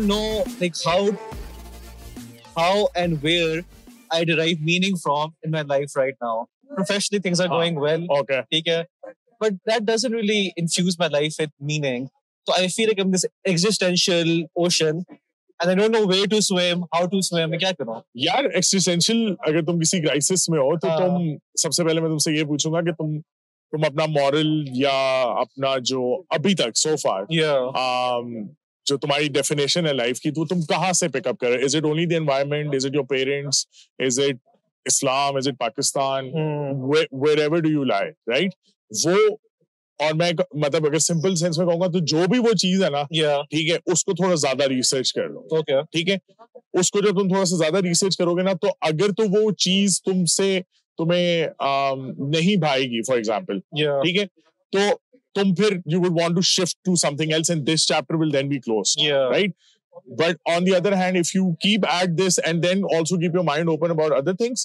don't know like how and where I derive meaning from in my life right now. Professionally, things are going well. Okay. But that doesn't really infuse my life with meaning. So I feel like I'm this existential ocean and I don't know where to swim, how to swim, kya karon. Yaar, existential, agar tum kisi crisis mein ho, to tum sabse pehle main tumse ye puchunga ki tum apna moral ya apna jo abhi tak so far jo tumhari definition hai life ki, to tum kahan se pick up kar rahe? Is it only the environment? Is it your parents? Is it Islam? Is it Pakistan? Wherever do you lie, right? Wo اور میں مطلب اگر simple sense میں کہوں گا تو جو بھی وہ چیز ہے نا ٹھیک ہے اس کو تھوڑا زیادہ ریسرچ کر لو. ٹھیک ہے اس کو جب تم تھوڑا سا زیادہ ریسرچ کرو گے نا تو اگر تو وہ چیز تم سے تمہیں نہیں بھائے گی فار ایگزامپل ٹھیک ہے تو تم پھر you would want to shift to something else and this chapter will then be closed right. But on the other hand, if you keep at this and then also keep your mind open about other things,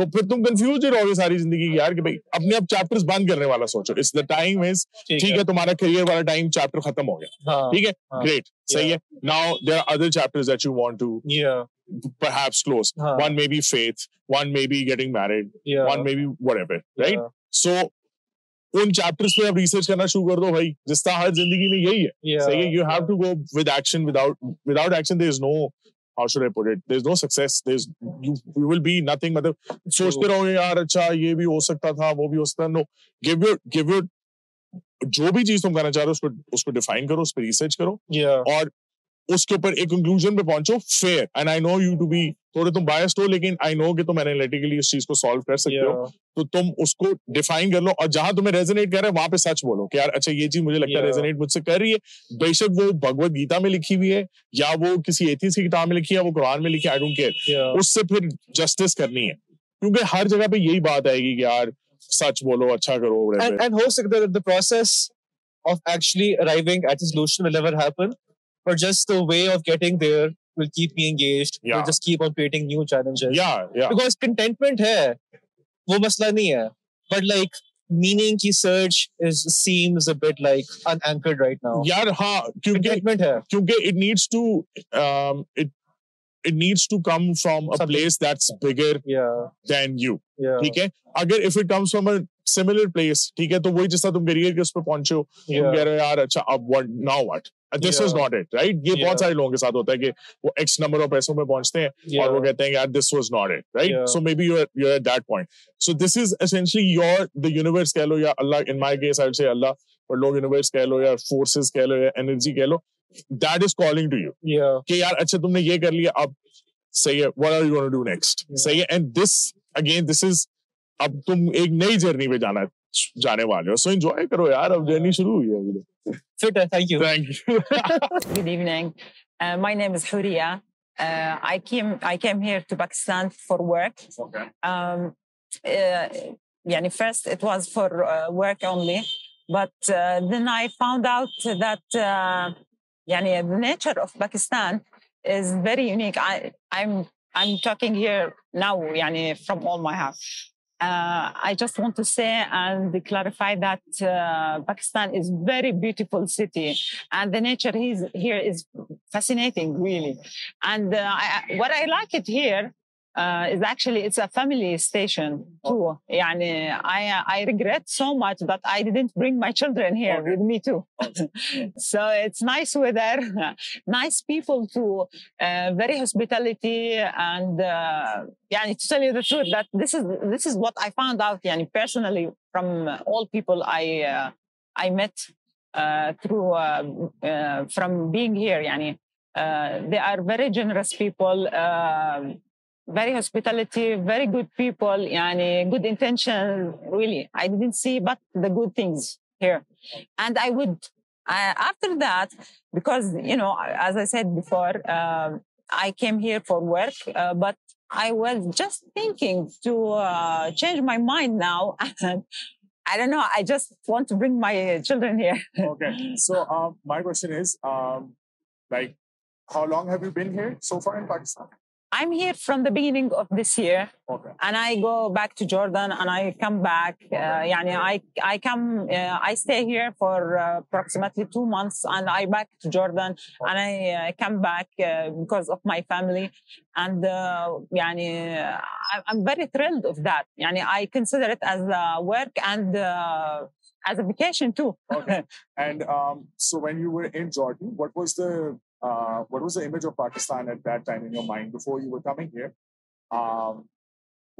to phir tum confused rahoge sari zindagi ki yaar ki bhai apne aap chapters band karne wala socho. It's the time is theek hai tumhara career wala time chapter khatam ho gaya. Theek hai great sahi hai. Now there are other chapters that you want to perhaps close. One may be faith, one may be getting married, one may be whatever, right? So ان chapters پہ آپ research کرنا شروع کر دو بھائی, جس طرح ہر زندگی میں یہی ہے. صحیح ہے, you have to go with action. Without action there is no, how should I put it, there is no success, there is you will be nothing. مطلب سوچتے رہو گے یار اچھا یہ بھی ہو سکتا تھا وہ بھی ہو سکتا. نو, گیو یور جو بھی چیز تم کرنا چاہ رہے ہو اس کو ڈیفائن کرو, اس پہ ریسرچ کرو اور اس کے اوپر ایک کنکلوژن پہ پہنچو. Fair and I know you to be تھوڑے تم بائسڈ ہو لیکن آئی نو کہ تم اینالیٹیکلی اس چیز کو سالو کر سکتے ہو, تو تم اس کو ڈیفائن کر لو اور جہاں تمہیں ریزونیٹ کر رہا ہے وہاں پہ سچ بولو کہ یار اچھا یہ چیز مجھے لگتا ہے ریزونیٹ مجھ سے کر رہی ہے. بے شک وہ بھگوت گیتا میں لکھی ہوئی ہے یا وہ کسی ایتھیس کی کتاب میں لکھی ہے, وہ قرآن میں لکھی ہے, آئی ڈونٹ کیئر. اس سے پھر جسٹس کرنی ہے کیونکہ ہر جگہ پہ یہی بات آئے گی کہ یار سچ بولو, اچھا کرو. ہو سکتا ہے the process of actually arriving at a solution will never happen. But just the way of getting there will keep me engaged. Yeah. We'll just keep on creating new challenges. Yeah. Because contentment hai, wo masla nahi hai. But like meaning ki search seems a bit like unanchored right now. Yaar, haan, contentment hai. Kyunki it needs to come from a place that's bigger than you. Theek hai? Agar if it comes from a similar place, theek hai, to wohi jis tarah tum career ke us pe pahunche ho, tum keh rahe ho yaar acha ab what now what? This is not it, right? یہ بہت سارے لوگوں کے ساتھ ہوتا ہے کہ وہ ایکس نمبر آف پیسوں میں پہنچتے ہیں اور وہ کہتے ہیں یار this was not it, right? So maybe you're at that point. So this is essentially the universe کہہ لو یا اللہ, in my case I would say اللہ, اور لوگ universe کہہ لو یا forces کہہ لو یا energy کہہ لو, that is calling to you کہ یار اچھا تم نے یہ کر لیا اب صحیح ہے, what are you going to do next? صحیح ہے. And this is اب تم ایک نئی جرنی پہ جانے والے ہو, so enjoy کرو یار, اب جرنی شروع ہوئی ہے ابھی. Fitter, thank you. Good evening. My name is Huria. I came here to Pakistan for work. Okay. First it was for work only, but then I found out that the nature of Pakistan is very unique. I'm talking here now from all my heart. I just want to say and clarify that Pakistan is very beautiful city and the nature here is fascinating really. And what I like it here is actually it's a family station too. I regret so much that I didn't bring my children here with me too. So it's nice weather, nice people too, very hospitality, and to tell you the truth that this is what I found out personally from all people I met through from being here. They are very generous people, very hospitality, very good people, good intention, really. I didn't see but the good things here. And I would, after that, because, as I said before, I came here for work, but I was just thinking to change my mind now. I don't know, I just want to bring my children here. Okay, so my question is, how long have you been here so far in Pakistan? I'm here from the beginning of this year, okay. And I go back to Jordan, and I come back. Okay. I stay here for approximately 2 months, and I back to Jordan, okay. And I come back because of my family, and I'm very thrilled of that. I consider it as work and as a vacation too. Okay. And so when you were in Jordan, what was the image of Pakistan at that time in your mind before you were coming here?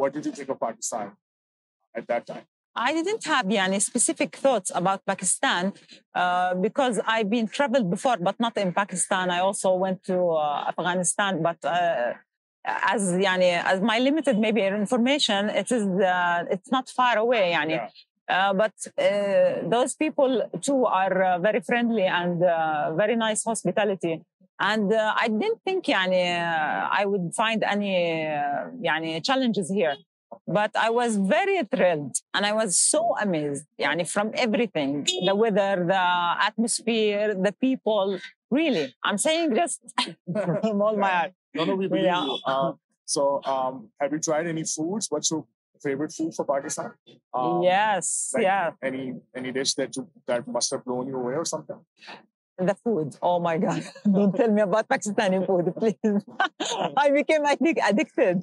What did you think of Pakistan at that time? I didn't have any specific thoughts about Pakistan because I've been traveled before, but not in Pakistan. I also went to Afghanistan, but as my limited maybe information, it is it's not far away. Yeah. But those people too are very friendly and very nice hospitality. And I didn't think I would find any challenges here. But I was very thrilled and I was so amazed from everything. The weather, the atmosphere, the people. Really, I'm saying just from all my heart. No, we believe you. So have you tried any foods? What's your favorite food for Pakistan? Any dish that must have blown you away or something? The food. Oh my God! Don't tell me about Pakistani food, please. I became addicted.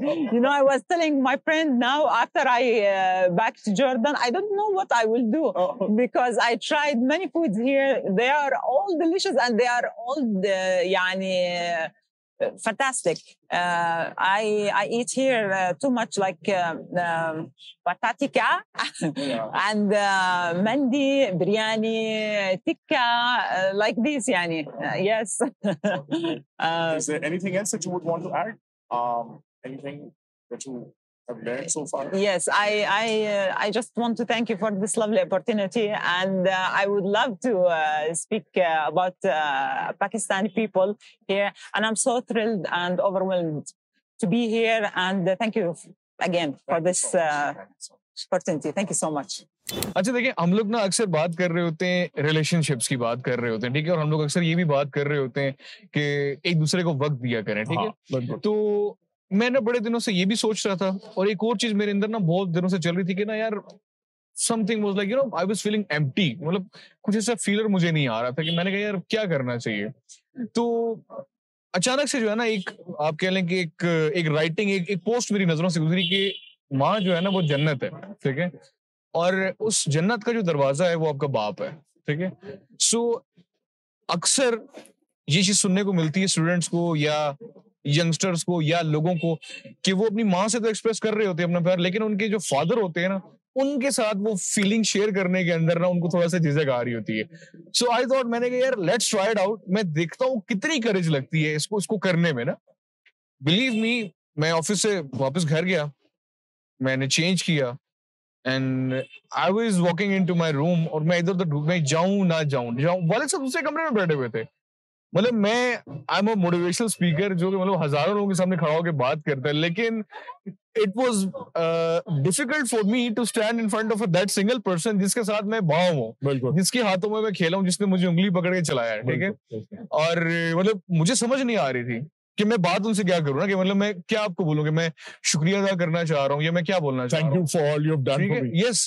I was telling my friend now after I back to Jordan, I don't know what I will do because I tried many foods here. They are all delicious and they are all fantastic. I eat here too much like batatika and mandi, biryani, tikka, like this. Yes. Is there anything else that you would want to add? Anything that you have learned so far? Yes, I just want to thank you for this lovely opportunity, and I would love to speak about Pakistani people here, and I'm so thrilled and overwhelmed to be here, and thank you again for this opportunity. Thank you so much. اچھا دیکھیں ہم لوگ نا اکثر بات کر رہے ہوتے ہیں ریلیشن شپس کی بات کر رہے ہوتے ہیں ٹھیک ہے اور ہم لوگ اکثر یہ بھی بات کر رہے ہوتے ہیں کہ ایک دوسرے کو وقت دیا کریں ٹھیک ہے تو میں نا بڑے دنوں سے یہ بھی سوچ رہا تھا اور ایک اور چیز میرے اندر نا بہت دنوں سے چل رہی تھی کہ نا یار something was like I was feeling empty مطلب کچھ ایسا فیلر مجھے نہیں آ رہا تھا کہ میں نے کہا یار کیا کرنا چاہیے تو اچانک سے جو ہے نا ایک آپ کہہ لیں کہ ایک رائٹنگ ایک پوسٹ میری نظروں سے گزری کہ ماں جو ہے نا وہ جنت ہے ٹھیک ہے اور اس جنت کا جو دروازہ ہے وہ آپ کا باپ ہے ٹھیک ہے سو اکثر یہ چیز سننے کو ملتی ہے اسٹوڈینٹس کو یا ینگسٹرس کو یا لوگوں کو کہ وہ اپنی ماں سے تو ایکسپریس کر رہے ہوتے ہیں اپنا پیار لیکن ان کے جو فادر ہوتے ہیں نا ان کے ساتھ وہ فیلنگ شیئر کرنے کے اندر نا ان کو تھوڑا سا جھجک آ رہی ہوتی ہے سو آئی تھاٹ میں نے کہا یار لیٹس ٹرائی اٹ آؤٹ میں دیکھتا ہوں کتنی کریج لگتی ہے اس کو کرنے میں نا بلیو می میں آفس سے واپس گھر گیا میں نے چینج کیا and I was walking into my room اور میں ادھر ادھر میں جاؤں نہ جاؤں والد صاحب دوسرے کمرے میں بیٹھے ہوئے تھے مطلب میں I'm a motivational speaker جو کہ مطلب ہزاروں لوگوں کے سامنے کھڑا ہو کے بات کرتا ہے لیکن it was difficult for me to stand in front of that single person جس کے ساتھ میں بھاؤ ہوں جس کے ہاتھوں میں کھیلا ہوں جس نے مجھے انگلی پکڑ کے چلایا ٹھیک ہے اور مطلب مجھے سمجھ نہیں آ رہی تھی کہ میں بات ان سے کیا کروں نا کہ مطلب میں کیا آپ کو بولوں کہ میں شکریہ ادا کرنا چاہ رہا ہوں یا میں کیا بولنا چاہ رہا ہوں thank you for all you have done for me yes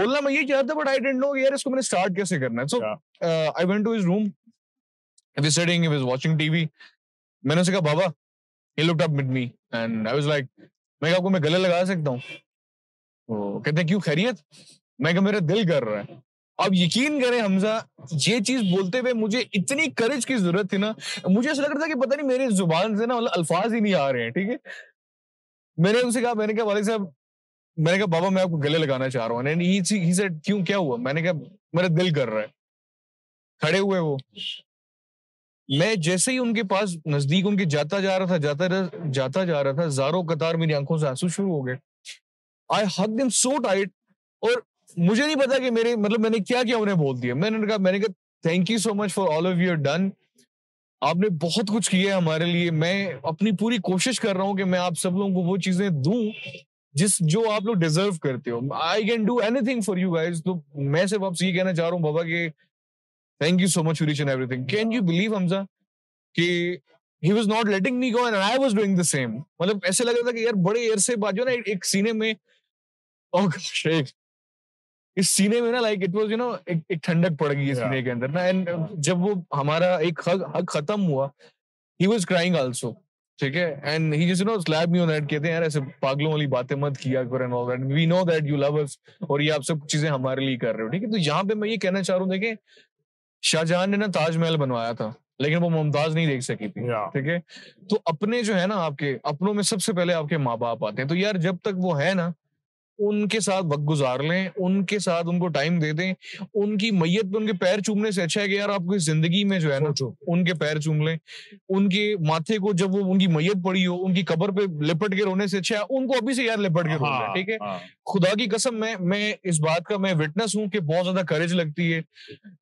بولنا میں یہ چاہتا تھا but I didn't know یار اس کو میں نے start کیسے کرنا ہے so I went to his room He was sitting, he was watching TV. میں نے اسے کہا بابا he looked up at me and I was like میں آپ کو میں گلے لگا سکتا ہوں تو کہتے ہیں کیوں خیریت میں کہا میرا دل کر رہا ہے اب یقین کریں حمزہ یہ چیز بولتے ہوئے مجھے اتنی کریج کی ضرورت تھی نا مجھے ایسا لگ رہا تھا کہ پتہ نہیں میرے زبان سے نا الفاظ ہی نہیں آ رہے ہیں ٹھیک ہے میں نے ان سے کہا میں نے کہا والد صاحب میں نے کہا بابا میں آپ کو گلے لگانا چاہ رہا ہوں and he said کیوں کیا ہوا میں نے کہا میرا دل کر رہا ہے کھڑے ہوئے وہ میں جیسے ہی ان کے پاس نزدیک ان کے جاتا جا رہا تھا زاروں قطار میری آنکھوں سے آنسو شروع ہو گئے I hugged him so tight اور مجھے نہیں پتا کہ میرے مطلب میں نے کیا انہیں بول دیا میں نے کہا thank you so much for all of your done آپ نے بہت کچھ کیا ہے ہمارے لیے میں اپنی پوری کوشش کر رہا ہوں کہ میں آپ سب لوگوں کو وہ چیزیں دوں جو آپ لوگ ڈیزرو کرتے ہو I can do anything for you guys تو میں صرف آپ سے یہ کہنا چاہ رہا ہوں بابا کہ Thank you so much for each and everything. Can you believe Hamza کہ He was not letting me go and I was doing the same. مطلب ایسے لگ رہا تھا کہ یار بڑے عرصے سے بعد جو نا ایک سینے میں اس سینے میں نا like it was you know ایک ٹھنڈک پڑ گئی اس سینے کے اندر نا. اینڈ جب وہ ہمارا ایک حق ختم ہوا he was crying also, ٹھیک ہے. And he just you know slapped me on the head, کہتے ہیں یار ایسے پاگلوں والی باتیں مت کیا کر and all that. We know that you love us اور یہ آپ سب چیزیں ہمارے لیے کر رہے ہو, ٹھیک ہے. تو یہاں پہ میں یہ کہنا چاہ رہا ہوں دیکھیں شاہ جہاں نے نا تاج محل بنوایا تھا لیکن وہ ممتاز نہیں دیکھ سکی تھی, ٹھیک ہے. تو اپنے جو ہے نا آپ کے اپنوں میں سب سے پہلے آپ کے ماں باپ آتے ہیں. تو یار جب تک وہ ہے نا ان کے ساتھ وقت گزار لیں, ان کے ساتھ ان کو ٹائم دے دیں. ان کی میت پہ ان کے پیر چومنے سے اچھا ہے کہ یار آپ کو زندگی میں جو ہے نا ان کے پیر چوم لیں. ان کے ماتھے کو جب وہ ان کی میت پڑی ہو ان کی قبر پہ لپٹ کے رونے سے اچھا ہے ان کو ابھی سے یار لپٹ کے رونا, ٹھیک ہے. خدا کی قسم میں اس بات کا میں وٹنس ہوں کہ بہت زیادہ کریج لگتی ہے,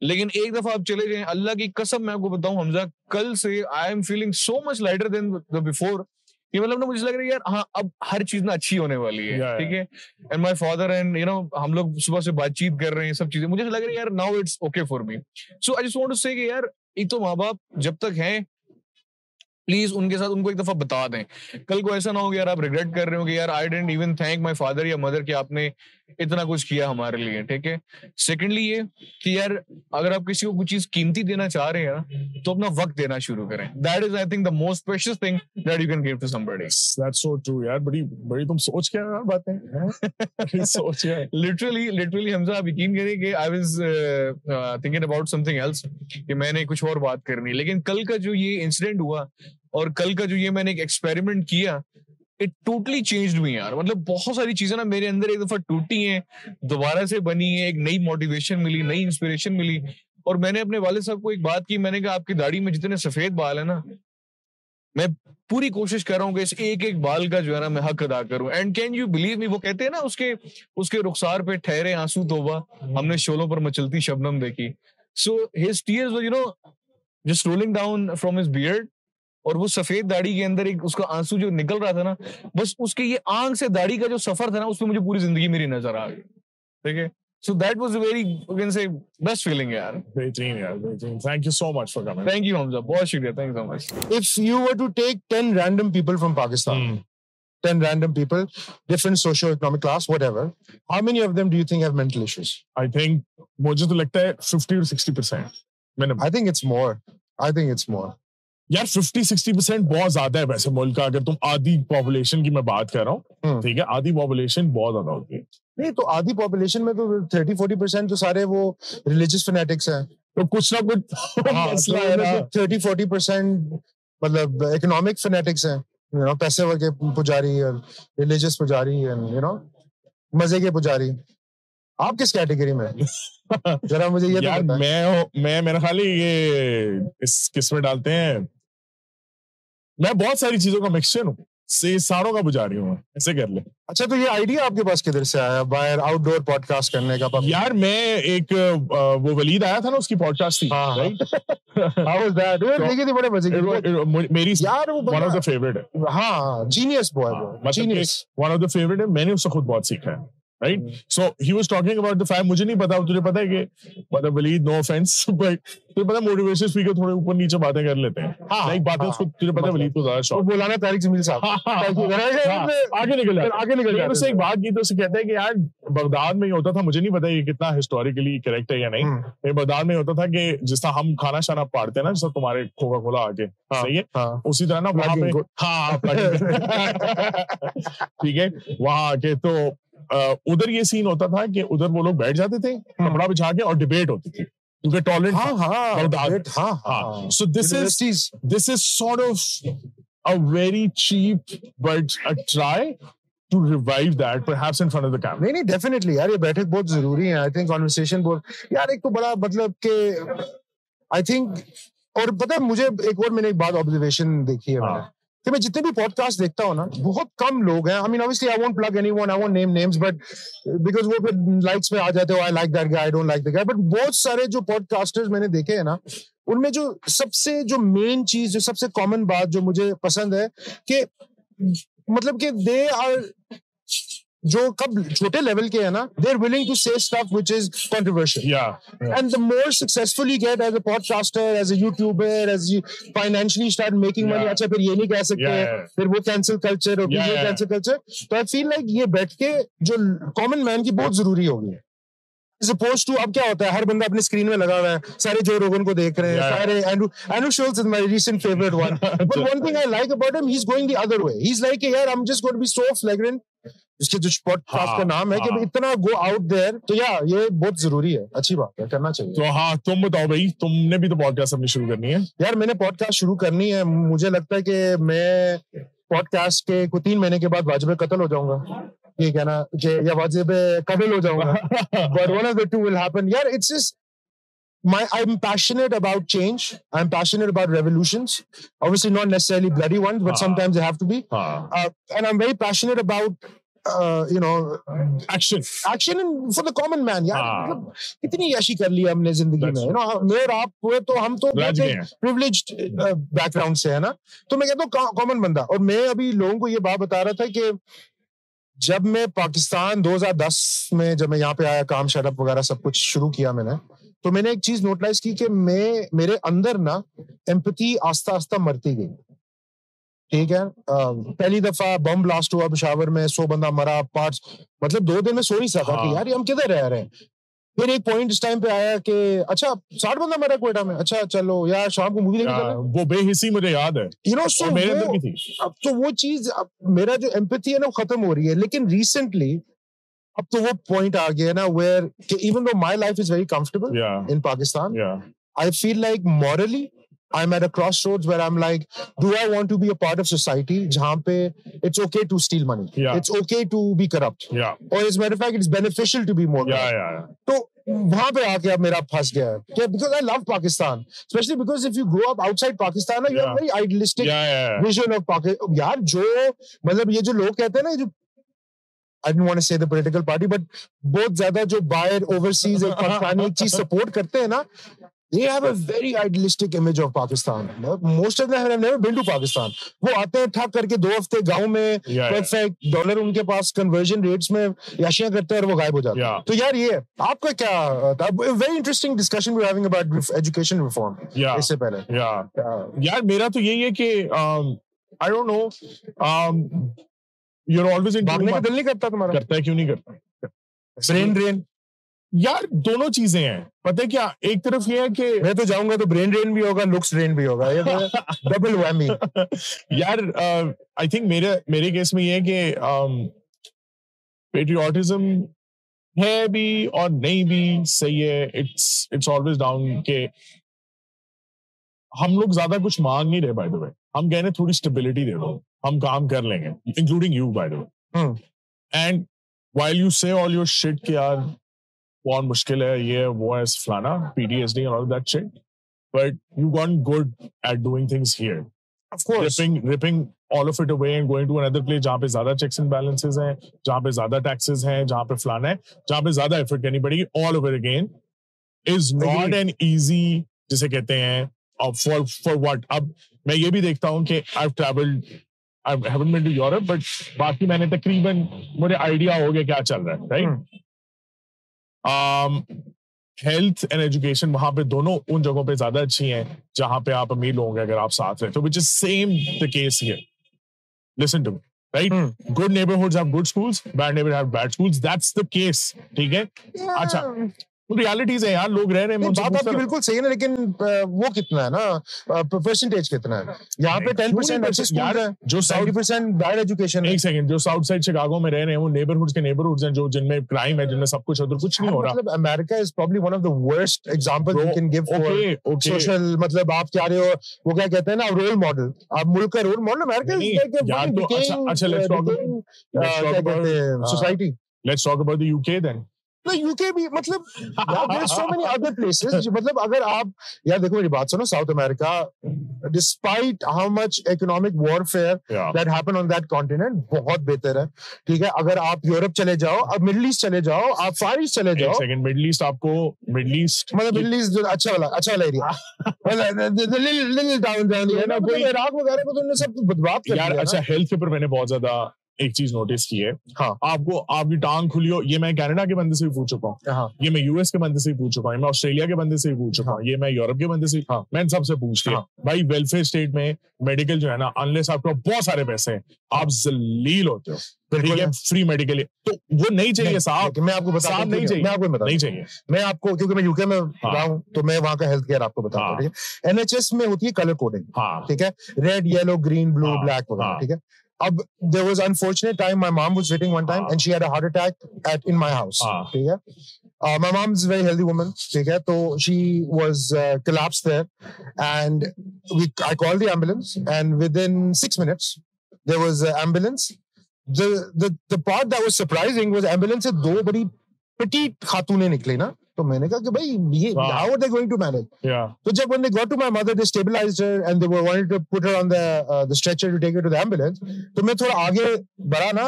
لیکن ایک دفعہ آپ چلے جائیں اللہ کی قسم میں آپ کو بتاؤں حمزہ کل سے I am feeling so much lighter than the before. یہ مطلب نا مجھے لگ رہا ہے یار ہاں اب ہر چیز نا اچھی ہونے والی ہے, ٹھیک ہے. And my father and you know ہم لوگ صبح سے بات چیت کر رہے ہیں سب چیزیں, مجھے لگ رہا ہے یار now it's okay for me. So I just want to say کہ یار ایک تو ماں باپ جب تک ہیں پلیز ان کے ساتھ ان کو ایک دفعہ بتا دیں. کل کو ایسا نہ ہو کہ یار آپ ریگریٹ کر رہے ہو کہ یار I didn't even thank my father یا مدر کہ آپ نے اتنا کچھ کیا ہمارے لیے, ٹھیک ہے. سیکنڈلی یہ کہ یار اگر آپ کسی کو کچھ چیز قیمتی دینا چاہ رہے ہیں تو اپنا وقت دینا شروع کریں. That is I think the most precious thing that you can give to somebody. That's so true یار, بڑی بڑی تم سوچ کے یار باتیں سوچ کے لٹرلی حمزہ آپ یقین کریں کہ I was thinking about something else کہ میں نے کچھ اور بات کرنی, لیکن کل کا جو یہ انسیڈنٹ ہوا اور کل کا جو یہ میں نے ایک ایکسپیریمنٹ کیا اٹ ٹوٹلی چینجڈ می یار. مطلب بہت ساری چیزیں نا میرے اندر ایک دفعہ ٹوٹی ہیں دوبارہ سے بنی ہیں, ایک نئی موٹیویشن ملی, نئی انسپریشن ملی. اور میں نے اپنے والد صاحب کو ایک بات کی, میں نے کہا آپ کی داڑھی میں جتنے سفید بال ہیں نا میں پوری کوشش کر رہا ہوں کہ اس ایک ایک بال کا جو ہے نا میں حق ادا کروں. And can you believe me, وہ کہتے ہیں نا اس کے رخسار پہ ٹھہرے آنسو توبہ, ہم نے شولوں پر مچلتی شبنم دیکھی. So his tears were you know just rolling down from his beard, اور وہ سفید داڑھی کے اندر ایک اس کا آنسو جو نکل رہا تھا نا بس اس کے یہ آنکھ سے داڑھی کا جو سفر تھا نا اس پہ مجھے پوری زندگی میری نظر آ گئی, ٹھیک ہے. So that was a very you can say best feeling یار. بہترین یار, بہترین. Thank you so much for coming. Thank you Hamza, بہت شکریہ. Thank you so much. If you were to take 10 random people from Pakistan, 10 random people, different socio-economic class, whatever. How many of them do you think have mental issues? I think مجھے تو لگتا ہے 50 or 60%. I think it's more. I think it's more. یار 50-60% بہت زیادہ ہے ویسے ملک کا. اگر تم آدھی پاپولیشن کی میں بات کر رہا ہوں, ٹھیک ہے, آدھی پاپولیشن بہت زیادہ ہوتی ہے. نہیں تو آدھی پاپولیشن میں تو 30-40% تو سارے وہ ریلیجیس فنیٹکس ہیں, تو کچھ نہ کچھ 30-40% مطلب اکنامک فنیٹکس ہیں, یو نو پیسے کے پجاری اور ریلیجیس پجاری اینڈ یو نو مزے کے پجاری. آپ کس کیٹیگری میں ہیں ذرا مجھے یہ بتائیں. میں میرا خیال ہے یہ اس کس میں ڈالتے ہیں, میں بہت ساری چیزوں کا مکسچر ہوں, ساروں کا بجا رہی ہوں ایسے کر لیں. اچھا تو یہ آئیڈیا آپ کے پاس کدھر سے آیا باہر آؤٹ ڈور پوڈ کاسٹ کرنے کا؟ یار میں ایک وہ ولید آیا تھا نا اس کی پوڈ کاسٹ تھی, ہاں جینیس بوائے, میں نے اس سے خود بہت سیکھا ہے. Right? So he was talking about the fact, مجھے نہیں پتا, تجھے پتا ہے کہ مطلب ولید no offense but تجھے پتا motivation speaker تھوڑے اوپر نیچے باتیں کر لیتے ہیں. ایک بات ہے اس کو تجھے پتا ہے ولید کو زیادہ شوق, وہ بولانا طارق جمیل صاحب آگے نکل جاتے, آگے نکل جاتے. اس سے ایک بات کی تو اسے کہتا ہے کہ یار بغداد میں یہ ہوتا تھا, مجھے نہیں پتا یہ کتنا historically correct ہے یا نہیں, بغداد میں ہوتا تھا کہ جس طرح ہم کھانا شانا پاڑتے ہیں نا, جس طرح تمہارے کوکا کولا آ کے, صحیح ہے, اسی طرح نا وہاں پہ, ہاں ٹھیک ہے, وہاں آ کے تو ادھر یہ سین ہوتا تھا کہ ادھر وہ لوگ بیٹھ جاتے تھے کپڑا بچھا کے اور ڈبیٹ ہوتی تھی کیونکہ tolerant. So this is sort of a very cheap but a try to revive that perhaps in front of the camera. نہیں نہیں definitely یار یہ بیٹھک بہت ضروری ہے. I think conversation بہت یار ایک تو بڑا مطلب کہ I think اور پتہ ہے مجھے ایک اور میں نے ایک بات observation دیکھی ہے میں نے کہ میں جتنے بھی پوڈ کاسٹ دیکھتا ہوں نا بہت کم لوگ ہیں, I mean obviously I won't plug anyone, I won't name names but because وہ پھر لائکس پہ آ جاتے ہو I like that guy, I don't like that guy, but بہت سارے جو پوڈ کاسٹرز میں نے دیکھے ہیں نا ان میں جو سب سے جو مین چیز جو سب سے کامن بات جو مجھے پسند ہے کہ مطلب کہ they are جو کب چھوٹے لیول کے ہیں نا, they are willing to say stuff which is controversial. Yeah. And the more successful you get as a podcaster, as a YouTuber, as you financially start making money, اچھا پھر یہ نہیں کہہ سکتے, پھر وہ cancel culture اور یہ cancel culture. So I feel like یہ بیٹھ کے جو common man کی بہت ضروری ہوگی. As opposed to, اب کیا ہوتا ہے, ہر بندہ اپنے اسکرین میں لگا ہوا ہے, سارے جو روگن کو دیکھ رہے ہیں, سارے Andrew Schulz is my recent favorite one. But one thing I like about him, he's going the other way. He's like, yeah, I'm just going to be so flagrant. اس کے جو پوڈ کاسٹ کا نام ہے کہ اتنا go out there, تو یار یہ بہت ضروری ہے, اچھی بات ہے, کرنا چاہیے. تو ہاں تم بتاؤ بھائی, تم نے بھی تو پوڈ کاسٹ اپنی شروع کرنی ہے. یار میں نے پوڈ کاسٹ شروع کرنی ہے, مجھے لگتا ہے کہ میں پوڈ کاسٹ کے کوئی 3 مہینے کے بعد واجب قتل ہو جاؤں گا, یہ کہنا کہ یا واجب قبل ہو جاؤں گا. But one of the two will happen. یار it's just I'm passionate about change. I'm passionate about revolutions. Obviously not necessarily bloody ones, but sometimes they have to be. And I'm very passionate about, you know, action. Action for the common man. Yeah. Itni yashi kar liya humne zindagi mein. You know, mere aap hoye to hum to privileged background se hai na. To main kehta hu common banda. Aur main abhi logon ko ye baat bata raha tha ki جب میں پاکستان 2010 میں جب میں یہاں پہ آیا, کام shut up وغیرہ سب کچھ شروع کیا میں نے, تو میں نے ایک چیز نوٹلائز کی کہ میں, میرے اندر نا ایمپتھی آہستہ آہستہ مرتی گئی. ٹھیک ہے, پہلی دفعہ بم بلاسٹ ہوا پشاور میں, 100 بندہ مرا, پارٹس, مطلب 2 دن میں سو نہیں سکا کہ یار ہم کدھر رہ رہے ہیں. پھر ایک پوائنٹ اس ٹائم پہ آیا کہ اچھا 60 بندہ مرا کوئٹہ میں, اچھا چلو یار شام کو مووی دیکھیں. وہ بے حسی مجھے یاد ہے, یو نو, سو میرے اندر بھی تھی. اب تو وہ چیز, میرا جو ایمپتھی ہے نا وہ ختم ہو رہی ہے. لیکن ریسنٹلی اب تو وہ پوائنٹ آ گیا ہے نا where even though my life is very comfortable in Pakistan, I feel like morally I'm at a crossroads where I'm like, do I want to be a part of society jahan pe it's okay to steal money, it's okay to be corrupt, or as a matter of fact it's beneficial to be more corrupt. So wahan pe aake ab mera phas gaya hai, because I love Pakistan, especially because if you grow up outside Pakistan you have a very idealistic vision of Pakistan. Yaar jo matlab ye jo log kehte hain na, jo I didn't want to say the political party, but bahut zyada jo bahar overseas ek Pakistani cheez support karte hain na, they have a very idealistic image of Pakistan. Most of them have never been to Pakistan. وہ آتے ہیں ٹھاک کر کے 2 ہفتے گاؤں میں, perfect dollar ان کے پاس کنورژن ریٹس میں یاشیاں کرتے ہیں اور وہ غائب ہو جاتے ہیں. تو یار یہ آپ کا کیا تھا, very interesting discussion we're having about education reform. اس سے پہلے یار میرا تو یہی ہے کہ I don't know, you're always into بھاگنے کا دل نہیں کرتا تمہارا, کرتا ہے کیوں نہیں کرتا, brain drain. یار دونوں چیزیں ہیں, پتہ ہے کیا, ایک طرف یہ ہے کہ میں تو جاؤں گا تو برین ڈرین بھی ہوگا, لکس ڈرین بھی ہوگا, ڈبل ویمی. یار آئی تھنک میرے کیس میں یہ ہے کہ پیٹریوٹزم ہے بھی اور نہیں بھی صحیح ہے. اٹس آلویز ڈاؤن کہ ہم لوگ زیادہ کچھ مانگ نہیں رہے, بائی دا وے ہم کہہ رہے ہیں تھوڑی اسٹیبلٹی دے دو, ہم کام کر لیں گے, including you, by the way. And while you say all your shirt کہ یار بہت مشکل ہے, یہ وہ ہے فلانا, پی ڈی ایس ڈی اور all that shit, but you got good at doing things here, of course ripping all of it away and going to another place جہاں پہ زیادہ چیکس اینڈ بیلنسز ہیں, جہاں پہ زیادہ ٹیکسز ہیں, جہاں پہ فلانا ہے, جہاں پہ زیادہ ایفرٹ کرنی پڑے گی, all over again is not an easy, جسے کہتے ہیں for what. اب میں یہ بھی دیکھتا ہوں کہ I haven't been to Europe, but باقی میں نے تقریباً مجھے آئیڈیا ہو گیا کیا چل رہا ہے, رائٹ. ہیلتھ اینڈ ایجوکیشن وہاں پہ دونوں ان جگہوں پہ زیادہ اچھی ہیں جہاں پہ آپ امیر لوگ ہیں, اگر آپ ساتھ رہے تو, which is same the case here. Listen to me, right? Good neighborhoods have good schools, bad neighborhoods have bad schools. That's the case. ٹھیک ہے, اچھا ریالٹیز ہیں یار, لوگ رہ رہے ہیں. بات آپ کی بالکل صحیح ہے, لیکن وہ کتنا ہے نا, پرسنٹیج کتنا ہے یہاں پہ 10% بیڈ ایجوکیشن. ایک سیکنڈ, جو ساؤتھ سائڈ شکاگو میں رہ رہے ہیں وہ نیبرہڈ کے نیبرہڈ ہیں جو جن میں کرائم ہے, جن میں سب کچھ ادھر کچھ نہیں ہو رہا. America is probably one of the worst example you can give for social, مطلب آپ کیا رہے ہو, وہ کیا کہتے ہیں نا رول ماڈل, آپ ملک کا role model America. Society let's talk about the U K then. You کے بھی مطلب سو مینی ادر پلیسز, مطلب اگر آپ یار دیکھو میری بات سنو, South America despite how much economic warfare that happen on that continent بہت بہتر ہے. ٹھیک ہے, اگر آپ یورپ چلے جاؤ, اب مڈل ایسٹ چلے جاؤ, آپ فار ایسٹ چلے جاؤ, مڈل ایسٹ آپ کو مڈل ایسٹ اچھا والا ایریا, عراق وغیرہ کو تو ان نے سب برباد کر دیا. اچھا ہیلتھ کے اوپر میں نے بہت زیادہ ایک چیز نوٹس کی ہے, ہاں آپ کی ٹانگ کھلی ہو, یہ میں کینیڈا کے بندے سے بھی پوچھ چکا ہوں, یہ میں یو ایس کے بندے سے بھی پوچھ چکا ہوں, میں آسٹریلیا کے بندے سے بھی پوچھ چکا ہوں, یہ میں یورپ کے بندے سے, ہاں میں سب سے پوچھ لیا بھائی ویلفیئر اسٹیٹ میں میڈیکل جو ہے نا انلیس آپ کو بہت سارے پیسے ہیں آپ ذلیل ہوتے ہو, فری میڈیکل تو وہ نہیں چاہیے صاحب, میں آپ کو بتا نہیں چاہیے, میں آپ کو کیونکہ میں یو کے میں رہا ہوں تو میں وہاں کا ہیلتھ کیئر آپ کو بتا رہا ہوں. این ایچ ایس میں ہوتی ہے کلر کوڈنگ, ٹھیک ہے, red yellow green blue black وغیرہ, ٹھیک ہے. اب there was unfortunate time my mom was waiting one time and she had a heart attack in my house, ٹھیک ہے. My mom's a very healthy woman, ٹھیک ہے, تو she was collapsed there and I called the ambulance and within 6 minutes there was an ambulance. The part that was surprising was ambulance se do badi petite khatunein nikli na, تو میں نے کہا کہ بھائی how are they going to manage. So jab when they got to my mother they stabilized her and they were wanted to put her on the stretcher to take her to the ambulance. تو میں تھوڑا آگے بڑا نا,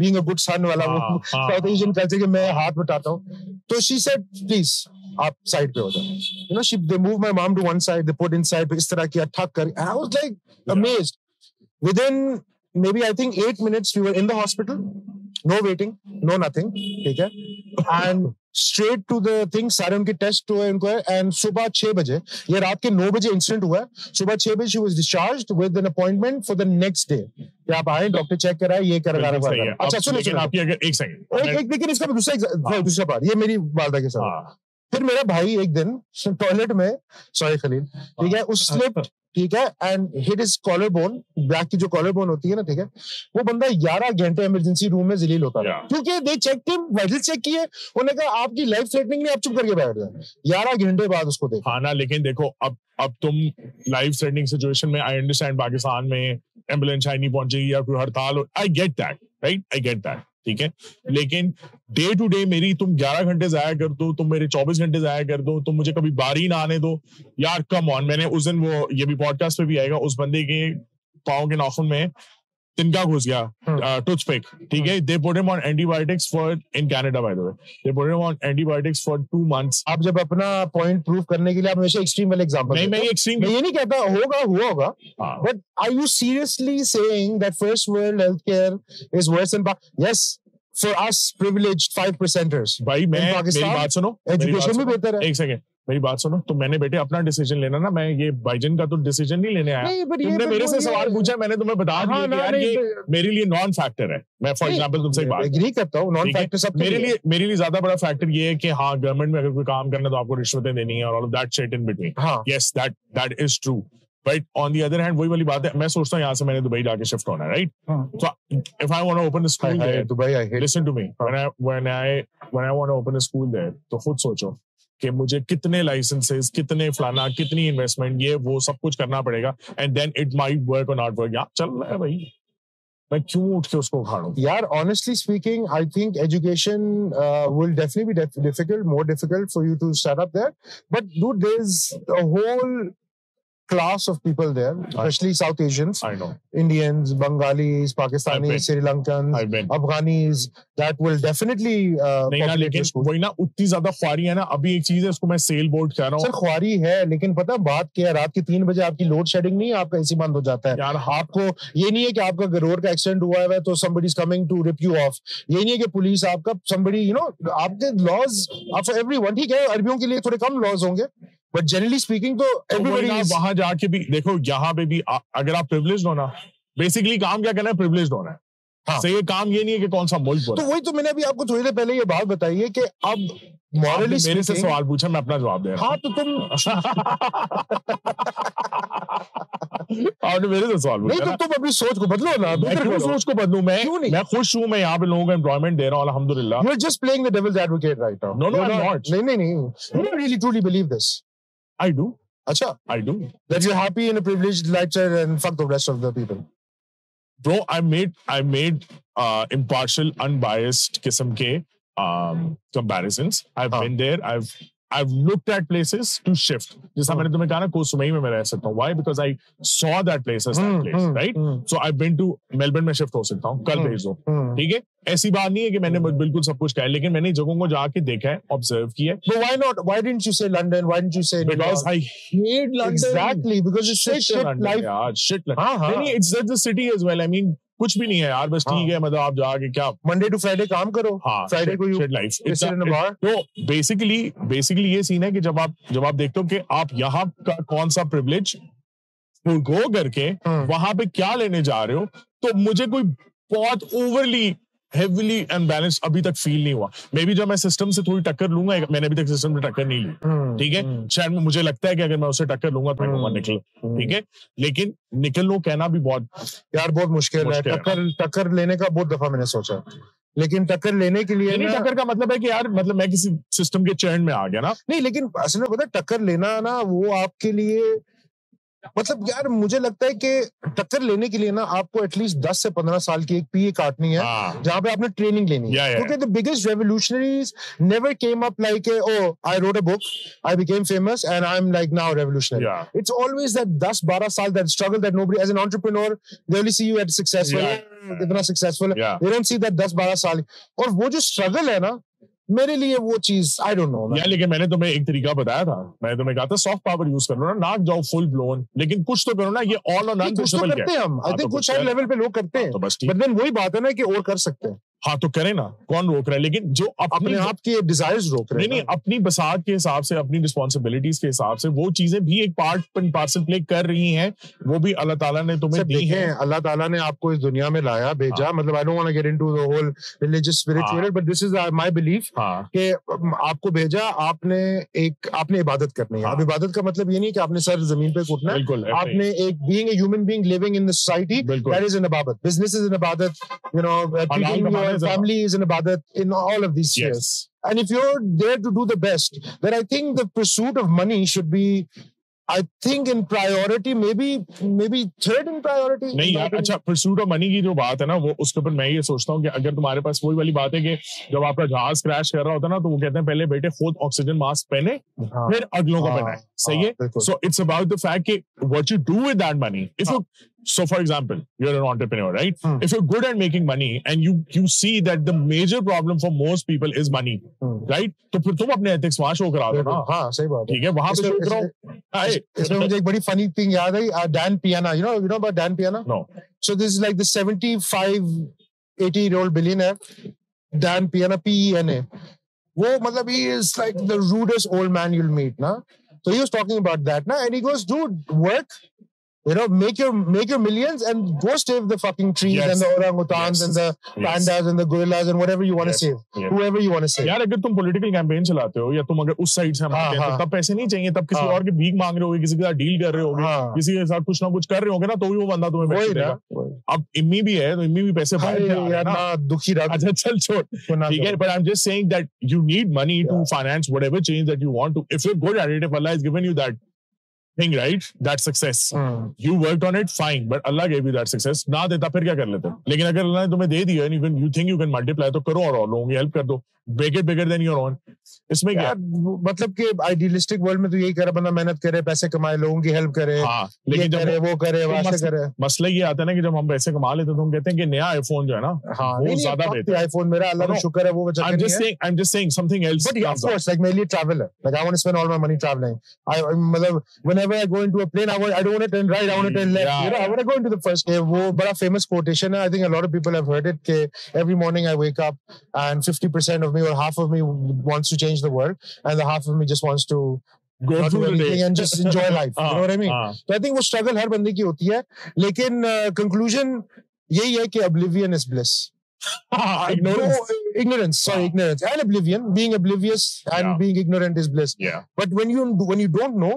being a good son والا South Asian culture کہ میں ہاتھ بٹاتا ہوں, تو she said please آپ سائڈ پہ ہو جائیں, you know she they moved my mom to one side, they put inside اس طرح کیا ٹھک کر. I was like amazed. Within maybe I think 8 minutes we were in the hospital, no waiting, no nothing, ٹھیک ہے, and straight to the thing. سارے ان کے test ہوئے ان کو, and صبح 6 بجے, یہ رات کے 9 بجے انسیڈنٹ ہوا ہے, صبح 6 بجے she was discharged with an appointment for the next day. کہ آپ آئیں ڈاکٹر چیک کرائے یہ کرا رہا ہے. اچھا سنیں آپ کی اگر ایک سیکنڈ ایک, لیکن اس کا دوسرا بار یہ میری والدہ کے ساتھ. پھر میرا بھائی ایک دن ٹوائلٹ میں, سوری خلیل, ٹھیک ہے, اس سلپ, ٹھیک ہے, and hit his collar bone, back کی جو کالر بون ہوتی ہے نا, ٹھیک ہے, وہ بندہ 11 گھنٹے ایمرجنسی روم میں ذلیل ہوتا تھا کیونکہ they check team vital check کیے, انہوں نے کہا آپ کی لائف تھریٹننگ نہیں, آپ چپ کر کے بیٹھ جائیں. 11 گھنٹے بعد اس کو دیکھ ہاں نا, لیکن دیکھو اب تم لائف تھریٹنگ سچویشن میں, آئی انڈرسٹینڈ پاکستان میں ایمبولینس آئی نہیں پہنچے گی یا کوئی ہڑتال, I get that, right, I get that, ٹھیک ہے, لیکن ڈے ٹو ڈے میری تم 11 گھنٹے ضائع کر دو, تم میرے 24 گھنٹے ضائع کر دو, تم مجھے کبھی باری نہ آنے دو یار, کم آن. میں نے اس دن وہ یہ بھی پوڈ کاسٹ پہ بھی آئے گا, اس بندے کے پاؤں کے ناخن میں تنکا گھس گیا, ٹوچ پک, ٹھیک ہے, they put him on antibiotics for in Canada by the way, they put him on antibiotics for 2 months. آپ جب اپنا پوائنٹ پروف کرنے کے لیے آپ ہمیشہ ایکسٹریم والے ایگزامپل, نہیں میں ایکسٹریم میں یہ نہیں کہتا, ہوگا ہوا ہوگا, but are you seriously saying that first world health care is worse than yes for us privileged 5 percenters. بھائی میں میری بات سنو, ایجوکیشن بھی بہتر ہے, ایک سیکنڈ میری بات سنو, تو میں نے بیٹے اپنا ڈیسیجن لینا نا, میں یہ بھائی جن کا تو ڈیسیجن نہیں لینے آیا, تم نے میرے سے سوال پوچھا, میں نے تمہیں بتا دیا یہ میرے لیے نان فیکٹر ہے. میں فار ایگزامپل تم سے بات ایگری کرتا ہوں, نان فیکٹر سب میرے لیے زیادہ بڑا فیکٹر یہ ہے کہ ہاں گورنمنٹ میں اگر کوئی کام کرنا ہے تو آپ کو رشوتیں دینی ہے اور all of that shit in between, yes that is true, but on the other hand وہی والی بات ہے, میں سوچتا ہوں یہاں سے میں نے دبئی جا کے شفٹ ہونا ہے, right, so if I want to open a school there, Dubai, listen to me, when I want to open a school there, تو خود سوچو کہ مجھے کتنے لائسنسز, کتنے فلانا, کتنی انویسٹمنٹ, یہ وہ سب کچھ کرنا پڑے گا, and then it might work or not work. یار چل رہا ہے بھائی, میں کیوں اٹھ کے اس کو اکھاڑوں یار. Honestly speaking I think education will definitely be difficult, more difficult for you to start up there, but dude there is a whole class of people there, especially South Asians, I know, Indians, Bengalis, Pakistanis, Sri Lankans, Afghanis, that will definitely نہیں, لیکن وہی نا اتنی زیادہ خواری ہے نا. ابھی ایک چیز ہے اس کو میں سیل بورڈ کہہ رہا ہوں, سر خواری ہے, لیکن پتہ بات کیا ہے, رات کی 3 بجے آپ کی لوڈ شیڈنگ نہیں, آپ کا اے سی بند ہو جاتا ہے, آپ کو یہ نہیں ہے کہ آپ کا روڈ کا ایکسیڈنٹ ہوا ہے تو somebody is coming to rip you off, یہ نہیں ہے کہ پولیس آپ کا somebody, you know, آپ کے laws for everyone, ٹھیک ہے, عربیوں کے لیے تھوڑے کم laws ہوں گے, بٹ جنرلی سپیکنگ تو وہاں جا کے بھی دیکھو, یہاں پہ بھی اگر آپ پریولیجڈ ہونا, بیسکلی کام کیا کرنا ہے, پریولیجڈ ہونا ہے, صحیح کام یہ نہیں ہے کہ کون سا ملک. تو وہی تو میں نے ابھی آپ کو تھوڑی دیر پہلے یہ بات بتائی ہے کہ اب مورلی میرے سے سوال پوچھا, میں اپنا جواب دے رہا ہوں, ہاں تو تم آپ نے میرے سے سوال پوچھا, نہیں تو تم اپنی سوچ کو بدلو نا, میں سوچ کو بدلوں, میں خوش ہوں, میں یہاں پہ لوگوں کو امپلائمنٹ دے رہا ہوں, الحمدللہ. You are just playing the devil's advocate right now. No no I am not, نہیں نہیں نہیں, you really truly believe this. I do. Acha, I do. That you're happy in a privileged lifestyle and fuck the rest of the people. Bro, I made impartial, unbiased قسم کے comparisons. I've been there. I've looked at places to shift. جیسا میں نے تمہیں کہا نا کوسومئی میں رہ سکتا ہوں. Why? Because I saw that place as that place, right? So I've been to Melbourne میں shift ہو سکتا ہوں. کل بھیج دو. ٹھیک ہے؟ ایسی بات نہیں ہے کہ میں نے بالکل سب کچھ کہا ہے, لیکن میں نے جگہوں کو جا کے دیکھا ہے, آبزرو کیا ہے. But why not? Why didn't you say London? Why didn't you say New York? Because I hate London. Exactly. Because you say shit life. Yeah, shit life. It's just the city as well. I mean, کچھ بھی نہیں ہے یار, بس ٹھیک ہے مطلب آپ جا کے کیا منڈے ٹو فرائیڈے کام کرو, فرائیڈے کو. بیسیکلی یہ سین ہے کہ جب آپ دیکھتے ہو کہ آپ یہاں کا کون سا پریولیج گو کر کے وہاں پہ کیا لینے جا رہے ہو, تو مجھے کوئی بہت اوورلی ہیویلی انبیلنس ابھی تک فیل نہیں ہوا. مے بی جب میں سسٹم سے تھوڑی ٹکر لوں گا, میں نے ابھی تک سسٹم سے ٹکر نہیں لی, ٹھیک ہے, شاید مجھے لگتا ہے کہ اگر میں اسے ٹکر لوں گا تو میں نکل, ٹھیک ہے, لیکن نکل لو کہنا بھی بہت یار بہت مشکل ہے. ٹکر لینے کا بہت دفعہ میں نے سوچا, لیکن ٹکر لینے کے لیے ٹکر کا مطلب ہے کہ یار مطلب میں کسی سسٹم کے چرن میں آ گیا نا, نہیں, لیکن اصل میں پتا ٹکر لینا نا وہ آپ کے لیے مطلب یار مجھے لگتا ہے کہ ٹکر لینے کے لیے نا آپ کو ایٹ لیسٹ 10 سے 15 سال کی ایک پی اے کاٹنی ہے جہاں پہ آپ نے ٹریننگ لینی ہے, کیونکہ the biggest revolutionaries never came up like oh I wrote a book, I became famous and I'm like now revolutionary. It's always that 10-12 سال that struggle that nobody as an entrepreneur they only see you as successful, اتنا successful, they don't see that 10-12 سال. اور وہ جو struggle ہے نا میرے لیے وہ چیز I don't know. یار لیکن میں نے تمہیں ایک طریقہ بتایا تھا, میں نے تمہیں کہا تھا سافٹ پاور یوز کرو نا, نہ جاؤ فل بلون, لیکن کچھ تو کرو نا. یہ آل اور نان کچھ تو کرتے ہیں ہم, I think کچھ ہر لیول پہ لوگ کرتے ہیں, but then وہی بات ہے نا کہ اور کر سکتے ہیں. ہاں تو کریں نا, کون روک رہا ہے, لیکن جو اپنے آپ کے ڈیزائرز روک رہے ہیں, نہیں اپنی بساط کے حساب سے, اپنی رسپانسبلٹیز کے حساب سے وہ چیزیں بھی ایک پارٹ پارسل پلے کر رہی ہیں, وہ بھی اللہ تعالیٰ نے تمہیں دی ہیں. اللہ تعالیٰ نے آپ کو اس دنیا میں لایا, بھیجا, مطلب I don't want to get into the whole religious spiritual but this is my belief کہ آپ کو بھیجا, آپ نے عبادت کرنی ہے. اب عبادت کا مطلب یہ نہیں کہ آپ نے سر زمین پہ گھٹنا, آپ نے ایک being a human being living in the society that is an ibadat, business is an ibadat, you know, family is an ibadat in all of these years. And if you're there to do the best, then I think the pursuit of money should be, I think in priority, maybe third in priority. نہیں یار, اچھا pursuit of money کی جو بات ہے نا, وہ اس کے اوپر میں یہ سوچتا ہوں کہ اگر تمہارے پاس وہی والی بات ہے کہ جب آپ کا جہاز کریش کر رہا ہوتا ہے نا, تو وہ کہتے ہیں پہلے بیٹے خود آکسیجن ماسک پہنے, پھر اگلوں کو پہنائے, صحیح ہے. So it's about the fact کہ what you do with that money. If you, so for example, you're an entrepreneur, right? If you're good at making money and you see that the major problem for most people is money, right? تو پھر تم اپنے ethics وہاں show کرا دو نا. ہاں صحیح بات ہے, ٹھیک ہے, وہاں پہ show کراؤ. اس میں مجھے ایک بڑی funny thing یاد آئی, Dan Piana, you know about Dan Piana? No. So this is like the 75-80-year-old billionaire, Dan Piana, P-E-N-A. وہ مطلب he is like the rudest old man you'll meet, na? So he was talking about that, na? And he goes, dude, work. You know, make your millions and go save the fucking trees, and the orangutans, and the pandas, and the gorillas, and whatever you want to save, whoever you want to save. Yaar, agar tum political campaign chalate ho, ya tum agar us side se hamate hain, tab paise nahi chahiye, tab kisi aur ke bheek mang rahe hoge, kisi ke sath deal kar rahe hoge, kisi ke sath kuch na kuch kar rahe hoge na, to bhi wo banda tumhe paise dega. Ab Immi bhi hai, to Immi bhi paise bhai yaar na dukhi raat. Acha chal chhod, theek hai, but I'm just saying that you need money to finance whatever change that you want to. If you're good at it, if Allah has given you that thing, right? That success. You worked on it, fine. But Allah gave you that success. نہ دیتا پھر کیا کر لیتے؟ لیکن اگر اللہ نے تمہیں دے دیا and you think you can multiply, تو کرو اور لوگوں کی help کر دو. Make it bigger than your own. اس میں کیا مطلب کہ idealistic world میں تو یہی کرے, بندہ محنت کرے, پیسے کمائے, لوگوں کی help کرے, یہ کرے, وہ کرے, واسطے کرے. مسئلہ یہ آتا ہے نا کہ جب ہم پیسے کما لیتے تو ہم کہتے ہیں کہ نیا آئی فون جو ہے نا وہ زیادہ بہتر ہے. آئی فون میرا اللہ کا شکر ہے وہ بچا. I'm just saying something else. But of course, like میرے لیے travel ہے. Like I want to spend all my money traveling. مطلب whenever I go into a plane, I don't want to turn right, I want to turn left. You know, I want to go into the first. وہ بڑا famous quotation ہے. I think a lot of people have heard it. کہ every morning I wake up and 50% of me or half of me wants to change the world and the half of me just wants to go through the day and just enjoy life. You know what I mean? So I think وہ struggle ہر بندے کی ہوتی ہے. لیکن conclusion یہی ہے کہ oblivion is bliss. Ignorance. And oblivion. Being oblivious and being ignorant is bliss. But when you don't know,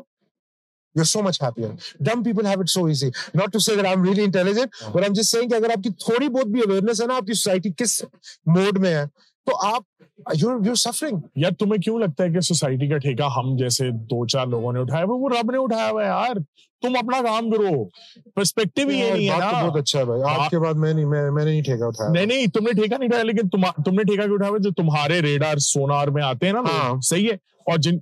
you're so much happier. Dumb people have it so easy. Not to say that I'm really intelligent, but I'm just saying کہ اگر آپ کی تھوڑی بہت بھی awareness ہے نا, آپ کی society کس mode میں ہے, تو آپ you're suffering. یار تمہیں کیوں لگتا ہے کہ سوسائٹی کا ٹھیکہ ہم جیسے 2-4 لوگوں نے اٹھایا ہوا ہے؟ وہ رب نے اٹھایا ہوا ہے یار. تم اپنا کام کرو, پرسپیکٹو ہی یہ نہیں ہے نا. بہت اچھا ہے بھائی, آپ کے بعد میں نے نہیں ٹھیکہ اٹھایا. نہیں تم نے ٹھیکہ نہیں اٹھایا, لیکن تم نے ٹھیکہ کیوں اٹھایا؟ جو تمہارے ریڈار سونار میں آتے ہیں نا, صحیح ہے,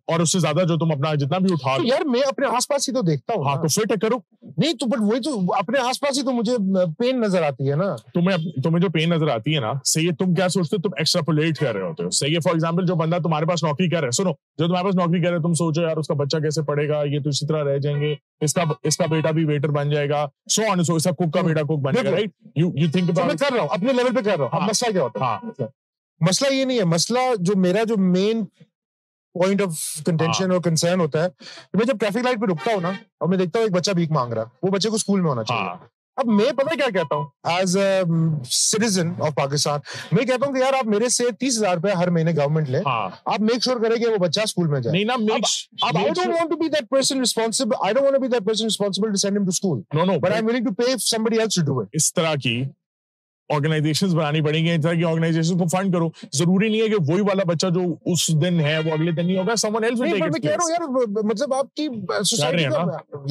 اور اس سے زیادہ جو تم اپنا جتنا بھی اٹھا. یار میں اپنے آس پاس ہی تو دیکھتا ہوں. ہاں تو فٹ کرو. نہیں تو بٹ وہی تو اپنے آس پاس ہی تو مجھے پین نظر آتی ہے نا. تمہیں جو پین نظر آتی ہے نا, صحیح ہے, تم کیا سوچتے ہو؟ تم ایکسٹراپولیٹ کر رہے ہوتے ہو. ہو. صحیح ہے. فار ایگزامپل جو بندہ تمہارے پاس نوکری کر رہا ہے, سنو, جو تمہارے پاس نوکری کر رہا ہے تم سوچو یار اس کا بچہ کیسے پڑھے گا, یہ تو اسی طرح رہ جائیں گے, اس کا بیٹا بھی ویٹر بن جائے گا, سو آن سو اس کا کوک کا بیٹا کوک بنے گا, رائٹ. You think about. میں کر رہا ہوں اپنے لیول پہ کر رہا ہوں. مسئلہ کیا ہوتا ہے؟ مسئلہ یہ نہیں ہے, مسئلہ جو میرا جو مین پوائنٹ آف کنٹینشن اور کنسرن ہوتا ہے, میں جب ٹریفک لائٹ پہ رکتا ہوں نا اور میں دیکھتا ہوں ایک بچہ بھیک مانگ رہا, وہ بچے کو اسکول میں ہونا چاہیے. اب میں پتہ کیا کہتا ہوں as a citizen of Pakistan, میں کہتا ہوں کہ یار آپ میرے سے 30,000 روپے ہر مہینے گورنمنٹ لیں, آپ میک شیور کریں کہ وہ بچہ اسکول میں جائے. I don't want to be that person responsible. I don't want to be that person responsible to send him to school. No. But I'm willing to pay somebody else to do it. اس طرح کی organisations بنانی پڑیں گے, اس طرح کی organization کو fund کرو. ضروری نہیں ہے کہ وہی والا بچہ جو اس دن ہے وہ اگلے دن نہیں ہوگا. Someone else will take it. میں کہہ رہا ہوں یار مطلب آپ کی سوسائٹی کا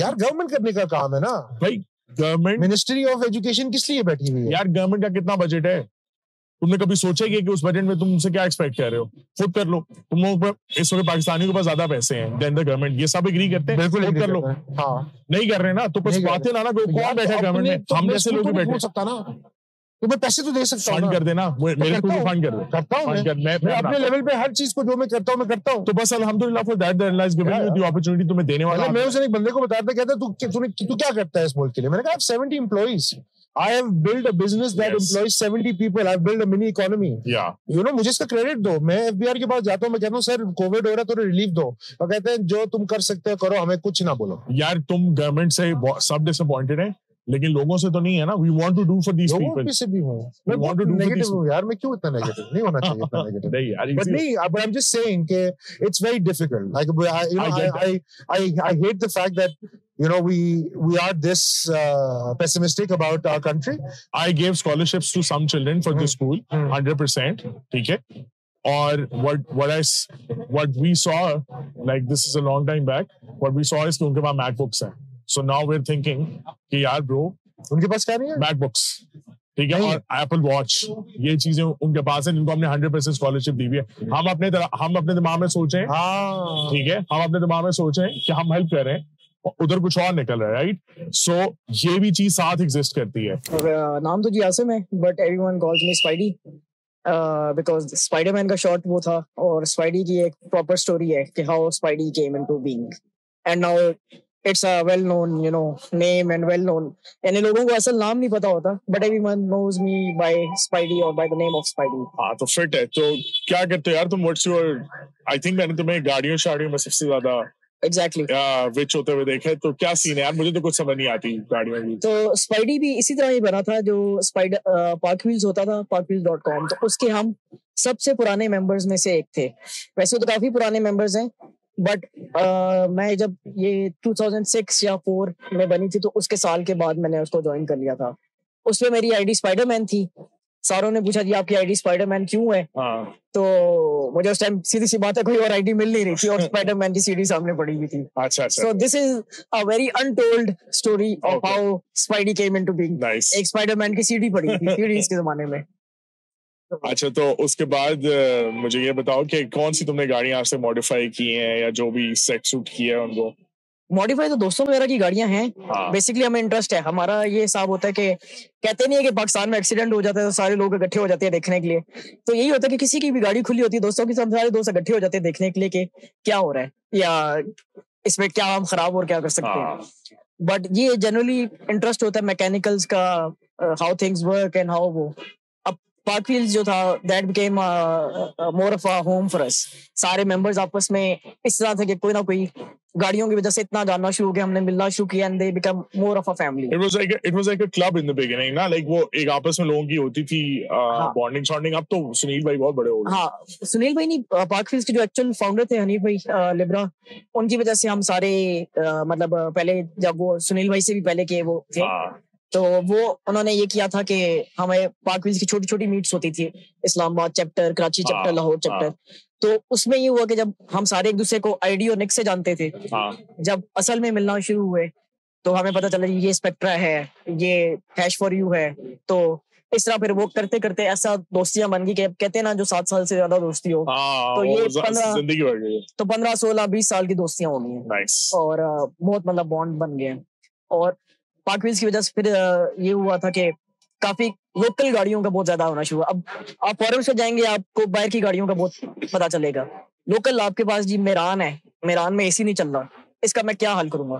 یار گورنمنٹ کرنے کا کام ہے نا بھائی. گورنمنٹ منسٹری آف ایجوکیشن کس لیے بیٹھی ہوئی ہے یار؟ گورنمنٹ کا کتنا بجٹ ہے؟ تم نے کبھی سوچا ہے کہ اس بجٹ میں تم سے کیا ایکسپیکٹ کر رہے ہو؟ خود کر لو. تم لوگ اس وقت پاکستانیوں کے پاس زیادہ پیسے ہیں دین دا گورنمنٹ. یہ سب ایگری کرتے ہیں, خود کر لو. ہاں نہیں کر رہے نا تو بس باتیں نہ نا کون بیٹھے گورنمنٹ میں, ہم جیسے لوگ بیٹھے. ہو سکتا نا تو میں پیسے تو دے سکتا ہوں, فنڈ کر دینا. میرے کو فنڈ کر دو, کرتا ہوں میں اپنے لیول پہ ہر چیز کو جو میں کرتا ہوں میں کرتا ہوں. تو بس الحمدللہ for that Allah is giving you the opportunity تمہیں دینے والا. میں اسے ایک بندے کو بتاتا کہتا تو کیا کرتا ہے اس ملک کے لیے. میں نے کہا 70 employees. I have built a business that employs 70 people. I have built a mini economy. Yeah. You know, مجھے اس کا کریڈٹ دو. میں ایف بی آر کے پاس جاتا ہوں, میں کہتا ہوں سر کووڈ ہو رہا ہے تو ریلیف دو, اور کہتے ہیں جو تم کر سکتے ہو کرو, ہمیں کچھ نہ بولو. یار تم گورنمنٹ سے سب ڈس اپوائنٹڈ ہیں لیکن لوگوں سے تو نہیں ہے نا. We want to do for these people. میں وانٹ ٹو ڈو نیگیٹو ہوں یار, میں کیوں اتنا نیگیٹو نہیں ہونا چاہیے, اتنا نیگیٹو نہیں یار. بٹ نہیں, but I am just saying کہ it's very difficult. Like you know I hate the fact that you know we are this pessimistic about our country. I gave scholarships to some children for the school 100%. theek hai. Or what we saw, like this is a long time back, what we saw is ki unke paas MacBooks hain. So now we're thinking ki yaar bro ان کے پاس کیا نہیں ہے؟ Make books, ٹھیک ہے, اور apple watch, یہ چیزیں ان کے پاس ہیں جن کو ہم نے 100% اسکالرشپ دی ہوئی ہے. ہم اپنے دماغ میں سوچیں, ٹھیک ہے, ہم اپنے دماغ میں سوچیں کہ ہم ہیلپ کر رہے ہیں, ادھر کچھ اور نکل رہا ہے, رائٹ. سو یہ بھی چیز ساتھ ایگزسٹ کرتی ہے. نام تو جی آسم ہے but everyone calls me Spidey because Spider Man کا شارٹ وہ تھا, اور اسپائڈی کی ایک پراپر اسٹوری ہے کہ how Spidey came into being and now it's a well known name and well known. ان لوگوں کو اصل نام نہیں پتا ہوتا but everyone knows me by Spidey or by the name of Spidey. ہاں تو فٹ ہے تو کیا کرتے ہو یار تم? What's your, I think میں نے تمہیں گاڑیوں شاڑیوں میں سب سے زیادہ exactly which ہوتے ہوئے دیکھے, تو کیا سین ہے یار؟ مجھے تو کچھ سمجھ نہیں آتی گاڑیوں کی. تو Spidey بھی اسی طرح ہی بنا تھا جو Spider Parkfields ہوتا تھا, parkfields.com. تو اس کے ہم سب سے پرانے ممبرز میں سے ایک تھے. ویسے تو کافی پرانے ممبرز ہیں بٹ میں جب یہ 2006 یا 4 میں بنی تھی تو اس کے سال کے بعد میں نے اس کو جوائن کر لیا تھا. اس پہ میری آئی ڈی اسپائڈر مین تھی. ساروں نے پوچھا جی آپ کی آئی ڈی اسپائڈر مین کیوں ہے؟ تو مجھے اس ٹائم سیدھی سی بات ہے کوئی اور آئی ڈی مل نہیں رہی تھی, اور اسپائڈر مین کی سی ڈی سامنے پڑی ہوئی تھی. So this is a very untold story of how Spidey came into being. ایک اسپائڈر مین کی سی ڈی پڑی تھی سی ڈیز کے زمانے میں. اچھا تو اس کے بعد مجھے یہ بتاؤ کہ کون سی تم نے گاڑیاں آپ سے ماڈیفائی کی ہیں یا جو بھی سیٹ سوٹ کی ہے ان کو ماڈیفائی؟ تو دوستوں وغیرہ کی گاڑیاں ہیں بیسکلی. ہمیں انٹرسٹ ہے, ہمارا یہ حساب ہوتا ہے کہ کہتے نہیں ہے کہ پاکستان میں ایکسیڈنٹ ہو جاتا ہے تو سارے لوگ اکٹھے ہو جاتے ہیں دیکھنے کے لیے. تو یہی ہوتا ہے کہ کسی کی بھی گاڑی کھلی ہوتی ہے دوستوں کی, سب سارے دوست اکٹھے ہو جاتے ہیں دیکھنے کے لیے کہ کیا ہو رہا ہے یا اس میں کیا ہم خراب اور کیا کر سکتے ہیں. بٹ یہ جنرلی انٹرسٹ ہوتا ہے میکینکلز کا, how things work and how. وہ Parkfields جو تھا that became more of a home for us. سارے ممبرز آپس میں اس طرح تھے کہ کوئی نہ کوئی گاڑیوں کی وجہ سے اتنا جاننا شروع ہو گیا, ہم نے ملنا شروع کیا and they become more of a family. It was like a club in the beginning نا, like وہ ایک آپس میں لوگوں کی ہوتی تھی bonding شونڈنگ. اب تو سنیل بھائی بہت بڑے ہو گئے. ہاں سنیل بھائی نہیں, Parkfields کے جو ایکچوئل فاؤنڈر تھے حنیف بھائی لبرا, ان کی وجہ سے ہم سارے مطلب پہلے جب وہ سنیل بھائی سے بھی پہلے کے وہ تھے تو وہ انہوں نے یہ کیا تھا کہ ہمیں پارکویز کی چھوٹی چھوٹی میٹس ہوتی تھی, Islamabad chapter, Karachi chapter, Lahore chapter. تو اس میں یہ ہوا کہ جب ہم سارے ایک دوسرے کو آئی ڈی اور نک سے جانتے تھے, جب اصل میں ملنا شروع ہوئے تو ہمیں پتا چلا یہ اسپیکٹرا ہے, یہ ہیش فور یو ہے. تو اس طرح پھر وہ کرتے کرتے ایسا دوستیاں بن گئی کہ کہتے ہیں نا جو 7 سال سے زیادہ دوستی ہو تو یہ 15-16-20 سال کی دوستیاں ہو گئی ہیں, اور بہت مطلب بانڈ بن گئے. اور پارکویز کی وجہ سے پھر یہ ہوا تھا کہ کافی لوکل گاڑیوں کا بہت زیادہ ہونا شروع. اب آپ فورن سے جائیں گے آپ کو باہر کی گاڑیوں کا بہت پتہ چلے گا. لوکل آپ کے پاس جی میران ہے, میران میں اے سی نہیں چل رہا, اس کا میں کیا حل کروں گا.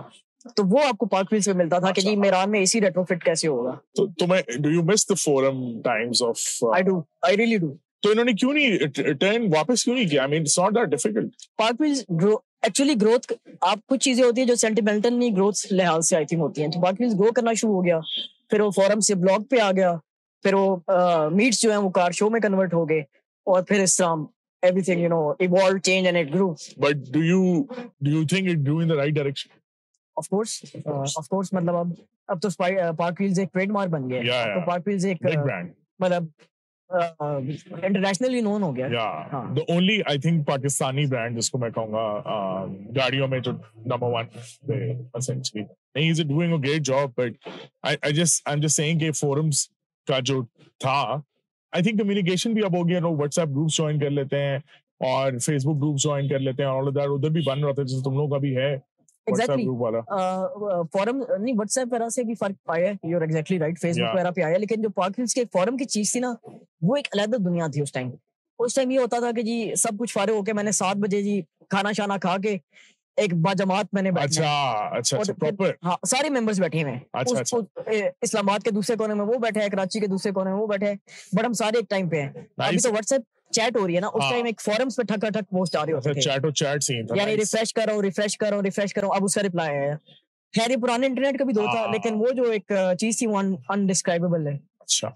تو وہ آپ کو پارک فیلڈز پہ ملتا تھا کہ جی میران میں اے سی ریٹرو فٹ کیسے ہوگا. تو میں do you miss the forum times of I do, I really do. تو انہوں نے کیوں نہیں ٹرن واپس کیوں نہیں کیا؟ I mean it's not that difficult. Park fields actually growth, آپ کچھ چیزیں ہوتی ہیں جو سینٹیمنٹل نہیں گروتھ لحاظ سے آئی تھنک ہوتی ہیں. تو پارک فیلڈز گرو کرنا شروع ہو گیا, پھر وہ فورم سے بلاگ پہ آ گیا, پھر وہ میٹس جو ہیں وہ کار شو میں کنورٹ ہو گئے, اور پھر اس طرح everything, you know, evolved, changed and it grew. But do you think it grew in the right direction? Of course, matlab ab to Parkfields ek trademark ban gaya hai. To Parkfields ek big brand, matlab internationally known ho gaya. Yeah, the only I think Pakistani brand jisko main kahunga gaadiyon mein jo number 1 essentially. He's doing a great job, but I'm just saying ke forums ka jo tha, I think communication بھی اب ہو گیا. What's app groups join کر لیتے ہیں اور face بک group join کر لیتے ہیں, ادھر بھی بن رہا تھا جیسے تم لوگوں کا بھی ہے واٹس ایپ گروپ والا. فورم نہیں, واٹس ایپ وغیرہ سے بھی فرق آیا ہے, you are exactly right, Facebook وغیرہ پہ آیا. لیکن جو پارک فیلڈز کے فورم کی چیز تھی نا, وہ ایک علیحدہ دنیا تھی اس ٹائم. اس ٹائم یہ ہوتا تھا کہ جی سب کچھ فارغ ہو کے میں نے 7 بجے جی کھانا شانا کھا کے ایک باجماعت میں نے سارے ممبرز بیٹھے ہوئے ہیں, اسلام آباد کے دوسرے کونے میں وہ بیٹھے ہیں, کراچی کے دوسرے کونے میں وہ بیٹھے ہیں, بٹ ہم سارے ایک ٹائم پہ ہیں. ابھی تو واٹس ایپ چیٹ ہو رہی ہے نا, اس ٹائم ایک فورمز پہ ٹھک ٹھک پوسٹ آ رہی ہوتی ہے, چیٹ اور چیٹ سین تھا, یعنی ریفریش کرو اب اس کا رپلائی آیا ہے. خیر یہ پرانے انٹرنیٹ کا بھی دور تھا, لیکن وہ جو ایک چیز تھی وہ انڈسکرائبل ہے. اچھا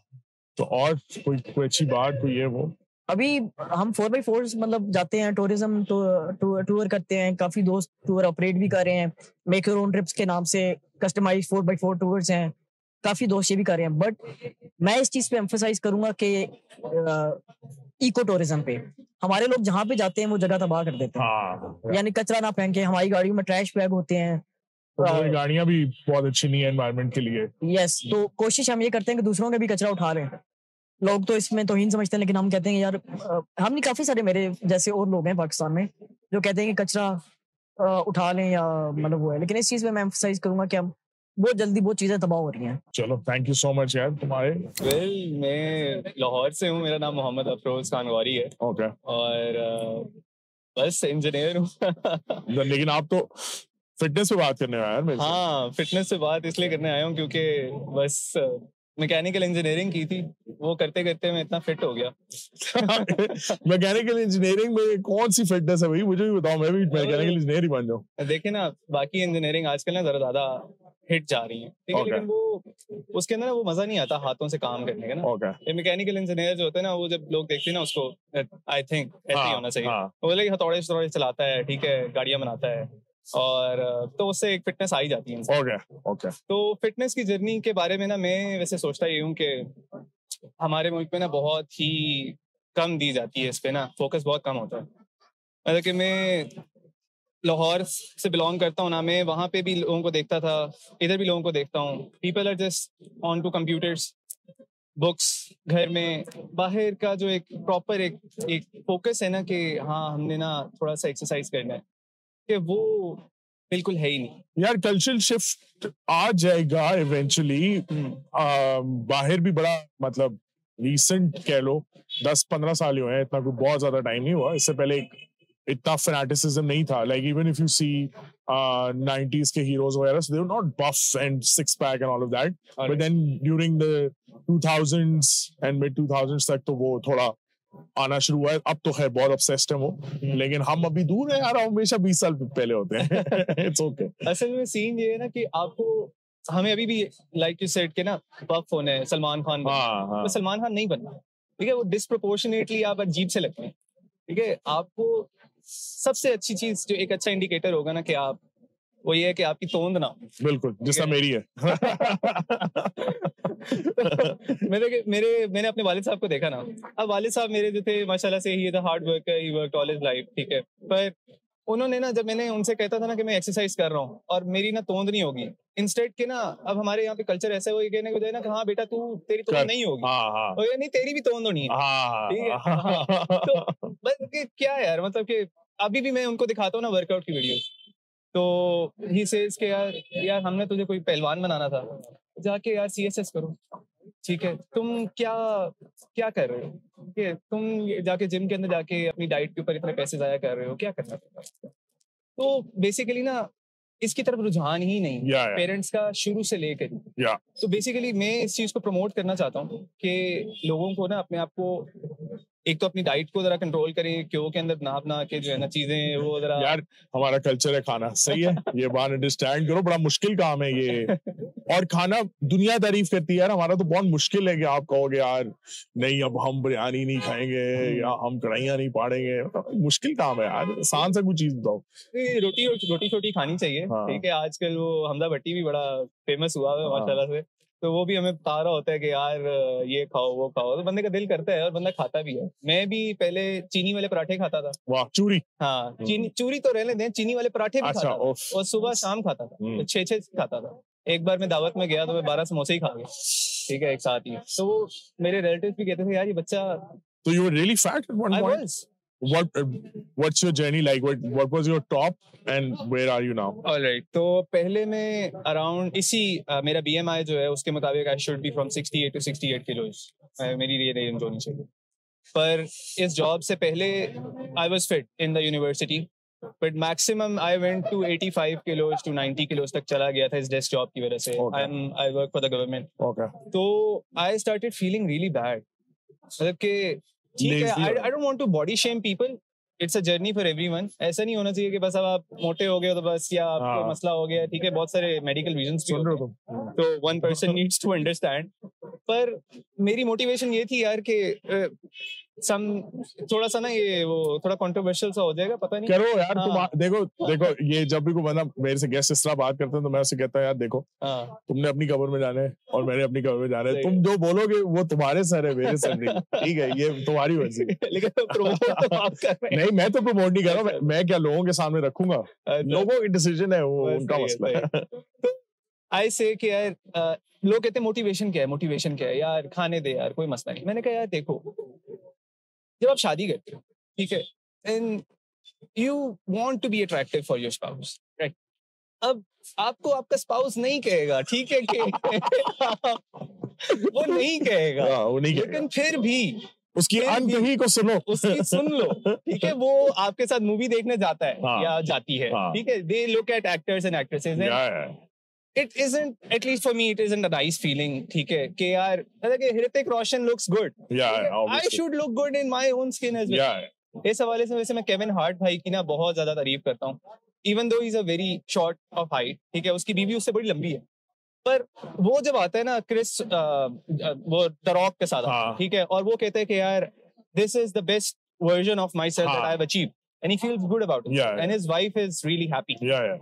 تو اور کوئی اچھی بات کوئی ہے وہ ابھی ہم 4x4 مطلب جاتے ہیں, ٹورزم ٹور کرتے ہیں, کافی دوست ٹور آپریٹ بھی کر رہے ہیں, میک یور اون ٹرپس کے نام سے کسٹمائز 4x4 ٹورز ہیں, کافی دوست یہ بھی کر رہے ہیں. بٹ میں اس چیز پہ ایمفسائز کروں گا کہ ایکو ٹورزم پہ ہمارے لوگ جہاں پہ جاتے ہیں وہ جگہ تباہ کر دیتے ہیں, یعنی کچرا نہ پھینکیں, ہماری گاڑیوں میں ٹریش بیگ ہوتے ہیں, گاڑیاں بھی بہت اچھی نہیں ہیں انوائرمنٹ کے لیے. یس, تو کوشش ہم یہ کرتے ہیں کہ دوسروں کا بھی کچرا اٹھا رہے ہیں. لوگ تو اس میں توہین سمجھتے ہیں, لیکن ہم کہتے ہیں یار, ہم نے کافی سارے میرے جیسے اور لوگ ہیں پاکستان میں جو کہتے ہیں کہ کچرا اٹھا لیں یا مطلب وہ ہے, لیکن اس چیز پہ میں ایمفسائز کروں گا کہ ہم بہت جلدی بہت چیزیں تباہ ہو رہی ہیں. چلو تھینک یو سو مچ یار. تمہارے ویل میں لاہور سے ہوں, میرا نام محمد افروز خان گوری ہے. اوکے, اور بس انجینئر ہوں. لیکن آپ تو فٹنس پہ بات کرنے آئے ہیں. ہاں فٹنس پہ بات اس لیے کرنے آیا ہوں کیونکہ بس میکینیکل انجینئرنگ کی تھی, وہ کرتے کرتے میں اتنا فٹ ہو گیا. میکینیکل انجینئرنگ میں کون سی فٹنس ہے بھائی, مجھے بھی بتاؤ, میں بھی میکینیکل انجینئر ہی بن جاؤں. دیکھیں نا باقی انجینئرنگ آج کل نا ذرا زیادہ ہٹ جا رہی ہیں, ٹھیک ہے, لیکن وہ اس کے اندر وہ مزہ نہیں آتا ہاتھوں سے کام کرنے کا نا. یہ میکینیکل انجینئر جو ہوتا ہے نا, وہ جب لوگ دیکھتے ہیں نا اس کو, آئی تھنک ایسے ہی ہونا چاہیے, وہ لے ہتھوڑے ہتھوڑے چلاتا ہے, ٹھیک ہے, گاڑیاں بناتا ہے, اور تو اس سے ایک فٹنس آئی جاتی ہے. تو فٹنس کی جرنی کے بارے میں نا میں ویسے سوچتا یہ ہوں کہ ہمارے ملک میں نا بہت ہی کم دی جاتی ہے اس پہ نا, فوکس بہت کم ہوتا ہے. مطلب کہ میں لاہور سے بلانگ کرتا ہوں نا, میں وہاں پہ بھی لوگوں کو دیکھتا تھا, ادھر بھی لوگوں کو دیکھتا ہوں, people are just on to computers, books, گھر میں. باہر کا جو ایک پراپر ایک فوکس ہے نا کہ ہاں ہم نے نا تھوڑا سا ایکسرسائز کرنا ہے, کہ وہ بالکل ہے ہی نہیں. یار کلچرل شفٹ آ جائے گا ایونچولی. باہر بھی بڑا مطلب ریسنٹ کہہ لو 10-15 سال ہوئے ہیں, اتنا کوئی بہت زیادہ ٹائم نہیں ہوا, اس سے پہلے اتنا فنیٹسزم نہیں تھا. Like even if you see 90s کے ہیروز وغیرہ, they were not buff and six pack and all of that, but then during the 2000s and mid 2000s تک تو وہ تھوڑا آنا شروع ہوا ہے. اب تو خیر بہت ابسیسڈ ہیں وہ, لیکن ہم ابھی دور ہیں یار, ہمیشہ 20 سال پہلے ہوتے ہیں. اصل میں سین یہ ہے نا کہ آپ کو, ہمیں ابھی بھی لائک یو سیڈ کے نا بف ہونا ہے, سلمان خان بننا, سلمان خان نہیں بننا, ٹھیک ہے, وہ ڈسپرپورشنیٹلی آپ عجیب سے لگتے ہیں. ٹھیک ہے, آپ کو سب سے اچھی چیز جو ایک اچھا انڈیکیٹر ہوگا نا کہ آپ, وہ یہ ہے کہ آپ کی توند نہ ہو, بالکل جس طرح میری ہے. میں نے اپنے والد صاحب کو دیکھا نا, اب والد صاحب میرے جو تھے ماشاء اللہ سے, he is a hard worker, he worked all his life, ٹھیک ہے, پر انہوں نے نا, جب میں نے ان سے کہتا تھا نا کہ میں ایکسرسائز کر رہا ہوں اور میری نا توند نہیں ہوگی, انسٹیڈ کے نا اب ہمارے یہاں پہ کلچر ایسا ہو گیا کہ نا کہ ہاں بیٹا تو تیری توند نہیں ہوگی, نہیں تیری بھی توند ہونی ہے. کیا یار, مطلب کہ ابھی بھی میں ان کو دکھاتا ہوں نا ورک آؤٹ کی ویڈیوز, تو ہی سیز کہ یار ہم نے تجھے کوئی پہلوان بنانا تھا, جا کے یار CSS کرو, ٹھیک ہے, تم کیا کر رہے ہو, ٹھیک ہے, تم جا کے جم کے اندر جا کے اپنی ڈائٹ کے اوپر اتنے پیسے ضائع کر رہے ہو, کیا کرنا پڑتا. تو بیسیکلی نا اس کی طرف رجحان ہی نہیں پیرنٹس کا شروع سے لے کر. تو بیسیکلی میں اس چیز کو پروموٹ کرنا چاہتا ہوں کہ لوگوں کو نا اپنے آپ کو ایک تو اپنی ڈائٹ کو ذرا کنٹرول کریں, کیوں کے اندر ناپ نہ کے جو ہے نا چیزیں وہ ذرا. یار ہمارا کلچر ہے کھانا, صحیح ہے, یہ بات انڈرسٹینڈ کرو, بڑا مشکل کام ہے یہ. اور کھانا دنیا تعریف کرتی ہے یار, ہمارا تو بہت مشکل ہے کہ آپ کہو گے یار نہیں اب ہم بریانی نہیں کھائیں گے یا ہم کڑھائیاں نہیں پاڑیں گے, مشکل کام ہے یار. آسان سا کوئی چیز بتاؤ. روٹی چھوٹی کھانی چاہیے, ٹھیک ہے. آج کل وہ حمزہ بھٹی بھی بڑا فیمس ہوا ہے ماشاء اللہ سے, تو وہ بھی ہمیں بتا رہا ہوتا ہے کہ یار یہ کھاؤ وہ کھاؤ, تو بندے کا دل کرتا ہے اور بندہ کھاتا بھی ہے. میں بھی پہلے چینی والے پراٹھے کھاتا تھا. واہ, چوری. ہاں چوری تو رہنے دیں, چینی والے پراٹھے بھی کھاتا تھا اور صبح شام کھاتا تھا, 6 کھاتا تھا. ایک بار میں دعوت میں گیا تو میں 12 سموسے ہی کھا گیا, ٹھیک ہے, ایک ساتھ ہی. تو وہ میرے ریلیٹیوز بھی کہتے تھے یار یہ بچہ. تو you were really fat at one point. What's your journey like? What was your top and where are you now? All right. So, پہلے میں around اسی میرا BMI جو ہے اس کے مطابق I should be from 68 to 68 kilos. میری یہ رینج ہونی چاہیے. پر اس جاب سے پہلے I was fit in the university. But maximum I went to 85 kilos to 90 kilos تک چلا گیا تھا اس ڈیسک جاب کی وجہ سے. I work for the government. Okay. So, I started feeling really bad. مطلب کہ ٹھیک ہے, I don't want to body shame people. It's a journey for everyone. ایسا نہیں ہونا چاہیے کہ بس اب آپ موٹے ہو گئے تو بس, یا آپ کو مسئلہ ہو گیا, ٹھیک ہے, بہت سارے میڈیکل ریزنس بھی ہوتے ہیں, تو one person needs to understand. پر میری موٹیویشن یہ تھی یار کہ تھوڑا سا نا یہ وہ تھوڑا کنٹروورشل سا ہو جائے گا, پتہ نہیں. کرو یار, دیکھو یہ جب بھی کوئی بندہ میرے سے گیسٹ سسٹر بات کرتا ہے تو میں اسے کہتا ہوں یار دیکھو تم نے اپنی قبر میں جانا ہے اور میں نے اپنی قبر میں جانا ہے, تم جو بولو گے وہ تمہارے سر ہے میرے سر نہیں, ٹھیک ہے, یہ تمہاری مرضی. نہیں, میں تو پروموٹ نہیں کر رہا, میں کیا لوگوں کے سامنے رکھوں گا, لوگوں کی ڈیسیژن ہے, وہ ان کا مسئلہ ہے. I say کہ یار لوگ کہتے ہیں موٹیویشن کیا ہے, موٹیویشن کیا ہے یار, کھانے دے یار, کوئی مسئلہ نہیں. میں نے کہا یار دیکھو جب آپ شادی کرتے ہو, ٹھیک ہے, and you want to be attractive for your spouse, right. اب آپ کو آپ کا اسپاؤس نہیں کہے گا, ٹھیک ہے کہ وہ نہیں کہے گا, لیکن پھر بھی اس کی انتہی کو سنو, اس کی سن لو, ٹھیک ہے. وہ آپ کے ساتھ مووی دیکھنے جاتا ہے یا جاتی ہے, ٹھیک ہے, they look at actors and actresses. It isn't, at least for me, it isn't a nice feeling, theek hai, ke yaar, Hrithik Roshan looks good. Yeah, obviously. I should look good in my own skin as well. Yeah. اس حوالے سے ویسے میں کیون heart بھائی کی نا بہت زیادہ تعریف کرتا ہوں. Even though he's a very short of height, ٹھیک ہے, اس کی بیوی اس سے بڑی لمبی ہے, پر وہ جب آتا ہے نا کرس وہ دراک کے ساتھ, ٹھیک ہے, اور وہ کہتا ہے کہ یار this is the best version of myself that I've achieved. And he feels good about it. Yeah. And his wife is really happy. Yeah, yeah.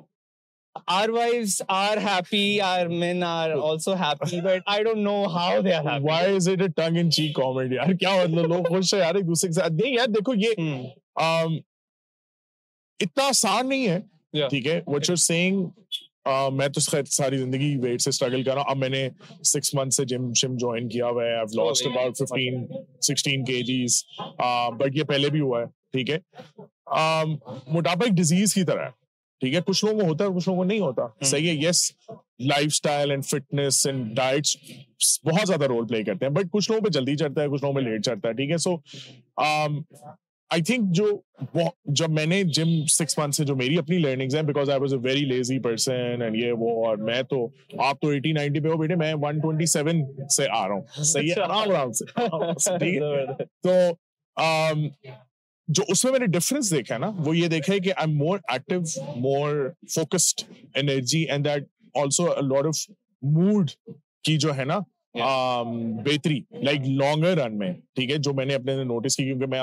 Our wives are happy, our men are also happy, but I don't know how they are happy. Why is it a tongue-in-cheek comment? Yaar, kya matlab, log khush hai yaar ek dusre ke saath. Nahi yaar, dekho ye itna aasan nahi hai, theek hai, what you're saying. میں تو ساری زندگی wait سے struggle کر رہا ہوں. اب میں نے 6 months سے جم شم جوائن کیا ہوا ہے, I've lost about 15-16 kgs, but یہ پہلے بھی ہوا ہے, ٹھیک ہے. موٹاپا ایک ڈیزیز کی طرح ہے, ٹھیک ہے, کچھ لوگوں کو ہوتا ہے کچھ لوگوں کو نہیں ہوتا, صحیح ہے. Yes, lifestyle and fitness and diets بہت زیادہ رول پلے کرتے ہیں, بٹ کچھ لوگوں پہ جلدی چڑھتا ہے, کچھ لوگوں پہ لیٹ چڑھتا ہے, ٹھیک ہے. سو آئی تھنک جب میں نے جم 6 months سے جو میری اپنی لرننگز ہیں, because I was a very lazy person and یہ وہ, اور میں تو آپ تو 80-90 پہ ہو بیٹے, میں 127 سے آ رہا ہوں, صحیح ہے, آرام آرام سے, ٹھیک ہے. تو جو اس میں میں نے ڈفرینس دیکھا ہے نا, وہ یہ دیکھا ہے کہ I am more active, more focused energy, and that also a lot of mood کی جو ہے نا بہتری, لائک لانگر رن میں, ٹھیک ہے, جو میں نے اپنے اندر نوٹس کی. کیونکہ میں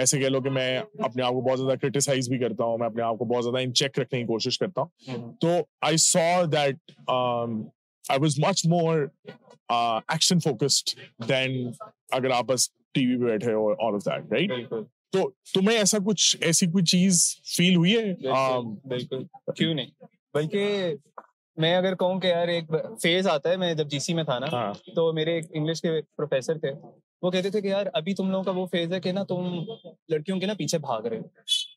ایسے کہہ لو کہ میں اپنے آپ کو بہت زیادہ کرٹیسائز بھی کرتا ہوں, میں اپنے آپ کو بہت زیادہ ان چیک رکھنے کی کوشش کرتا ہوں. تو I saw that I was much more action focused than اگر آپ بس ٹی وی پہ بیٹھے ہو, آل آف دیٹ, رائٹ. تو تمہیں ایسا کچھ, ایسی کوئی چیز فیل ہوئی ہے؟ بالکل, کیوں نہیں. بلکہ میں اگر کہوں کہ یار ایک فیز آتا ہے, میں جب جی سی میں تھا نا, تو میرے ایک انگلش کے پروفیسر تھے, وہ کہتے تھے کہ یار ابھی تم لوگوں کا وہ فیز ہے کہ نا تم لڑکیوں کے نا پیچھے بھاگ رہے ہو,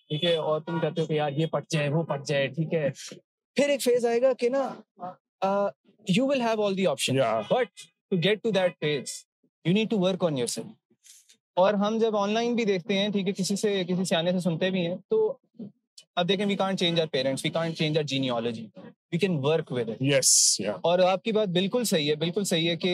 ٹھیک ہے, اور تم کہتے ہو کہ یار یہ پٹ جائے وہ پٹ جائے, ٹھیک ہے. پھر ایک فیز آئے گا کہ نا you will have all the option, but to get to that phase, you need to work on yourself. اور ہم جب آن لائن بھی دیکھتے ہیں، ٹھیک ہے، کسی سیانے سے سنتے بھی ہیں، تو اب دیکھیں we can't change our parents, we can't change our genealogy, we can work with it. Yes, yeah. اور آپ کی بات بالکل صحیح ہے کہ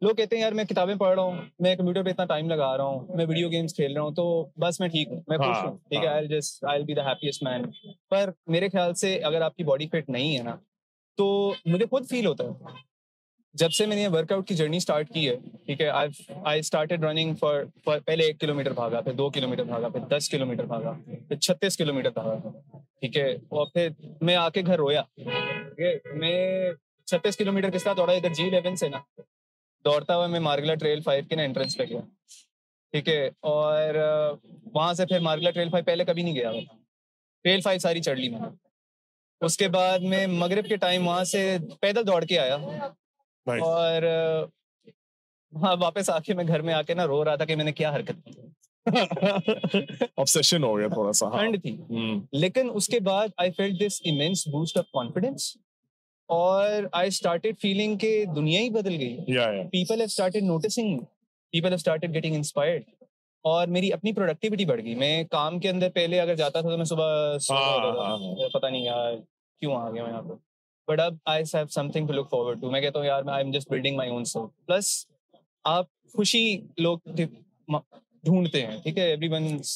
لوگ کہتے ہیں یار میں کتابیں پڑھ رہا ہوں، میں کمپیوٹر پہ اتنا ٹائم لگا رہا ہوں، میں ویڈیو گیمز کھیل رہا ہوں، تو بس میں ٹھیک ہوں، میں خوش ہوں، ٹھیک ہے، I'll be the happiest man. پر میرے خیال سے اگر آپ کی باڈی فٹ نہیں ہے نا، تو مجھے خود فیل ہوتا ہے جب سے میں نے ورک آؤٹ کی جرنی اسٹارٹ کی ہے، ٹھیک ہے، آئی اسٹارٹیڈ رننگ فار پہلے 1 کلو میٹر بھاگا، پھر 2 کلو میٹر بھاگا، پھر 10 کلو میٹر بھاگا، پھر 36 کلو میٹر بھاگا، ٹھیک ہے، اور پھر میں آ کے گھر رویا. میں 36 کلو میٹر کے ساتھ دوڑا، ادھر G11 سے نا دوڑتا ہوا میں مارگلا ٹریل 5 کے نا انٹرنس پہ گیا، ٹھیک ہے، اور وہاں سے پھر مارگلا ٹریل 5 پہلے کبھی نہیں گیا، ٹریل 5 ساری چڑھ لی میں نے. اس کے بعد میں مغرب کے ٹائم وہاں سے پیدل دوڑ کے آیا، اور ہاں واپس آ کے میں گھر میں آ کے نا رو رہا تھا کہ میں نے کیا حرکت کی. آبسیشن ہو گیا تھوڑا سا، ٹھنڈ تھی. لیکن اس کے بعد I felt this immense boost of confidence, اور آئی اسٹارٹیڈ فیلنگ کہ دنیا ہی بدل گئی. People have started noticing, people have started getting inspired, اور میری اپنی پروڈکٹیوٹی بڑھ گئی. میں کام کے اندر پہلے اگر جاتا تھا تو میں صبح پتہ نہیں یار کیوں آ گیا میں یہاں پہ، but now I have something to look forward to. I say, yaar, I'm just building my own self. Plus, aap khushi log dhoondte hain, theek hai, everyone's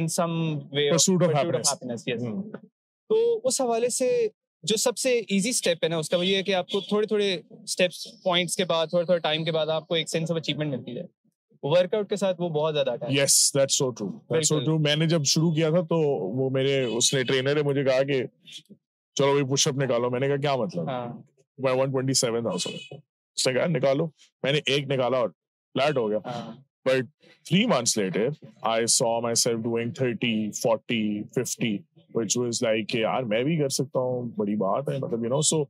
in some way pursuit of happiness. Yes. To us hawale se jo sabse easy step hai na, uska ye hai ki aapko thode steps points ke baad, thode time ke baad aapko ek sense of achievement milti hai. Workout کے ساتھ وہ بہت زیادہ attach ہے. Yes, that's so true, that's so true. میں نے جب شروع کیا تھا تو وہ میرے اس نے ٹرینر نے مجھے کہا کہ چلو بھائی پش اپ نکالو. میں نے کہا کیا مطلب، میں 127 تھا. اس نے کہا نکالو، میں نے ایک نکالا اور فلیٹ ہو گیا. But 3 months later I saw myself doing 30, 40, 50, which was like یار میں بھی کر سکتا ہوں، بڑی بات ہے. مطلب you know, so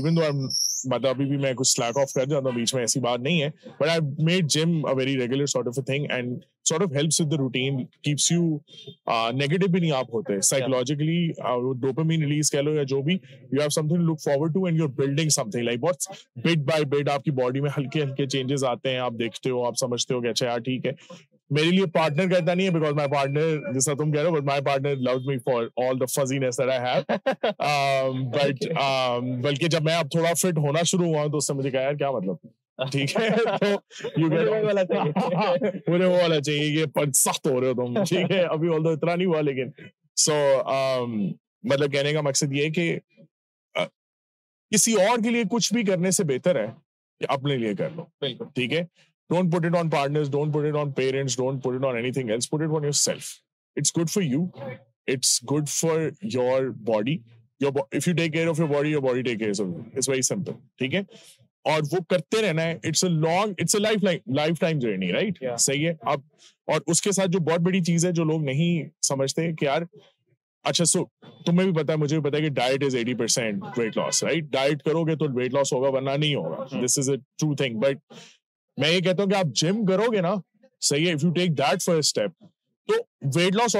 even though I'm مطلب ابھی بھی میں کچھ slack off کر جاتا ہوں بیچ میں، ایسی بات نہیں ہے. But I've made gym a very regular sort of a thing and sort of helps with the routine, keeps you negative بھی نہیں آپ ہوتے psychologically. Dopamine release کہہ لو یا جو بھی، you have something to look forward to and you're building something like what's bit by bit. آپ کی باڈی میں ہلکے ہلکے چینجز آتے ہیں، آپ دیکھتے ہو، آپ سمجھتے ہو کہ اچھا یار ٹھیک ہے. میرے لیے پارٹنر کہتا نہیں ہے because my partner جس طرح تم کہہ رہے ہو، but my partner loves me for all the fuzziness that I have. But بلکہ جب میں اب تھوڑا فٹ ہونا شروع ہوا تو اس نے مجھے کہا یار کیا مطلب، ٹھیک ہے مجھے وہ والا چاہیے، یہ سخت ہو رہے ہو تم، ٹھیک ہے ابھی although اتنا نہیں ہوا. لیکن سو مطلب کہنے کا مقصد یہ ہے کہ کسی اور کے لیے کچھ بھی کرنے سے بہتر ہے کہ اپنے لیے کر لو. بالکل ٹھیک ہے. Don't put it on partners, don't put it on parents, don't put it on anything else. Put it on yourself. It's good for you. It's good for your body. If you take care of your body takes care of you. It's very simple. Okay? And wo karte rehna hai. It's a long, it's a lifetime journey, right? Sahi hai. Ab aur uske sath jo bahut badi cheez hai jo log nahi samajhte ki yaar اچھا سو تمہیں بھی پتا ہے، مجھے بھی پتا ہے کہ diet is 80% weight loss, right? Diet کرو گے تو ویٹ لاس ہوگا، ورنہ نہیں ہوگا. This is a true thing. But میں یہ کہتا ہوں کہ آپ جم کرو گے نا، صحیح ہے، if you take that first step تو ویٹ لاس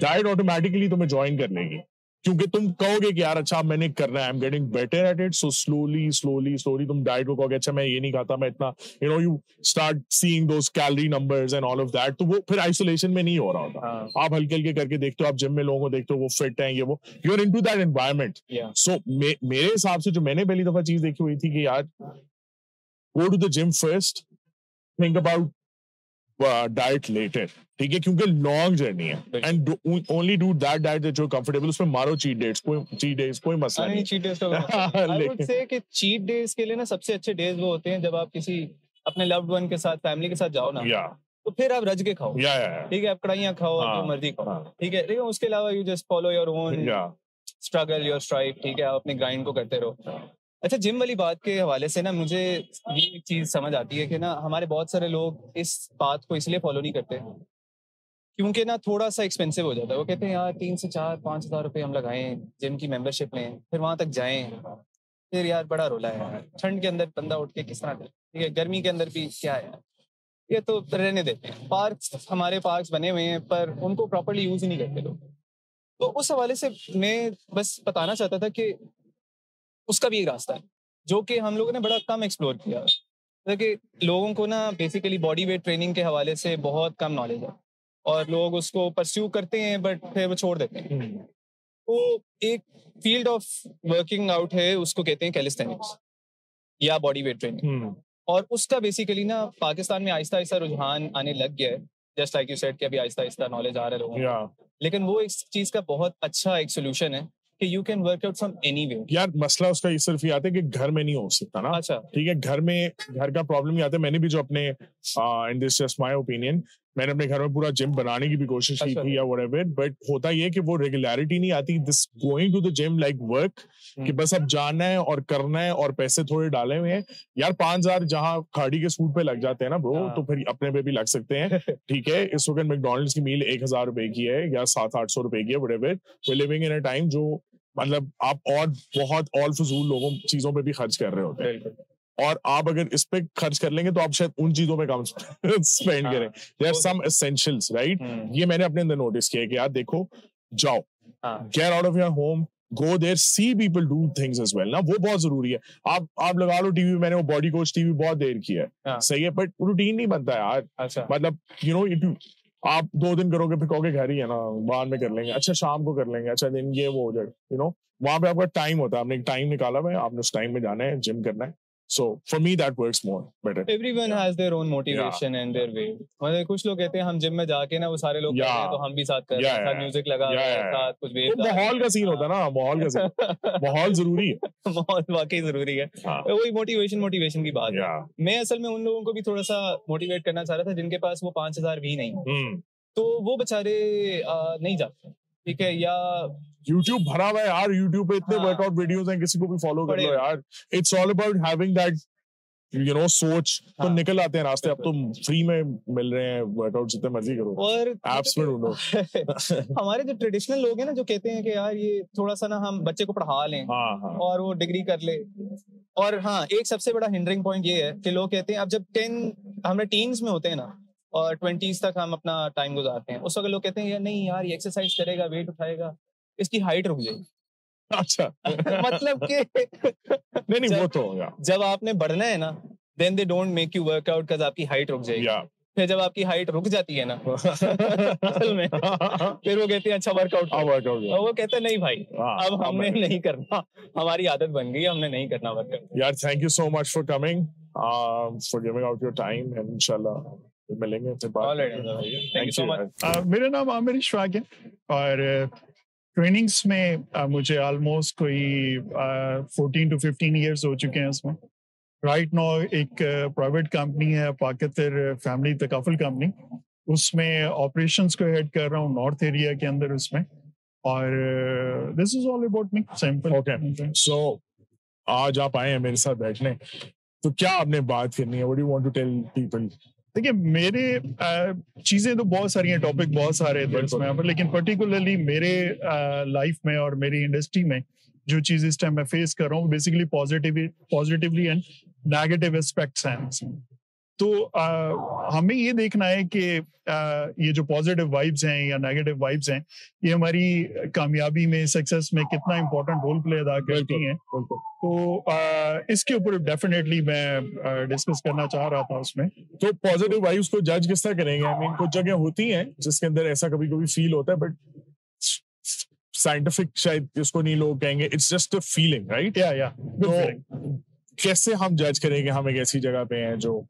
ڈائٹ آٹومیٹکلی تمہیں جوائن کر لے گی، کیونکہ تم کہو گے کہ یار اچھا میں نے کرنا ہے، I am getting better at it. So slowly slowly slowly تم ڈائٹ کو کہو گے اچھا میں یہ نہیں کھاتا، میں اتنا، you know, you start seeing those calorie numbers and all of that. تو وہ پھر آئسولیشن میں نہیں ہو رہا ہوتا، آپ ہلکے ہلکے کر کے دیکھتے ہو، آپ جم میں لوگوں کو دیکھتے ہو وہ فٹ ہیں، یہ وہ، you are into that environment. سو میرے حساب سے جو میں نے پہلی دفعہ چیز دیکھی ہوئی تھی کہ یار go to the gym first, think about diet later. ٹھیک ہے، کیونکہ لانگ جرنی ہے. And only do that diet that you are comfortable. اس میں مارو چیٹ ڈیز، کوئی مسئلہ نہیں. Chat days I would say کہ چیٹ ڈیز کے لیے نا سب سے اچھے ڈیز وہ ہوتے ہیں جب آپ کسی اپنے لوڈ ون کے ساتھ، فیملی کے ساتھ جاؤ نا، تو پھر آپ رج کے کھاؤ، ٹھیک ہے، آپ کڑھائیاں کھاؤ، آپ جو مرضی کھاؤ، ٹھیک ہے. لیکن اس کے علاوہ you just follow your own struggle, your strife, ٹھیک ہے، آپ اپنے گرائنڈ کو کرتے رہو. اچھا، جم والی بات کے حوالے سے نا مجھے یہ ایک چیز سمجھ آتی ہے کہ نا ہمارے بہت سارے لوگ اس بات کو اس لیے فالو نہیں کرتے کیونکہ نا تھوڑا سا ایکسپینسو ہو جاتا ہے. وہ کہتے ہیں یار 3 سے 4-5 ہزار روپے ہم لگائیں، جم کی ممبر شپ لیں، پھر وہاں تک جائیں، پھر یار بڑا رولا ہے، ٹھنڈ کے اندر بندہ اٹھ کے کس طرح، ٹھیک ہے، گرمی کے اندر بھی کیا ہے، یہ تو رہنے دیتے ہیں. پارکس، ہمارے پارکس بنے ہوئے ہیں پر ان کو پراپرلی یوز ہی نہیں کرتے لوگ. تو اس حوالے سے میں بس بتانا چاہتا تھا کہ اس کا بھی ایک راستہ ہے. جو کہ ہم لوگوں نے بڑا کم ایکسپلور کیا، کہ لوگوں کو نا بیسیکلی باڈی ویٹ ٹریننگ کے حوالے سے بہت کم نالج ہے اور لوگ اس کو پرسیو کرتے ہیں بٹ پھر وہ چھوڑ دیتے ہیں. تو ایک فیلڈ آف ورکنگ آؤٹ ہے، اس کو کہتے ہیں کیلسٹینکس یا باڈی ویٹ ٹریننگ، اور اس کا بیسیکلی نا پاکستان میں آہستہ آہستہ رجحان آنے لگ گیا ہے، جسٹ لائک یو سیڈ کہ ابھی آہستہ آہستہ نالج آ رہا ہے لوگوں کو. لیکن وہ اس چیز کا بہت اچھا ایک سولوشن ہے کہ you can work out from anywhere. یار مسئلہ اس کا یہ صرف یہ آتا ہے کہ گھر میں نہیں ہو سکتا نا. اچھا ٹھیک ہے، گھر میں گھر کا پرابلم یہ آتا ہے. میں نے بھی جو اپنے ان دس جسٹ مائی اوپینین، میں نے اپنے گھر میں پورا جم بنانے کی بھی کوشش کی تھی یا واٹ ایور، بٹ ہوتا یہ کہ وہ ریگولیرٹی نہیں آتی. This going to the gym like work, کہ بس اب جانا ہے اور کرنا ہے اور پیسے تھوڑے ڈالے ہوئے ہیں. یار 5,000 جہاں کھاڑی کے سوٹ پہ لگ جاتے ہیں نا برو، تو پھر اپنے پہ بھی لگ سکتے ہیں. ٹھیک ہے، اس وقت میکڈونلڈس کی میل 1,000 روپے کی ہے یا 700-800 روپے کی ہے، whatever. We living in a time جو مطلب آپ اور بہت اور فضول لوگوں چیزوں پہ بھی خرچ کر رہے ہوتے ہیں، اور آپ اگر اس پہ خرچ کر لیں گے تو آپ شاید ان چیزوں پہ کم اسپینڈ کریں. There are some essentials, right. یہ میں نے اپنے اندر نوٹس کیا کہ یار دیکھو، جاؤ، get out of your home, go there, see people do things as well نا. وہ بہت ضروری ہے. آپ لگا لو ٹی وی، میں نے وہ باڈی کوچ ٹی وی بہت دیر کی ہے، صحیح ہے، بٹ روٹین نہیں بنتا یار. مطلب یو نو، آپ 2 دن کرو گے پھر کہو گے گھر ہی ہے نا، بعد میں کر لیں گے، اچھا شام کو کر لیں گے، اچھا دن یہ وہ ہو جائے. یو نو وہاں پہ آپ کا ٹائم ہوتا ہے، آپ نے ایک ٹائم نکالا ہوا ہے، آپ نے اس ٹائم میں جانا ہے، جم کرنا ہے. So for me that works more better. Everyone has their own motivation and their way. مطلب کچھ لوگ کہتے ہیں ہم جم میں جا کے نا وہ سارے لوگ کر رہے ہیں تو ہم بھی ساتھ کر رہے ہیں، ساتھ میوزک لگا رہے ہیں، ساتھ کچھ بھی. ماحول کا سین ہوتا ہے نا، ماحول کا سین، ماحول ضروری ہے، ماحول واقعی ضروری ہے. وہی موٹیویشن کی بات ہے. میں اصل میں ان لوگوں کو بھی تھوڑا سا موٹیویٹ کرنا چاہ رہا تھا جن کے پاس وہ 5,000 بھی نہیں، تو وہ بےچارے نہیں جاتے. ٹھیک ہے، یا یوٹیوب بھرا ہوا ہے یار، یوٹیوب پہ اتنے ورک آؤٹ ویڈیوز ہیں، کسی کو بھی فالو کر لو یار. It's all about having that you know سوچ، تو نکل آتے ہیں راستے. اب تو فری میں مل رہے ہیں ورک آؤٹ، جتنے مرضی کرو اور ایپس میں ڈھونڈو. ہمارے جو ٹریڈیشنل لوگ ہیں نا، جو کہتے ہیں کہ یار یہ تھوڑا سا نا ہم بچے کو پڑھا لیں اور وہ ڈگری کر لے. اور ہاں، ایک سب سے بڑا ہنڈرنگ پوائنٹ یہ ہے کہ لوگ کہتے ہیں اب جب ہمارے ٹینز میں ہوتے ہیں نا اور 20s تک ہم اپنا ٹائم گزارتے ہیں، اس وقت لوگ کہتے ہیں یار نہیں یار، یہ ایکسرسائز کرے گا، ویٹ اٹھائے گا، اس کی ہائٹ رک جائے گی. اچھا مطلب کہ نہیں نہیں، وہ تو جب آپ نے بڑھنا ہے نا، then they don't make you work out cause آپ کی ہائٹ رک جائے گی. پھر جب آپ کی ہائٹ رک جاتی ہے نا اصل میں، پھر وہ کہتے ہیں اچھا ورک آؤٹ، اور وہ کہتے ہیں نہیں بھائی اب ہم نے نہیں کرنا، ہماری عادت بن گئی، ہم نے نہیں کرنا ورک آؤٹ. یار thank you so much for coming, for giving out your time, and انشاءاللہ ملیں گے. میرا نام عامر اشفاق ہے اور ٹریننگس میں مجھے آلموسٹ کوئی 14 to 15 ایئرس ہو چکے ہیں اس میں. رائٹ نو ایک پرائیویٹ کمپنی ہے، پاکتر فیملی تکافل کمپنی، اس میں آپریشنس کو ہیڈ کر رہا ہوں نارتھ ایریا کے اندر اس میں. اور دس از آل اباؤٹ می سیمپل. سو آج آپ آئے ہیں میرے ساتھ بیٹھنے، تو کیا آپ نے بات کرنی ہے؟ What you want to tell people? دیکھیے میرے چیزیں تو بہت ساری ہیں، ٹاپک بہت سارے تھے اس میں، لیکن پرٹیکولرلی میرے لائف میں اور میری انڈسٹری میں جو چیز اس ٹائم میں فیس کر رہا ہوں، basically positively and negative aspects ہیں. تو ہمیں یہ دیکھنا ہے کہ یہ جو پازیٹیو وائبس ہیں یا نیگیٹو وائبس ہیں، یہ ہماری کامیابی میں، سکسیس میں کتنا امپورٹنٹ رول پلے ادا کرتی ہیں. تو اس کے اوپر ڈیفینیٹلی میں ڈسکس کرنا چاہ رہا تھا اس میں. تو پازیٹیو وائبس کو جج کس طرح کریں گے؟ آئی مین کچھ جگہ ہوتی ہیں جس کے اندر ایسا کبھی کبھی فیل ہوتا ہے، بٹ سائنٹیفک شاید اس کو نہیں لوگ کہیں گے، it's just a feeling, right. کیسے ہم جج کریں گے ہم ایک ایسی جگہ پہ ہیں جو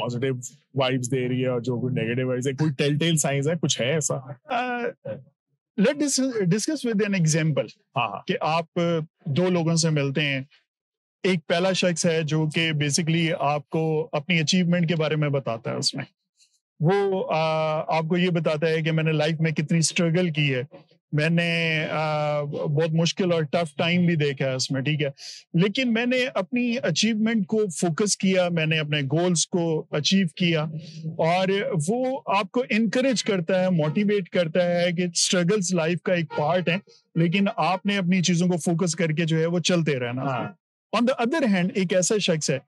پازیٹیو وائبس دے رہی ہے اور جو کوئی نیگیٹو وائبس ہے؟ کوئی ٹیل ٹیل سائنس ہے، کچھ ہے ایسا؟ Let discuss with an example کہ آپ دو لوگوں سے ملتے ہیں. ایک پہلا شخص ہے جو کہ بیسیکلی آپ کو اپنی اچیومنٹ کے بارے میں بتاتا ہے، اس میں وہ آپ کو یہ بتاتا ہے کہ میں نے لائف میں کتنی اسٹرگل کی ہے، میں نے بہت مشکل اور ٹف ٹائم بھی دیکھا ہے اس میں، ٹھیک ہے، لیکن میں نے اپنی اچیومنٹ کو فوکس کیا، میں نے اپنے گولز کو اچیو کیا. اور وہ آپ کو انکریج کرتا ہے، موٹیویٹ کرتا ہے کہ اسٹرگلز لائف کا ایک پارٹ ہے، لیکن آپ نے اپنی چیزوں کو فوکس کر کے جو ہے وہ چلتے رہنا. On the other hand, ایک ایسا شخص ہے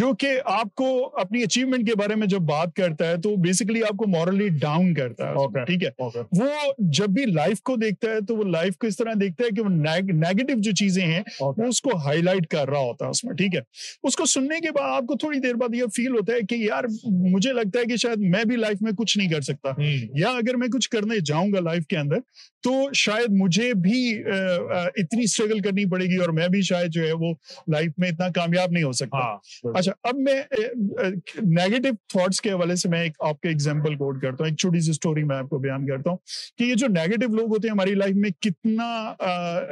جو کہ آپ کو اپنی اچیومنٹ کے بارے میں جب بات کرتا ہے تو بیسیکلی آپ کو مورلی ڈاؤن کرتا ہے. ٹھیک ہے, وہ جب بھی لائف کو دیکھتا ہے تو وہ لائف کو اس طرح دیکھتا ہے کہ وہ نیگیٹو جو چیزیں ہیں وہ اس کو ہائی لائٹ کر رہا ہوتا ہے اس میں. ٹھیک ہے, اس کو سننے کے بعد آپ کو تھوڑی دیر بعد یہ فیل ہوتا ہے کہ یار مجھے لگتا ہے کہ شاید میں بھی لائف میں کچھ نہیں کر سکتا, یا اگر میں کچھ کرنے جاؤں گا لائف کے اندر تو شاید مجھے بھی اتنی اسٹرگل کرنی پڑے گی اور میں بھی شاید جو ہے وہ لائف میں اتنا کامیاب نہیں ہو سکتا. اچھا, اب میں نیگیٹو تھاٹس کے حوالے سے میں ایک آپ کے ایگزامپل کوٹ کرتا ہوں, ایک چھوٹی سی اسٹوری میں آپ کو بیان کرتا ہوں کہ یہ جو نیگیٹو لوگ ہوتے ہیں ہماری لائف میں کتنا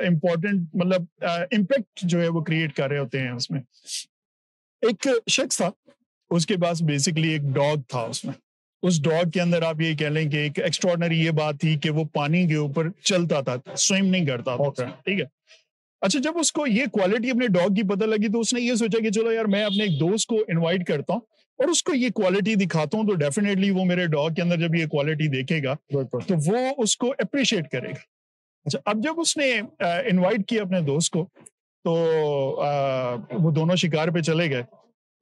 امپورٹنٹ مطلب امپیکٹ جو ہے وہ کریٹ کر رہے ہوتے ہیں. اس میں ایک شخص تھا, اس کے پاس بیسیکلی ایک ڈاگ تھا. اس میں اس ڈاگ کے اندر آپ یہ کہہ لیں کہ ایک ایکسٹراڈنری یہ بات تھی کہ وہ پانی کے اوپر چلتا تھا, سوئم نہیں کرتا تھا. ٹھیک ہے, اچھا جب اس کو یہ کوالٹی اپنے ڈاگ کی پتہ لگی تو اس نے یہ سوچا کہ چلو یار میں اپنے ایک دوست کو انوائٹ کرتا ہوں اور اس کو یہ کوالٹی دکھاتا ہوں تو ڈیفینیٹلی وہ میرے ڈاگ کے اندر جب یہ کوالٹی دیکھے گا تو وہ اس کو اپریشیٹ کرے گا. اچھا, اب جب اس نے انوائٹ کیا اپنے دوست کو تو وہ دونوں شکار پہ چلے گئے.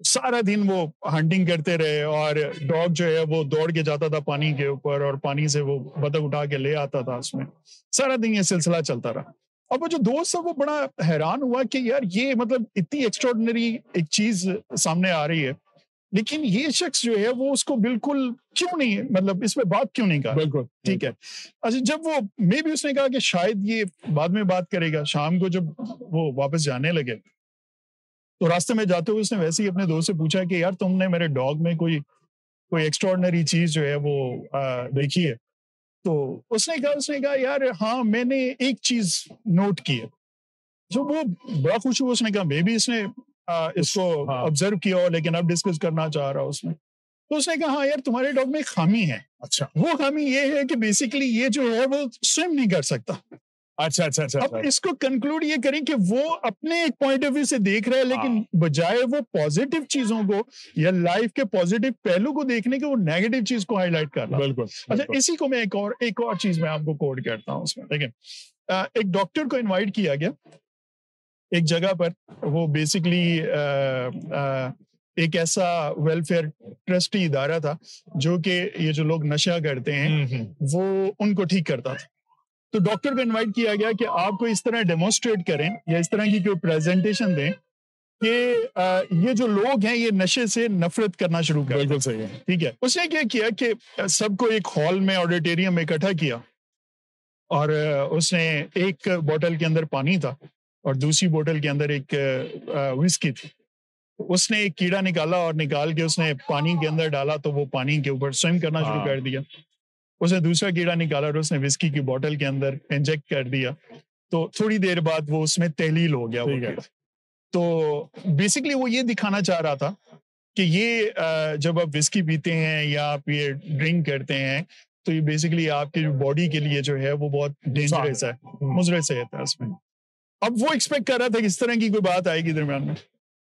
سارا دن وہ ہنٹنگ کرتے رہے اور ڈاگ جو ہے وہ دوڑ کے جاتا تھا پانی کے اوپر اور پانی سے وہ بطخ اٹھا کے لے آتا تھا. اس میں سارا دن یہ سلسلہ چلتا رہا. اب وہ جو دوست تھا وہ بڑا حیران ہوا کہ یار یہ مطلب اتنی ایکسٹراڈنری ایک چیز سامنے آ رہی ہے لیکن یہ شخص جو ہے وہ اس کو بالکل کیوں نہیں مطلب اس پہ بات کیوں نہیں کہا. بالکل ٹھیک ہے. اچھا, جب وہ میں بھی اس نے کہا کہ شاید یہ بعد میں بات کرے گا. شام کو جب وہ واپس جانے لگے تو راستے میں جاتے ہوئے اس نے ویسے ہی اپنے دوست سے پوچھا کہ یار تم نے میرے ڈاگ میں کوئی ایکسٹراڈنری چیز جو ہے وہ دیکھی ہے. تو اس نے کہا یار ہاں میں نے ایک چیز نوٹ کی ہے. جو وہ بڑا خوش ہوا, اس نے کہا میں بھی اس کو آبزرو کیا ہو لیکن اب ڈسکس کرنا چاہ رہا ہوں اس میں. تو اس نے کہا ہاں یار تمہارے ڈاگ میں ایک خامی ہے. اچھا, وہ خامی یہ ہے کہ بیسیکلی یہ جو ہے وہ سوئم نہیں کر سکتا. اچھا اچھا اچھا, اب اس کو کنکلوڈ یہ کریں کہ وہ اپنے ایک پوائنٹ آف ویو سے دیکھ رہا ہے لیکن بجائے وہ پازیٹو چیزوں کو یا لائف کے پازیٹو پہلو کو دیکھنے کے وہ نیگیٹو چیز کو ہائی لائٹ کر رہا ہے. بالکل. اچھا, اسی کو میں ایک اور چیز میں آپ کو کوٹ کرتا ہوں اس میں. ٹھیک ہے, ایک ڈاکٹر کو انوائٹ کیا گیا ایک جگہ پر. وہ بیسیکلی ایک ایسا ویلفیئر ٹرسٹی ادارہ تھا جو کہ یہ جو لوگ نشہ کرتے ہیں وہ ان کو ٹھیک کرتا تھا. تو ڈاکٹر کو انوائٹ کیا گیا کہ آپ کو اس طرح ڈیمونسٹریٹ کریں یا اس طرح کی کوئی پریزنٹیشن دیں کہ یہ جو لوگ ہیں یہ نشے سے نفرت کرنا شروع کر. بالکل صحیح ہے. ٹھیک ہے, اس نے کیا کیا کہ سب کو ایک ہال میں آڈیٹوریم میں اکٹھا کیا اور اس نے ایک بوٹل کے اندر پانی تھا اور دوسری بوٹل کے اندر ایک وسکی تھی. اس نے ایک کیڑا نکالا اور نکال کے اس نے پانی کے اندر ڈالا تو وہ پانی کے اوپر سوئم کرنا شروع کر دیا. اس نے دوسرا کیڑا نکالا اور اس نے وسکی کی بوٹل کے اندر انجیکٹ کر دیا تو تھوڑی دیر بعد وہ اس میں تحلیل ہو گیا. تو بیسیکلی وہ یہ دکھانا چاہ رہا تھا کہ یہ جب آپ وسکی پیتے ہیں یا آپ یہ ڈرنک کرتے ہیں تو یہ بیسیکلی آپ کے باڈی کے لیے جو ہے وہ بہت ڈینجرس ہے, مضر صحت ہے اس میں. اب وہ ایکسپیکٹ کر رہا تھا کہ اس طرح کی کوئی بات آئے گی درمیان میں.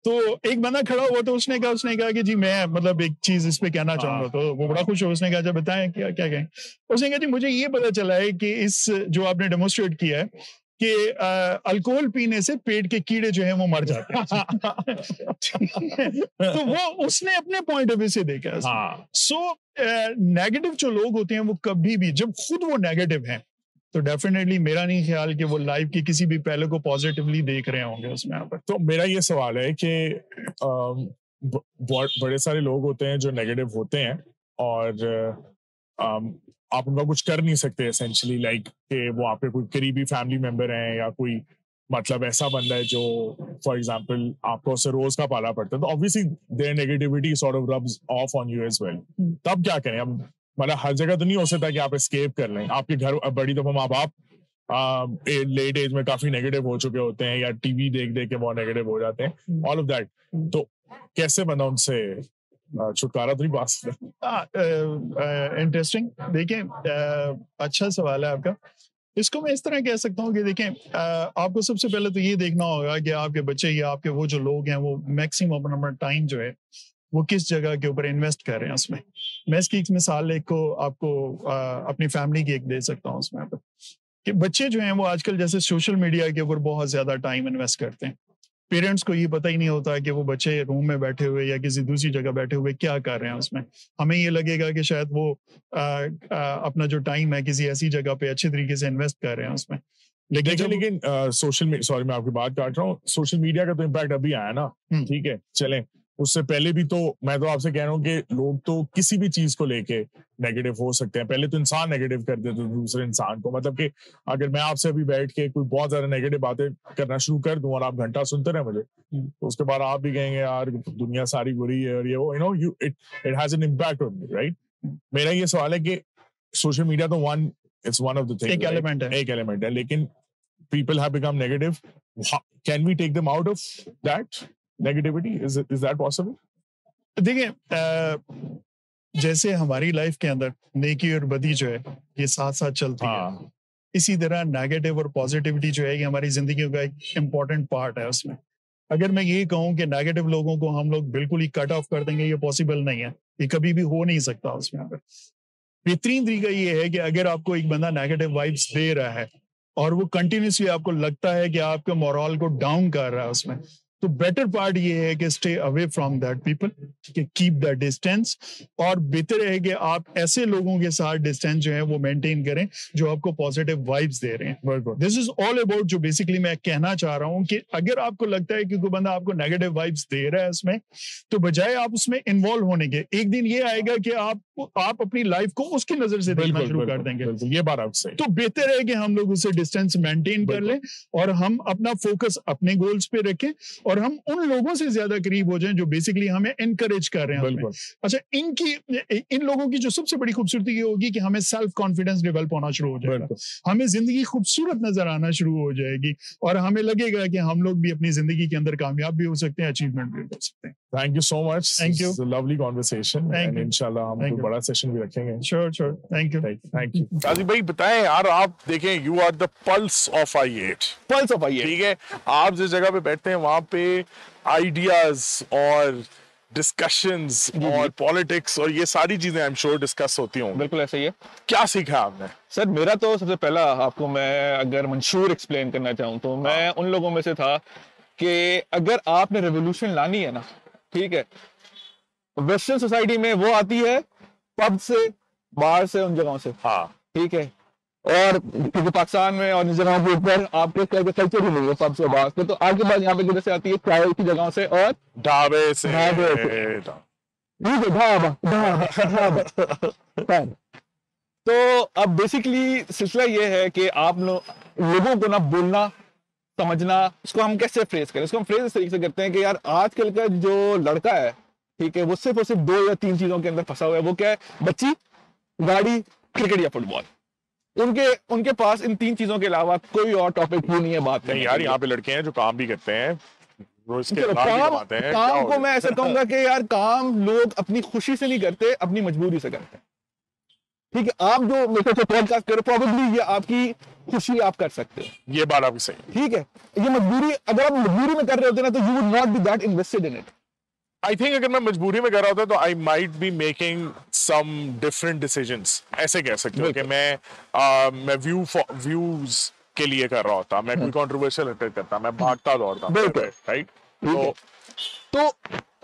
تو ایک بندہ کھڑا ہوا تو اس نے کہا کہ جی میں مطلب ایک چیز اس پہ کہنا چاہوں گا. تو وہ بڑا خوش ہوا. اس نے کہا جب بتائیں کیا کہیں. اس نے کہا جی مجھے یہ پتا چلا ہے کہ اس جو آپ نے ڈیمونسٹریٹ کیا ہے کہ الکوہل پینے سے پیٹ کے کیڑے جو ہیں وہ مر جاتے ہیں. تو وہ اس نے اپنے پوائنٹ آف ویو سے دیکھا. سو نیگیٹو جو لوگ ہوتے ہیں وہ کبھی بھی جب خود وہ نیگیٹو ہیں تو ڈیفینیٹلی میرا نہیں خیال کہ وہ لائف کے کسی بھی پہلو کو پازیٹیولی دیکھ رہے ہوں گے اس میں. تو میرا یہ سوال ہے کہ بڑے سارے لوگ ہوتے ہیں جو نیگیٹو ہوتے ہیں اور آپ ان کا کچھ کر نہیں سکتے اسینشلی, لائک کہ وہ آپ کے کوئی قریبی فیملی ممبر ہیں یا کوئی مطلب ایسا بندہ ہے جو فار ایگزامپل آپ کو اسے روز کا پالا پڑتا ہے تو obviously there negativity sort of rubs off on you as well. تب کیا کریں؟ اب مطلب ہر جگہ تو نہیں ہو سکتا کہ آپ اسکیپ کر لیں. آپ کے گھر بڑی دفعہ ماں باپ لیٹ ایج میں کافی نیگیٹو ہو چکے ہوتے ہیں یا ٹی وی دیکھ دیکھ کے بہت نیگیٹو ہو جاتے ہیں, آل آف دیٹ. تو کیسے بنا ان سے چھٹکارا؟ تو نہیں بات انٹرسٹنگ. دیکھیں اچھا سوال ہے آپ کا. اس کو میں اس طرح کہہ سکتا ہوں کہ دیکھیں آپ کو سب سے پہلے تو یہ دیکھنا ہوگا کہ آپ کے بچے یا آپ کے وہ جو لوگ ہیں وہ میکسیمم اپنا ٹائم جو ہے وہ کس جگہ کے اوپر انویسٹ کر رہے ہیں. اس میں میں اس کی ایک مثال ایک کو آپ کو اپنی فیملی کی ایک دے سکتا ہوں اس میں کہ بچے جو ہیں وہ آج کل جیسے سوشل میڈیا کے اوپر بہت زیادہ ٹائم انویسٹ کرتے ہیں. پیرنٹس کو یہ پتہ ہی نہیں ہوتا کہ وہ بچے روم میں بیٹھے ہوئے یا کسی دوسری جگہ بیٹھے ہوئے کیا کر رہے ہیں. اس میں ہمیں یہ لگے گا کہ شاید وہ اپنا جو ٹائم ہے کسی ایسی جگہ پہ اچھے طریقے سے انویسٹ کر رہے ہیں اس میں. لیکن سوشل میں آپ کی بات کاٹ رہا ہوں, سوشل میڈیا کا تو امپیکٹ ابھی آیا نا, ٹھیک ہے چلیں, اس سے پہلے بھی تو میں تو آپ سے کہہ رہا ہوں کہ لوگ تو کسی بھی چیز کو لے کے نیگیٹو ہو سکتے ہیں. پہلے تو انسان نیگیٹو کر دیتے دوسرے انسان کو, مطلب کہ اگر میں آپ سے ابھی بیٹھ کے کوئی بہت زیادہ نیگیٹو باتیں کرنا شروع کر دوں اور آپ گھنٹہ سنتے رہے مجھے, تو اس کے بعد آپ بھی کہیں گے یار دنیا ساری بری ہے اور یہ وہ, you know it has an impact on me, right. میرا یہ سوال ہے کہ سوشل میڈیا تو ون آف دا تھنگ, ایک ایلیمنٹ ہے, لیکن people have become negative. Can we take them out of that negativity? Is that possible? دیکھیں, جیسے ہماری لائف کے اندر نیکی اور بدی جو ہے یہ ساتھ ساتھ چلتی ہے, اسی طرح نیگیٹو اور پازیٹیوٹی جو ہے یہ ہماری زندگی کا ایک امپورٹنٹ پارٹ ہے. اس میں اگر میں یہ کہوں کہ نیگیٹو لوگوں کو ہم لوگ بالکل ہی کٹ آف کر دیں گے, یہ پاسبل نہیں ہے, یہ کبھی بھی ہو نہیں سکتا. اس میں بہترین طریقہ یہ ہے کہ اگر آپ کو ایک بندہ نیگیٹو وائبس دے رہا ہے اور وہ کنٹینیوسلی آپ کو لگتا ہے کہ آپ کا مورال کو ڈاؤن کر رہا ہے اس میں, تو بیٹر پارٹ یہ ہے کہ stay away from that people, کہ کیپ دا ڈسٹینس, اور بہتر ہے کہ آپ ایسے لوگوں کے ساتھ ڈسٹینس جو ہے وہ مینٹین کریں جو آپ کو پازیٹیو وائبس دے رہے ہیں. دس از آل اباؤٹ جو بیسکلی میں کہنا چاہ رہا ہوں کہ اگر آپ کو لگتا ہے کہ کوئی بندہ آپ کو نیگیٹو وائبس دے رہا ہے اس میں, تو بجائے آپ اس میں انوالو ہونے کے, ایک دن یہ آئے گا کہ آپ اپنی لائف کو اس کی نظر سے دیکھنا شروع کر دیں گے. یہ بات آپ سے, تو بہتر ہے کہ ہم لوگ اسے ڈسٹینس مینٹین کر لیں اور ہم اپنا فوکس اپنے گولز پہ رکھیں, اور ہم ان لوگوں سے زیادہ قریب ہو جائیں جو بیسکلی ہمیں انکریج کر رہے ہیں. اچھا, ان لوگوں کی جو سب سے بڑی خوبصورتی یہ ہوگی کہ ہمیں سیلف کانفیڈنس ڈیولپ ہونا شروع ہو جائے گا, ہمیں زندگی خوبصورت نظر آنا شروع ہو جائے گی, اور ہمیں لگے گا کہ ہم لوگ بھی اپنی زندگی کے اندر کامیاب بھی ہو سکتے ہیں, اچیومنٹ بھی کر سکتے ہیں. Thank you so much, thank you, lovely conversation, and انشاءاللہ ہم کوئی بڑا سیشن بھی رکھیں گے. Sure sure, thank you, thank you. Qazi بھائی بتائیں یار, آپ دیکھیں you are the pulse of i8, pulse of i8, ٹھیک ہے. آپ جس جگہ پہ بیٹھتے ہیں وہاں پہ آئیڈیاز اور ڈسکشنز اور پالیٹکس اور یہ ساری چیزیں آئی ایم شیور ڈسکس ہوتی ہوں. بالکل ایسا ہی ہے. کیا سیکھا آپ نے؟ سر میرا تو سب سے پہلا, آپ کو میں اگر منشور ایکسپلین کرنا چاہوں تو میں ان لوگوں میں سے تھا کہ اگر آپ نے ریولیوشن لانی ہے نا, ٹھیک ہے, ویسٹرن سوسائٹی میں وہ آتی ہے پب سے, باہر سے, ان جگہوں سے, ہاں ٹھیک ہے, اور پاکستان میں اور جگہوں کے اوپر آپ کے کلچر ہی نہیں ہے پب سے باہر سے, تو آپ کے پاس یہاں پہ جدھر سے آتی ہے چائے کی جگہوں سے اور ڈھابے سے, ڈھابا. تو اب بیسکلی سلسلہ یہ ہے کہ آپ لوگوں کو نہ بولنا سمجھنا, اس کو ہم کیسے فریز کریں, اس کو ہم فریز اس طریقے سے کرتے ہیں کہ یار آج کل کا جو لڑکا ہے, ٹھیک ہے, وہ صرف اور صرف 2 یا 3 چیزوں کے اندر پھنسا ہوا ہے. وہ کیا ہے؟ بچی, گاڑی, کرکٹ یا فٹ بال. ان کے پاس ان 3 چیزوں کے علاوہ کوئی اور ٹاپک بھی نہیں ہے بات کرنے. یار یہاں پہ لڑکے ہیں جو کام بھی کرتے ہیں, کام کو میں ایسا کہوں گا کہ یار کام لوگ اپنی خوشی سے نہیں کرتے, اپنی مجبوری سے کرتے ہیں. ٹھیک ہے, آپ جو میرے سے پوڈ کاسٹ کرو پروبیبلی یہ آپ کی خوشی, آپ کر سکتے ہیں, یہ بات آپ کی صحیح, ٹھیک ہے. یہ مجبوری, اگر آپ مجبوری میں کر رہے ہوتے نا تو you would not be that invested in it. I think اگر میں مجبوری میں کر رہا ہوتا تو I might be making some different decisions. ایسے کہہ سکتے ہو کہ میں views کے لیے کر رہا ہوتا, میں کوئی controversial attack کرتا, میں بھاگتا دوڑتا, right? تو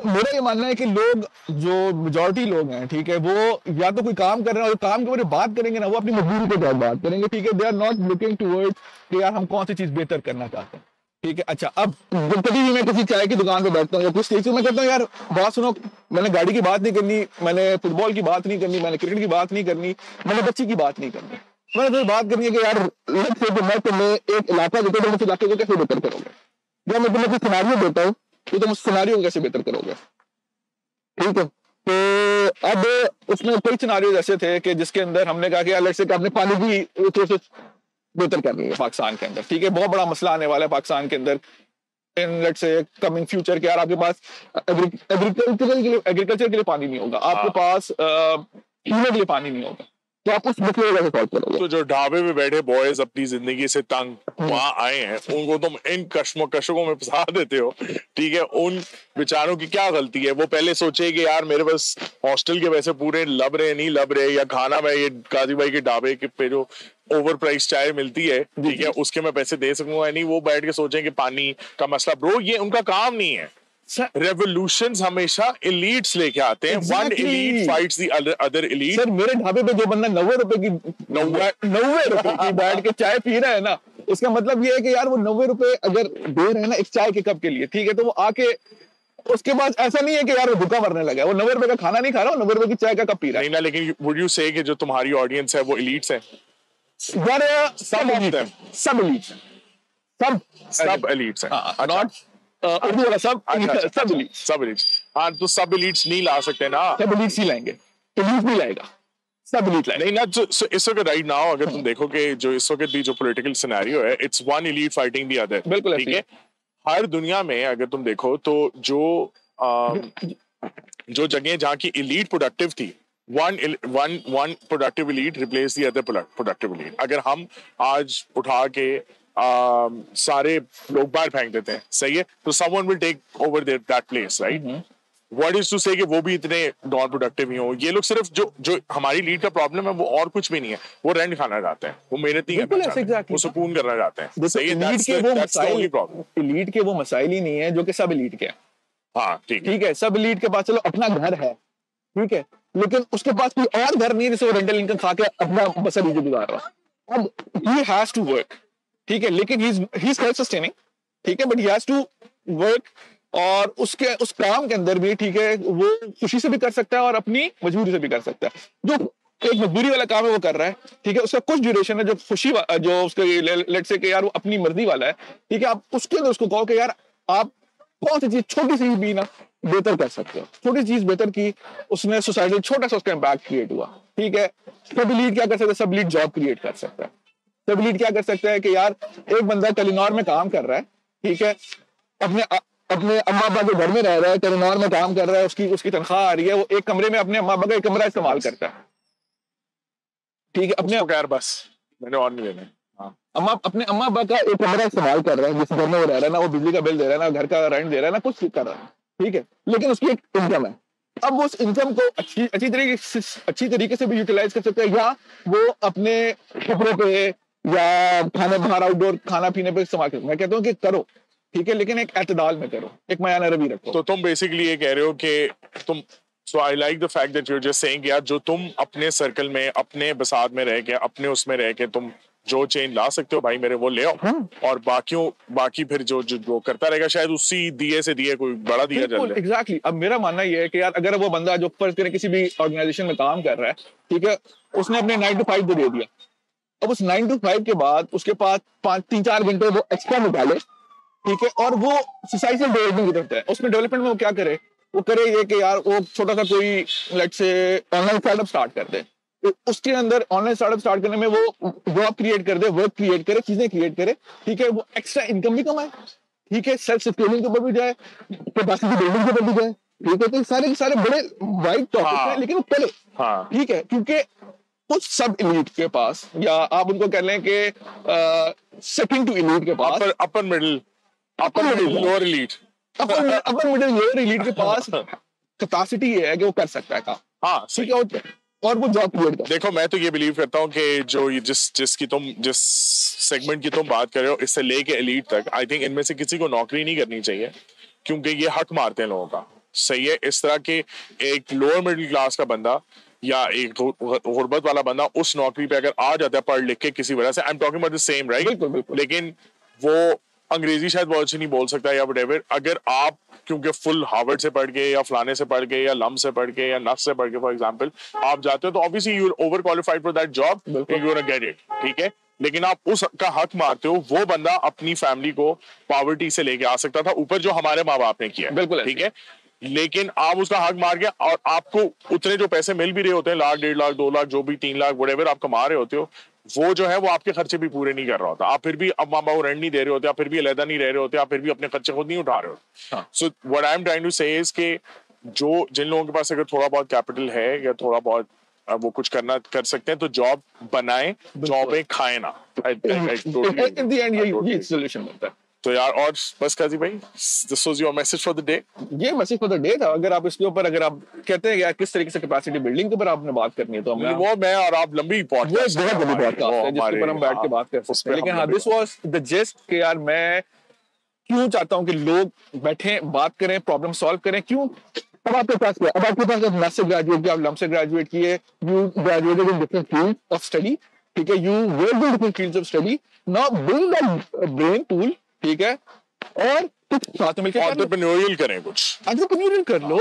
میرا یہ ماننا ہے کہ لوگ جو میجورٹی لوگ ہیں, ٹھیک ہے, وہ یا تو کوئی کام کر رہے ہیں اور کام کے بارے میں بات کریں گے نا, وہ اپنی مجبوری کے بعد بات کریں گے, ٹھیک ہے. They are not looking towards کہ یار ہم کون سی چیز بہتر کرنا چاہتے ہیں, ٹھیک ہے. اچھا, اب جب کبھی بھی میں کسی چائے کی دکان پہ بیٹھتا ہوں یا کچھ چیز میں کہتا ہوں یار بات سنو, میں نے گاڑی کی بات نہیں کرنی, میں نے فٹ بال کی بات نہیں کرنی, میں نے کرکٹ کی بات نہیں کرنی, میں نے بچی کی بات نہیں کرنی, میں نے بات کرنی ہے کہ یار میں تمہیں ایک علاقہ دیتا ہوں, اس علاقے کو کیسے بہتر کرو گے, یا میں تمہیں کوئی سیناریو دیتا ہوں تو تم اس سیناریو کو کیسے بہتر کرو گے, ٹھیک ہے. تو اب اس میں کئی سیناریوز ایسے تھے کہ جس کے اندر ہم نے کہا کہ یار لیٹس سے آپ نے پانی کی ریسورسز بہتر کر رہی ہے پاکستان کے اندر, ٹھیک ہے, بہت بڑا مسئلہ آنے والا ہے پاکستان کے اندر ان لیٹ سے کمنگ فیوچر کے, یار آپ کے پاس ایگریکلچر کے لیے پانی نہیں ہوگا, آپ کے پاس پینے کے لیے پانی نہیں ہوگا, تو آپ اس مسئلے کو سالو کرو گے. تو جو ڈھابے میں بیٹھے بوائز اپنی زندگی سے تنگ وہاں آئے ہیں ان کو تم ان کشمکشوں میں پھنسا دیتے ہو. ٹھیک ہے, ان بیچاروں کی کیا غلطی ہے؟ وہ پہلے سوچے کہ یار میرے پاس ہاسٹل کے پیسے پورے لب رہے نہیں لب رہے, یا کھانا میں یہ قاضی بھائی کے ڈھابے پہ جو اوور پرائز چائے ملتی ہے ٹھیک ہے اس کے میں پیسے دے سکوں یا نہیں. وہ بیٹھ کے سوچیں کہ پانی کا مسئلہ. برو یہ ان کا کام نہیں ہے. Revolutions ہمیشہ elites لے کے آتے ہیں. One elite fights the other elite. سر میرے ڈھابے پہ جو بندہ 90 روپے کی بیٹھ کے چائے پی رہا ہے نا, اس کا مطلب یہ ہے کہ یار وہ 90 روپے اگر دے رہے ہیں نا ایک چائے کے کپ کے لیے, ٹھیک ہے, تو وہ آ کے اس کے بعد ایسا نہیں ہے کہ یار وہ بھوکا مرنے لگا ہے. وہ 90 روپے کا کھانا نہیں کھا رہا, وہ 90 روپے کی چائے کا کپ پی رہا ہے. نہیں, لیکن would you say کہ جو تمہاری آڈینس ہے وہ elites ہے؟ Sub elites ہیں. Not اردو والا سب ایلیٹس. ہاں تو سب ایلیٹس نہیں لا سکتے نا, سب ایلیٹس ہی لائیں گے. ایلیٹ نہیں لائے گا, سب ایلیٹ لائے گا. نہیں نا, اس وقت رائٹ ناؤ اگر تم دیکھو کہ جو اس وقت بھی جو پولیٹیکل سینیریو ہے it's one elite fighting the other. بالکل ٹھیک ہے. ہر دنیا میں اگر تم دیکھو تو جو جگہیں جہاں کی ایلیٹ پروڈکٹیو تھی, one productive elite replace the other productive elite. اگر ہم آج اٹھا کے سارے لوگ باہر پھینک دیتے ہیں, صحیح ہے, تو someone will take over that place, right? What is to say کہ وہ بھی اتنے نان پروڈکٹیو ہی ہوں. یہ لوگ صرف جو ہماری لیڈ کا پرابلم ہے وہ اور کچھ بھی نہیں ہے, وہ رینٹ کھانا چاہتے ہیں, وہ محنت نہیں کرنا چاہتے ہیں, وہ سکون کرنا چاہتے ہیں. صحیح ہے, لیڈ کے وہ مسائل ہی نہیں ہے جو کہ سب لیڈ کے ہیں. ہاں ٹھیک ہے, سب لیڈ کے پاس چلو اپنا گھر ہے, ٹھیک ہے, لیکن اس کے پاس کوئی اور گھر نہیں جسے وہ رینٹل انکم کھا کے اپنا بسر گزار رہا. اب ہی ہیز ٹو ورک, ٹھیک ہے, لیکن he is self sustaining, ٹھیک ہے, but he has to work, اور اس کام کے اندر بھی, ٹھیک ہے, وہ خوشی سے بھی کر سکتا ہے اور اپنی مجبوری سے بھی کر سکتا ہے. جو ایک مجبوری والا کام ہے وہ کر رہا ہے, ٹھیک ہے, اس کا کچھ ڈیوریشن ہے. جو خوشی جو اس کے لیٹ سے کہ یار وہ اپنی مرضی والا ہے, ٹھیک ہے, آپ اس کے اندر اس کو کہو کہ یار آپ کون سی چیز چھوٹی سی بھی نا بہتر کر سکتے ہو. چھوٹی چیز بہتر کی, اس نے سوسائٹی چھوٹا سا اس کا امپیکٹ کریٹ ہوا, ٹھیک ہے. سب لیڈ کیا کر سکتا ہے؟ سب لیڈ جاب کریٹ کر سکتا ہے. سب لیڈ کیا کر سکتا ہے کہ یار ایک بندہ کلینور میں کام کر رہا ہے, ٹھیک ہے, اپنے اما ابا کے گھر میں رہ رہا ہے, کلینور میں کام کر رہا ہے, اس کی تنخواہ آ رہی ہے, وہ ایک کمرے میں اپنے اما ابا کا ایک کمرہ استعمال کرتا ہے, ٹھیک ہے, اپنے خیر بس میں نے اور نہیں لینا ہے. اپنے اما ابا کا ایک کمرہ استعمال کر رہا ہے جس گھر میں وہ رہ رہا ہے نا, وہ بجلی کا بل دے رہا ہے نا, گھر کا رینٹ دے رہا ہے نا, کچھ کر رہا ہے, ٹھیک ہے, لیکن اس کی ایک انکم ہے. اب وہ اس انکم کو اچھی طریقے سے بھی یوٹیلائز کر سکتا ہے, یا وہ اپنے کپڑوں پہ یا کھانا باہر آؤٹ ڈور کھانا پینے پہ استعمال کرو. میں کہتا ہوں کہ کرو, ٹھیک ہے, لیکن ایک اعتدال میں کرو, ایک میانہ روی رکھو. تو تم بیسیکلی یہ کہہ رہے ہو کہ تم so I like the fact that you are just saying یار جو تم اپنے سرکل میں اپنے بساط میں رہ کے اپنے اس میں رہ کے تم جو چینج لا سکتے ہو بھائی میرے وہ لے آؤ, اور باقی پھر جو کرتا رہے گا شاید اسی دیے سے دیے کوئی بڑا دیا جل جائے. ایگزیکٹلی. اب میرا ماننا یہ ہے کہ یار اگر وہ بندہ جو فرض کریں کسی بھی آرگنائزیشن میں کام کر رہا ہے, ٹھیک ہے, اس نے اپنے 9 to 5 دے دیا. اب اس 9 to 5 کے بعد اس کے پاس 3-4 گھنٹے وہ ایکسٹرا نکالے, ٹھیک ہے, اور وہ سوسائٹیل ڈیولپمنٹ کرتا ہے. اس میں ڈیولپمنٹ میں وہ کیا کرے؟ وہ کرے یہ کہ یار وہ چھوٹا سا کوئی لیٹ سے online startup start کر دے. اس کے اندر online startup start کرنے میں وہ جاب کریٹ کر دے, ورک کریٹ کرے, چیزیں کریٹ کرے, ٹھیک ہے, وہ ایکسٹرا انکم بھی کمائے, ٹھیک ہے, سیلف سسٹیننگ کے اوپر بھی جائے, کیپیسٹی بلڈنگ کے اوپر بھی جائے, ٹھیک ہے, تو سارے بڑے وائڈ ٹاپک ہیں, لیکن وہ کرے, ٹھیک ہے, کیونکہ کچھ سب ایلیٹ کے پاس, یا آپ ان کو کہہ لیں کہ سیکنڈ ٹو ایلیٹ کے پاس, upper middle lower elite, upper middle lower elite کے پاس کیپیسٹی یہ ہے کہ وہ کر سکتا ہے کام. ہاں ٹھیک ہے, اور وہ جاب کریٹ کر. دیکھو میں تو یہ بلیو کرتا ہوں کہ جو جس سیگمنٹ کی تم بات کر رہے ہو اس سے لے کے ایلیٹ تک, آئی تھنک ان میں سے کسی کو نوکری نہیں کرنی چاہیے کیونکہ یہ ہٹ مارتے ہیں لوگوں کا. صحیح ہے. اس طرح کے ایک لوور مڈل کلاس کا بندہ یا ایک غربت والا بندہ اس نوکری پہ اگر آ جاتا ہے پڑھ لکھ کے کسی وجہ سے, I'm talking about the same, right? لیکن وہ انگریزی شاید بہت اچھی نہیں بول سکتا یا وٹ ایور. اگر آپ کیونکہ فل ہارورڈ سے پڑھ کے یا فلانے سے پڑھ کے یا لم سے پڑھ کے یا نف سے پڑھ کے فار ایگزامپل آپ جاتے ہو تو obviously you are over qualified for that job, you're gonna get it, ٹھیک ہے, لیکن آپ اس کا حق مارتے ہو. وہ بندہ اپنی فیملی کو پاورٹی سے لے کے آ سکتا تھا اوپر, جو ہمارے ماں باپ نے کیا. بالکل ٹھیک ہے, لیکن آپ اس کا حق مار گیا, اور آپ کو اتنے جو پیسے مل بھی رہے ہوتے ہیں, 1.5 lakh, 2 lakh, جو بھی 3 lakh وٹ ایور آپ کما رہے ہوتے ہو, وہ جو ہے وہ آپ کے خرچے بھی پورے نہیں کر رہا ہوتا. آپ پھر بھی اب ماں باپ رینٹ نہیں دے رہے ہوتے, آپ پھر بھی علیحدہ نہیں رہ رہے ہوتے, آپ پھر بھی اپنے خرچے خود نہیں اٹھا رہے ہوتے. So what I am trying to say کہ جن لوگوں کے پاس اگر تھوڑا بہت کیپٹل ہے یا تھوڑا بہت اب وہ کچھ کرنا کر سکتے ہیں تو جاب بنائیں, جابیں کھائیں نا. تو یار اور بس قاضی بھائی this was your message for the day. یہ message for the day تھا. اگر آپ اس کے اوپر اگر آپ کہتے ہیں کس طریقے سے capacity building کے اوپر آپ نے بات کرنی ہے تو وہ میں اور آپ لمبی podcast ہے جس پر ہم بیٹھ کے بات کر سکتے ہیں, لیکن ہاں this was the gist کہ یار میں کیوں چاہتا ہوں کہ لوگ بیٹھیں, بات کریں, پرابلم سالو کریں. کیوں اب آپ کے پاس کیا, اب آپ کے پاس لم سے گریجویٹ کیا, آپ لم سے گریجویٹ کیے, you graduated in different field of study, ٹھیک ہے, you work in different fields of study, now build a brain pool, ٹھیک ہے, اور ساتھ مل کے انٹرپرینیوریل کریں, کچھ انٹرپرینیوریل کر لو,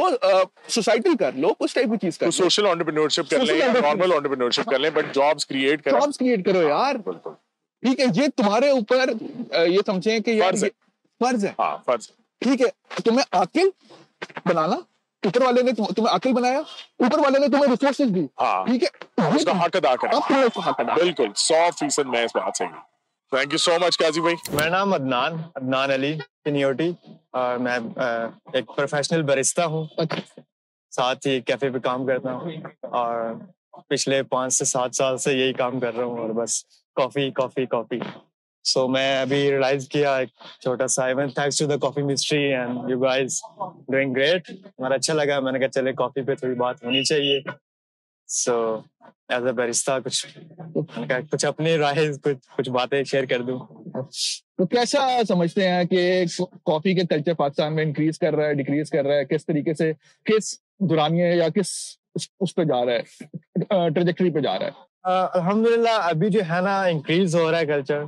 سوسائٹل کر لو, اس ٹائپ کی چیز کرو, سوشل انٹرپرینیورشپ کر لیں, نارمل انٹرپرینیورشپ کر لیں, بٹ جابس کریٹ کریں, جابس کریٹ کرو یار, بالکل ٹھیک ہے. یہ تمہارے اوپر یہ سمجھیں کہ یار فرض ہے, ہاں فرض, ٹھیک ہے, تمہیں عاقل بنانا, اوپر والے نے تمہیں عاقل بنایا, اوپر والے نے تمہیں ریسورسز دی, ٹھیک ہے, اس کا حق ادا کرنا, بالکل 100% میں اس بات سے. تھینک یو سو مچ قاضی بھائی. میرا نام عدنان علی کنیوٹی, اور میں ایک پروفیشنل بریسٹا ہوں, ساتھ ہی کیفے پہ کام کرتا ہوں, اور پچھلے 5 سے 7 سال سے یہی کام کر رہا ہوں, اور بس کافی کافی کافی. So میں ابھی ریلائز کیا ایک چھوٹا سا event, thanks to the coffee mystery and you guys doing great, مجھے اچھا لگا, میں نے کہا چلے کافی پہ تھوڑی بات ہونی چاہیے. سو ایز اے بیرستا کچھ اپنی رائے, کچھ باتیں شیئر کر دوں. تو کیسا سمجھتے ہیں کہ کافی کے کلچر پاکستان میں انکریز کر رہا ہے, ڈیکریز کر رہا ہے, کس طریقے سے, کس دورانیے یا کس اس پہ جا رہا ہے, ٹریجیکٹری پہ جا رہا ہے؟ الحمد للہ ابھی جو ہے نا انکریز ہو رہا ہے کلچر,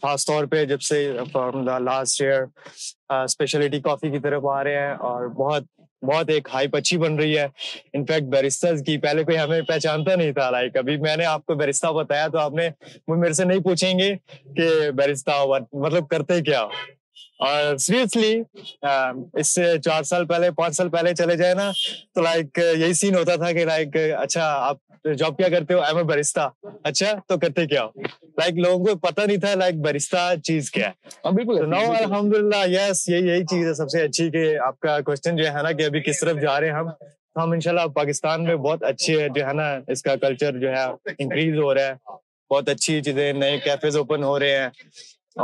خاص طور پہ جب سے from the last year speciality coffee کی طرف آ رہے ہیں, اور بہت بہت ایک ہائپ اچھی بن رہی ہے. انفیکٹ بیرسٹرز کی پہلے کوئی ہمیں پہچانتا نہیں تھا, لائک ابھی میں نے آپ کو بیرسٹا بتایا تو آپ نے میرے سے نہیں پوچھیں گے کہ بیرسٹا مطلب کرتے کیا. اور سیریسلی اس سے 4 سال پہلے 5 سال پہلے چلے جائے نا تو لائک یہی سین ہوتا تھا کہ لائک اچھا آپ جاب کیا کرتے ہو, ایم اے برستا, اچھا تو کرتے کیا ہو, لائک لوگوں کو پتہ نہیں تھا لائک برستا چیز کیا ہے. بالکل نو الحمد للہ یس, یہی چیز ہے سب سے اچھی کہ آپ کا کوشچن جو ہے نا کہ ابھی کس طرف جا رہے ہیں ہم ان شاء اللہ پاکستان میں بہت اچھی ہے جو ہے نا, اس کا کلچر جو ہے انکریز ہو رہا ہے, بہت اچھی چیزیں, نئے کیفیز اوپن ہو رہے ہیں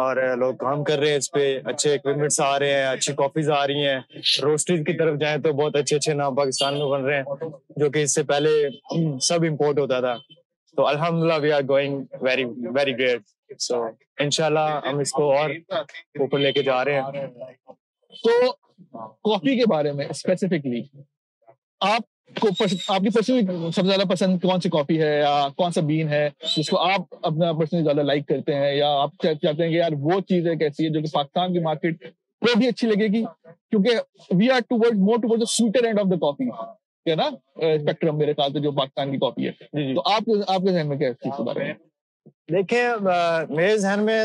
اور لوگ کام کر رہے ہیں اس پہ, اچھے اکوپمنٹس آ رہے ہیں, اچھی کافیز آ رہی ہیں, روسٹریز کی طرف جائیں تو بہت اچھے اچھے نام پاکستان میں بن رہے ہیں جو کہ اس سے پہلے سب امپورٹ ہوتا تھا. تو الحمدللہ we are going very very great, so انشاءاللہ ہم اس کو اور اوپر لے کے جا رہے ہیں. تو کافی کے بارے میں اسپیسیفکلی آپ کی پرسنل سب سے زیادہ پسند کون سی کافی ہے, یا کون سا بین ہے جس کو آپ اپنا پرسنل زیادہ لائک کرتے ہیں, یا آپ چاہتے ہیں کہ یار وہ چیز ایک ایسی ہے جو کہ پاکستان کی مارکیٹ کو بھی اچھی لگے گی, کیونکہ we are more toward the sweeter end of the coffee ہے نا اسپیکٹرم میرے خیال سے, جو پاکستان کی کافی ہے. تو آپ کے ذہن میں کیا اس چیز کے بارے میں؟ دیکھیں میرے ذہن میں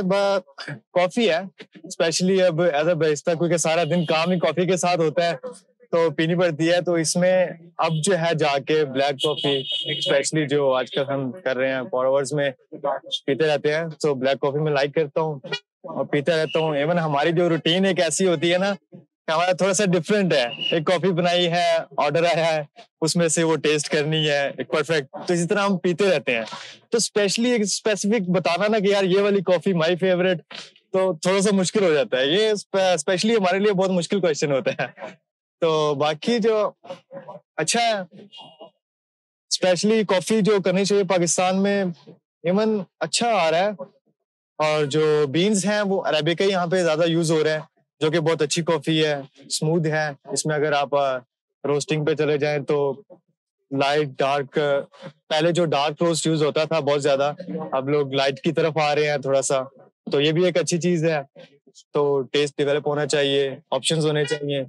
کافی ہے, اسپیشلی اب ایز اے بیرسٹا کیونکہ سارا دن کام ہی کافی کے ساتھ ہوتا ہے تو پینی پڑتی ہے, تو اس میں اب جو ہے جا کے بلیک کافی اسپیشلی جو آج کل ہم کر رہے ہیں فالوورز میں پیتے رہتے ہیں, تو بلیک کافی میں لائک کرتا ہوں اور پیتا رہتا ہوں. ایون ہماری جو روٹین ایک ایسی ہوتی ہے نا, ہمارا تھوڑا سا ڈفرینٹ ہے, ایک کافی بنائی ہے, آرڈر آیا ہے, اس میں سے وہ ٹیسٹ کرنی ہے ایک پرفیکٹ, تو اسی طرح ہم پیتے رہتے ہیں. تو اسپیشلی ایک اسپیسیفک بتانا نا کہ یار یہ والی کافی مائی فیوریٹ, تو تھوڑا سا مشکل ہو جاتا ہے, یہ اسپیشلی ہمارے لیے بہت مشکل کوشچن ہوتا ہے. تو باقی جو اچھا ہے اسپیشلی کافی جو کرنی چاہیے پاکستان میں ایون اچھا آ رہا ہے, اور جو بینز ہیں وہ عربیکا یہاں پہ زیادہ یوز ہو رہے ہیں جو کہ بہت اچھی کافی ہے, اسموتھ ہے. اس میں اگر آپ روسٹنگ پہ چلے جائیں تو لائٹ ڈارک, پہلے جو ڈارک روسٹ یوز ہوتا تھا بہت زیادہ, اب لوگ لائٹ کی طرف آ رہے ہیں تھوڑا سا, تو یہ بھی ایک اچھی چیز ہے. تو ٹیسٹ ڈیولپ ہونا چاہیے, آپشنز ہونے چاہیے,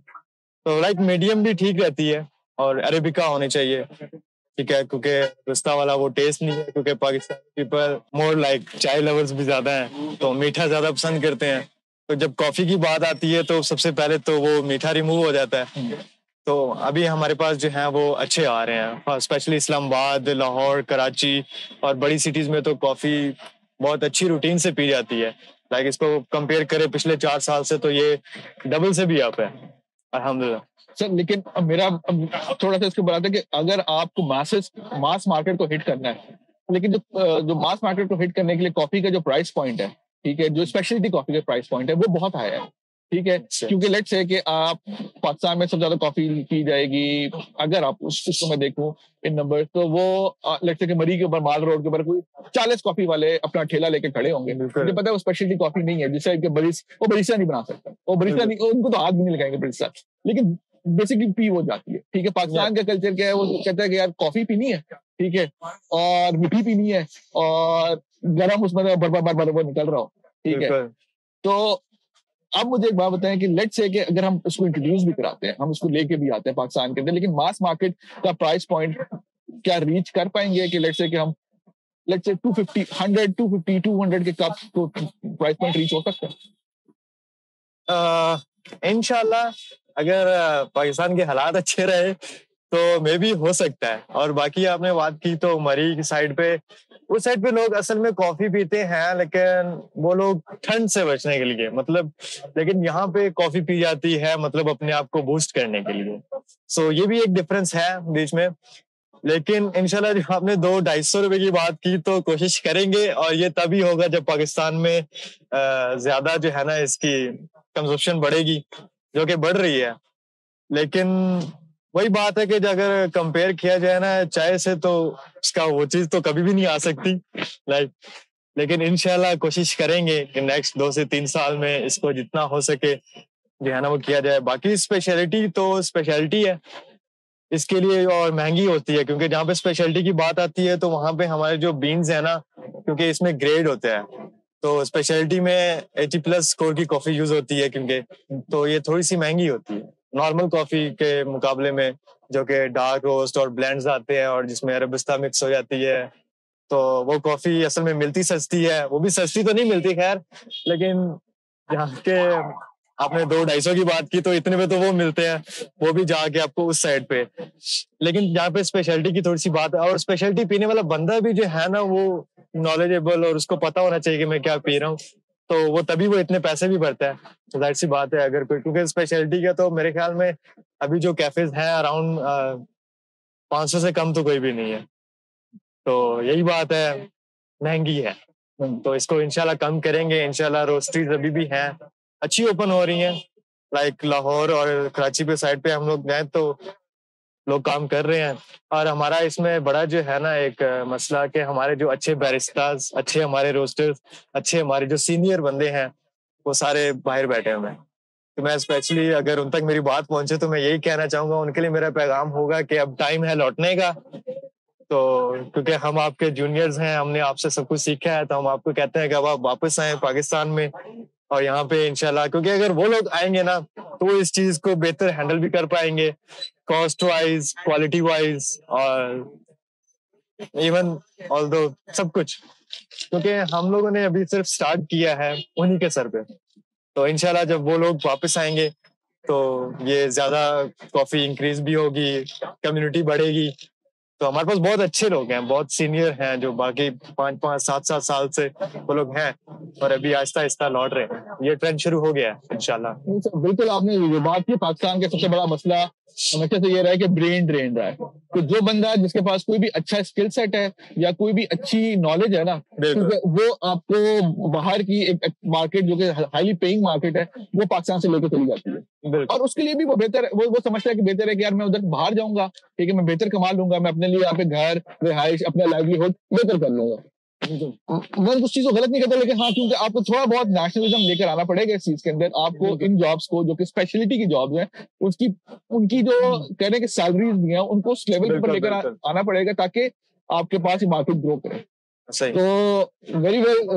تو لائک میڈیم بھی ٹھیک رہتی ہے, اور عربیکا ہونی چاہیے, ٹھیک ہے, کیونکہ رستہ والا وہ ٹیسٹ نہیں ہے, کیونکہ Pakistan people more like chai lovers بھی زیادہ ہیں تو میٹھا زیادہ پسند کرتے ہیں. تو جب کافی کی بات آتی ہے تو سب سے پہلے تو وہ میٹھا ریموو ہو جاتا ہے. تو ابھی ہمارے پاس جو ہیں وہ اچھے آ رہے ہیں, اسپیشلی اسلام آباد, لاہور, کراچی اور بڑی سٹیز میں تو کافی بہت اچھی روٹین سے پی جاتی ہے. لائک اس کو کمپیئر کرے پچھلے 4 سال سے تو یہ ڈبل سے بھی اپ ہے. الحمدللہ سر. لیکن اب میرا تھوڑا سا اس کے اوپر آتا ہے کہ اگر آپ کو ماس مارکیٹ کو ہٹ کرنا ہے, لیکن جو ماس مارکیٹ کو ہٹ کرنے کے لیے کافی کا جو پرائس پوائنٹ ہے, ٹھیک ہے, جو اسپیشلٹی کافی کا پرائس پوائنٹ ہے وہ بہت ہائی ہے, ٹھیک ہے, کیونکہ لیٹس ہے کہ آپ پاکستان میں سب سے زیادہ کافی پی جائے گی, اگر آپ اس میں دیکھوں ان نمبر تو وہ لیٹس ہے کہ مری کے اوپر مال روڈ کے اوپر کوئی 40 کافی والے اپنا ٹھیلا لے کے کھڑے ہوں گے. مجھے پتا ہے وہ اسپیشلٹی کافی نہیں ہے, جیسے کہ وہ بریسٹا نہیں بنا سکتا, وہ بریسٹا نہیں, ان کو تو ہاتھ بھی نہیں لگائیں گے بریسٹا, لیکن بیسکلی پی ہو جاتی ہے, ٹھیک ہے. پاکستان کا کلچر کیا ہے, وہ کہتا ہے کہ یار کافی پینی ہے, ٹھیک ہے, اور میٹھی پینی ہے, اور گرم اس میں بربا بار بار نکل رہا ہو, ٹھیک ہے. تو اب مجھے ایک بات بتائیں کہ لیٹس ہے کہ اگر ہم اس کو انٹروڈیوس بھی کراتے ہیں, ہم اس کو لے کے بھی آتے ہیں پاکستان کے اندر, لیکن ماس مارکیٹ کا پرائس پوائنٹ کیا ریچ کر پائیں گے کہ لیٹس ہے کہ ہم لیٹس ہے 250, 100, 250, 200 کے کپ کو پرائس پوائنٹ ریچ ہو سکتا ہے؟ انشاءاللہ اگر پاکستان کے حالات اچھے رہے تو میں بھی ہو سکتا ہے. اور باقی آپ نے بات کی تو مری کی سائڈ پہ, اس سائڈ پہ لوگ اصل میں کافی پیتے ہیں, لیکن وہ لوگ ٹھنڈ سے بچنے کے لیے, مطلب, لیکن یہاں پہ کافی پی جاتی ہے, مطلب اپنے آپ کو بوسٹ کرنے کے لیے. سو یہ بھی ایک ڈفرینس ہے بیچ میں. لیکن انشاءاللہ جب آپ نے 200-250 روپے کی بات کی تو کوشش کریں گے, اور یہ تبھی ہوگا جب پاکستان میں زیادہ جو ہے نا اس کی کنزمپشن بڑھے گی, جو کہ بڑھ رہی ہے. لیکن وہی بات ہے کہ اگر کمپیئر کیا جائے نا چائے سے تو اس کا وہ چیز تو کبھی بھی نہیں آ سکتی, لائک. لیکن انشاءاللہ کوشش کریں گے کہ نیکسٹ 2 سے 3 سال میں اس کو جتنا ہو سکے جو ہے نا وہ کیا جائے. باقی اسپیشلٹی تو اسپیشلٹی ہے اس کے لیے, اور مہنگی ہوتی ہے, کیونکہ جہاں پہ اسپیشلٹی کی بات آتی ہے تو وہاں پہ ہمارے جو بینز ہیں نا, کیونکہ اس میں گریڈ ہوتا ہے, تو اسپیشلٹی میں 80+ اسکور کی کافی یوز ہوتی ہے, کیونکہ تو یہ تھوڑی سی مہنگی ہوتی ہے نارمل کافی کے مقابلے میں, جو کہ ڈارک روسٹ اور بلینڈز آتے ہیں اور جس میں روبسٹا مکس ہو جاتی ہے. تو وہ کافی اصل میں ملتی سستی ہے, وہ بھی سستی تو نہیں ملتی خیر, لیکن یہاں کے آپ نے 200-250 کی بات کی تو اتنے پہ تو وہ ملتے ہیں, وہ بھی جا کے آپ کو اس سائڈ پہ. لیکن جہاں پہ اسپیشلٹی کی تھوڑی سی بات ہے, اور اسپیشلٹی پینے والا بندہ بھی جو ہے نا وہ نالجیبل اور اس کو پتا ہونا چاہیے کہ میں کیا پی رہا ہوں, تو وہ تبھی وہ اتنے پیسے بھی بھرتا ہے. تو ظاہر سی بات ہے اگر کوئی, کیونکہ اسپیشلٹی کا تو میرے خیال میں ابھی جو کیفیز ہیں اراؤنڈ 500 سے کم تو کوئی بھی نہیں ہے. تو یہی بات ہے, مہنگی ہے, تو اس کو انشاءاللہ کم کریں گے. انشاءاللہ روسٹریز ابھی بھی ہیں, اچھی اوپن ہو رہی ہیں, لائک لاہور اور کراچی پہ سائڈ پہ ہم لوگ گئے تو لوگ کام کر رہے ہیں. اور ہمارا اس میں بڑا جو ہے نا ایک مسئلہ کہ ہمارے جو اچھے بیرسٹاز, اچھے ہمارے روسٹرز, اچھے ہمارے جو سینئر بندے ہیں وہ سارے باہر بیٹھے ہوئے ہیں. تو میں اسپیشلی اگر ان تک میری بات پہنچے تو میں یہی کہنا چاہوں گا, ان کے لیے میرا پیغام ہوگا کہ اب ٹائم ہے لوٹنے کا. تو کیونکہ ہم آپ کے جونیئرز ہیں, ہم نے آپ سے سب کچھ سیکھا ہے, تو ہم آپ کو کہتے ہیں کہ اب آپ واپس آئیں پاکستان میں, اور یہاں پہ انشاءاللہ, کیونکہ اگر وہ لوگ آئیں گے نا تو وہ اس چیز کو بہتر ہینڈل بھی کر پائیں گے, کاسٹ وائز, کوالٹی وائز, اور ایون آل دو سب کچھ, کیونکہ ہم لوگوں نے ابھی صرف سٹارٹ کیا ہے انہی کے سر پہ. تو انشاءاللہ جب وہ لوگ واپس آئیں گے تو یہ زیادہ کافی انکریز بھی ہوگی, کمیونٹی بڑھے گی. تو ہمارے پاس بہت اچھے لوگ ہیں, بہت سینئر ہیں, جو باقی 5-7 سال سے وہ لوگ ہیں, اور ابھی آہستہ آہستہ لوٹ رہے ہیں. یہ ٹرینڈ شروع ہو گیا ہے انشاءاللہ. بالکل آپ نے یہ بات کی, پاکستان کا سب سے بڑا مسئلہ ہمیشہ سے یہ رہا ہے کہ برین ڈرین رہا ہے. تو جو بندہ جس کے پاس کوئی بھی اچھا اسکل سیٹ ہے یا کوئی بھی اچھی نالج ہے نا, وہ آپ کو باہر کی ایک مارکیٹ جو کہ ہائیلی پیئنگ مارکیٹ ہے وہ پاکستان سے لے کے چلی جاتی ہے, اور اس کے لیے بھی وہ بہتر ہے, وہ سمجھتا ہے کہ بہتر ہے کہ یار میں ادھر باہر جاؤں گا, ٹھیک ہے, میں بہتر کما لوں گا, میں اپنے لیے یہاں پہ گھر, رہائش, اپنا لائیولیہڈ بہتر کر لوں گا. میں اس چیز کو غلط نہیں کہتا, لیکن ہاں کیونکہ آپ کو تھوڑا بہت نیشنلزم لے کر آنا پڑے گا اس چیز کے اندر. آپ کو ان جابس کو جو کہ اسپیشلٹی کی جابس ہیں, ان کی جو کہنے کے سیلریز بھی ہیں ان کو اس لیول کے اوپر لے کر آنا پڑے گا, تاکہ آپ کے پاس یہ مارکیٹ گرو کرے. تو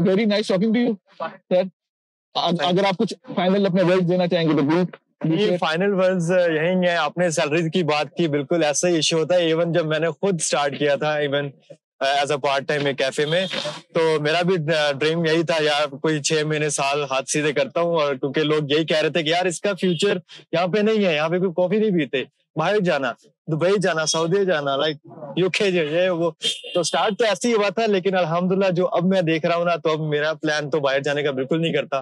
very nice talking to you sir. اگر آپ کچھ فائنل اپنے ورڈز دینا چاہیں گے تو یہ فائنل ورڈز یہی ہیں. آپ نے سیلریز کی بات کی, بالکل ایسا ہی ایشو ہوتا ہے. ایون جب میں نے خود اسٹارٹ کیا تھا even as a part time ایک کیفے میں, تو میرا بھی ڈریم یہی تھا یار کوئی 6 مہینے سال ہاتھ سیدھے کرتا ہوں, اور کیونکہ لوگ یہی کہہ رہے تھے کہ یار اس کا فیوچر یہاں پہ نہیں ہے, یہاں پہ کوئی کافی نہیں پیتے, باہر جانا, دبئی جانا, سعودی جانا, لائک UK جو ہے وہ. تو اسٹارٹ تو ایسے ہی ہوا تھا, لیکن الحمدللہ جو اب میں دیکھ رہا ہوں نا, تو اب میرا پلان تو باہر جانے کا بالکل نہیں کرتا.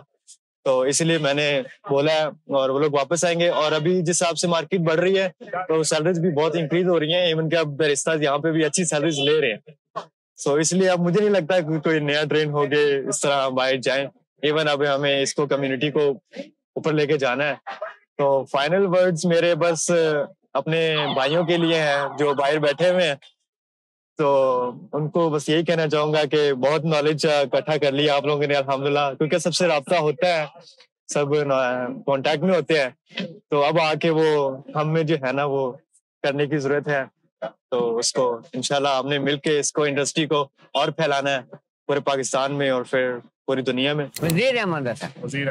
تو اسی لیے میں نے بولا ہے اور وہ لوگ واپس آئیں گے. اور ابھی جس حساب سے مارکیٹ بڑھ رہی ہے تو سیلریز بھی بہت انکریز ہو رہی ہیں، ایون کہ اب بیرسٹاز یہاں پہ بھی اچھی سیلریز لے رہے ہیں. سو اس لیے اب مجھے نہیں لگتا کہ کوئی نیا ٹرینڈ ہو کہ اس طرح ہم باہر جائیں. ایون اب ہمیں اس کو کمیونٹی کو اوپر لے کے جانا ہے. تو فائنل ورڈز میرے بس اپنے بھائیوں کے لیے ہیں جو باہر بیٹھے ہوئے ہیں، تو ان کو بس یہی کہنا چاہوں گا کہ بہت نالج اکٹھا کر لی آپ لوگوں نے الحمدللہ، کیونکہ سب سے رابطہ ہوتا ہے، سب کانٹیکٹ میں ہوتے ہیں. تو اب آ کے وہ ہم میں جو ہے نا وہ کرنے کی ضرورت ہے، تو اس کو انشاءاللہ ہم نے مل کے اس کو انڈسٹری کو اور پھیلانا ہے پورے پاکستان میں اور پھر پوری دنیا میں. وزیر احمد حسن، وزیر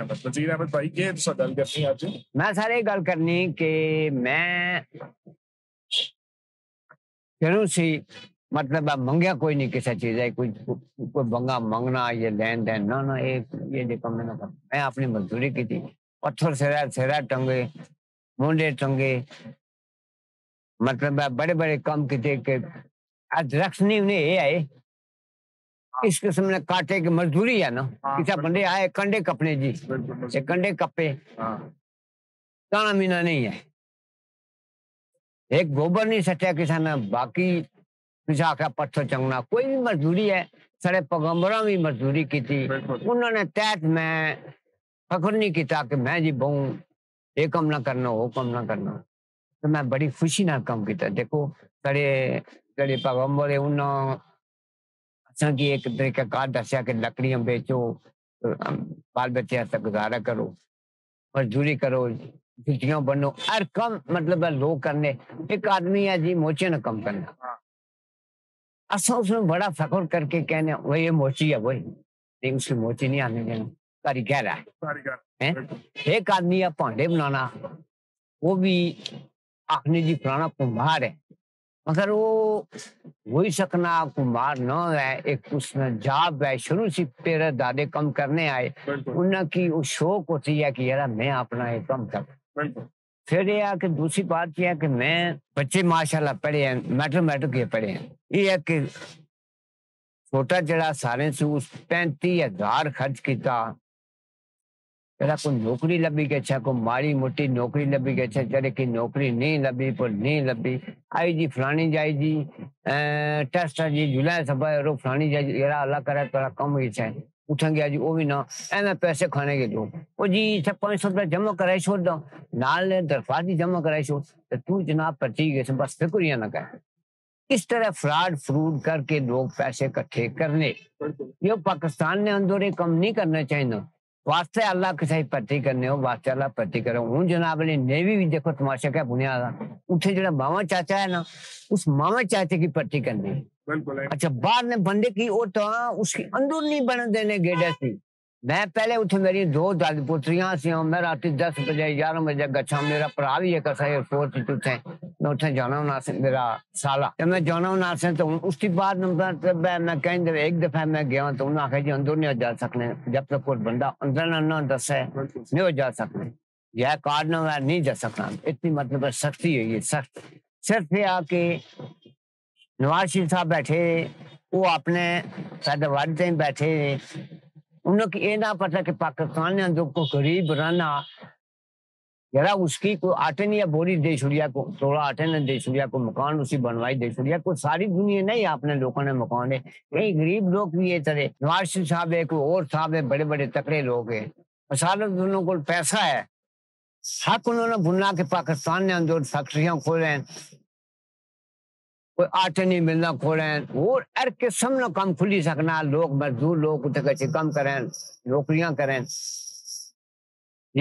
احمد بھائی یہ گل کرنی ہے آپ سے. میں سر یہ گل کرنی کہ میں شروع سے مطلب منگیا کوئی نہیں کسی چیز ہے، کوئی بنگا منگنا یہ لین دین نہ میں اپنی مزدوری کی تھی، پتھر سیرا ٹنگے، مونڈے ٹنگے، مطلب بڑے بڑے کام کیتے کہ آج رکھنی انہیں یہ آئے اس قسم نے کاٹے کی مزدوری ہے نا. کسی بندے آئے کنڈے کپنے، جی یہ کنڈے کپے دانا مینا نہیں ہے، ایک گوبر نہیں سٹیا کسی نے، باقی جا کے پتھر چنگنا. کوئی بھی مزدوری ہے، سارے پیغمبراں بھی مزدوری کی تھی، انہوں نے تحت میں فخر نہیں کیتا کہ میں جی بہوں یہ کام نہ کرنا وہ کام نہ کرنا. تو میں بڑی خوشی نال کام کیتا. دیکھو سارے جڑے پیغمبر ہے انہوں اساں کی ایک طریقہ کار دسیا کہ لکڑیاں بیچو، بال بچے سے گزارا کرو، مزدوری کرو، جتیاں بنو، ہر کام مطلب لوگ کرنے. ایک آدمی ہے جی موچے نہ کام کرنا، اصل اس میں بڑا فخر کر کے کہنے وہ یہ موچی ہے، وہی نہیں اس میں موچی نہیں آنے دینا، کاریگر ہے. ایک آدمی ہے پانڈے بنانا، وہ بھی آخنے جی پرانا کمہار ہے، مگر وہ وہی سکنا کمہار نہ ہے، ایک اس میں جاب ہے، شروع سے پیرے دادے کم کرنے آئے، ان کی وہ شوق ہوتی ہے کہ یار میں اپنا یہ کم کروں. پھر یہ کہ دوسری بات یہ ہے کہ میں بچے ماشاء اللہ پڑھے ہیں، میٹرک یہ پڑھے ہیں، یہ ہے کہ چھوٹا جڑا سارے سے اس 35,000 خرچ کیتا، جڑا کوئی نوکری لبی گئی ہے، کوئی ماڑی موٹی نوکری لبی گئی ہے، جڑے کی نوکری نہیں لبی پر نہیں لبی، آئی جی فلانی جائی جی ٹیسٹ جی جولائی سبا رو فلانی جائی جی یار اللہ کرے تھوڑا کم ہی ہے اٹھیں گے جی، وہ بھی نہ ایویں پیسے کھانے کے لوگ وہ جی اتنے 500 روپئے جمع کرائے چھوڑ دو، نال درخواست جمع کرائے چھوڑ، تو جناب پرچی گئے بس فکر ہی نہ کر. اس طرح فراڈ فروڈ کر کے لوگ پیسے کٹھے کرنے، یہ پاکستان نے اندر یہ کم نہیں کرنا چاہیے. واسطے اللہ کسی پرتی کرنے ہو، واسطے اللہ پرتی کرو. ہوں جناب نے نیوی بھی دیکھو تماشا کیا بنیا تھا، اتنے جڑا ماما چاچا ہے نا، اس ماما چاچے کی پرتی کرنی. اچھا باہر نے بندے کی وہ تو اس کے اندر نہیں بن دینے گیڈے سی. میں پہلے اتنے میری 2 پوتریاں سی، میں رات 10 بجے 11 بجے گچھا، میرا پڑھا بھی ہے کسا ایئرپورٹ اتنے میں اتنے جانا ہونا سے، میرا سالا میں جانا ہونا سے. تو اس کے بعد میں کہیں دفعہ ایک دفعہ میں گیا تو انہوں نے آخر جی اندر نہیں جا سکنے، جب تک کوئی بندہ اندر نہ دس ہے نہیں ہو جا سکنے، یہ کارڈ نہ نہیں جا سکنا. اتنی مطلب سختی ہوئی ہے، سخت. صرف یہ آ کے نواز شریف صاحب بیٹھے، وہ اپنے پیداوار تھی بیٹھے، انہوں کو یہ نہ پتا کہ پاکستان نے اندر کو غریب رہنا، یار اس کی کوئی آٹے نہیں بوری دے چھڑیا، کو تھوڑا آٹے نے دے چھڑیا، کو مکان اسی بنوائی دے چھڑیا، کو ساری دنیا نہیں آپ نے لوگوں نے مکان ہے. یہی غریب لوگ بھی یہ طرح نواز شریف صاحب ہے، کوئی اور صاحب ہے، بڑے بڑے تکڑے لوگ ہیں، مسالت دونوں کو پیسہ ہے، حق انہوں نے بھولنا کہ پاکستان نے اندر فیکٹریاں کھولیں، کوئی آٹے نہیں ملنا کھولیں، وہ ہر قسم نہ کام کھلی سکنا، لوگ مزدور لوگ اتنے کام کریں، نوکریاں کریں.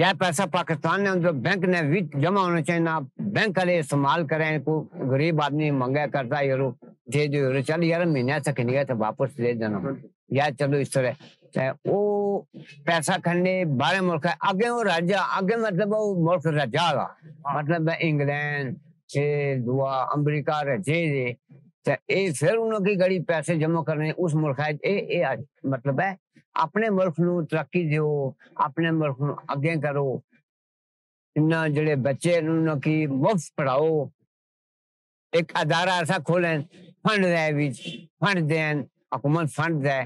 یہ پیسہ پاکستان نے اندر بینک نے وچ جمع ہونا چاہیے، بینک والے استعمال کریں. کوئی غریب آدمی منگا کرتا ہے یارو دے دو یارو، چل یار مہینے سے نہیں گیا تو واپس دے دینا، یا چلو اس طرح وہ پیسہ کھانے بارے ملک ہے آگے، وہ راجا آگے مطلب وہ ملک راجا گا، مطلب انگلینڈ دعا امریکہ رجے اے، پھر انہوں کی گڑی پیسے جمع کرنے اس ملک اے مطلب ہے. اپنے ملک نو ترقی دیو، اپنے ملک نو اگے کرو، انہاں جڑے بچے انہوں کی مفت پڑھاؤ، ایک ادارہ ایسا کھولیں، فنڈ دے، حکومت فنڈ دے،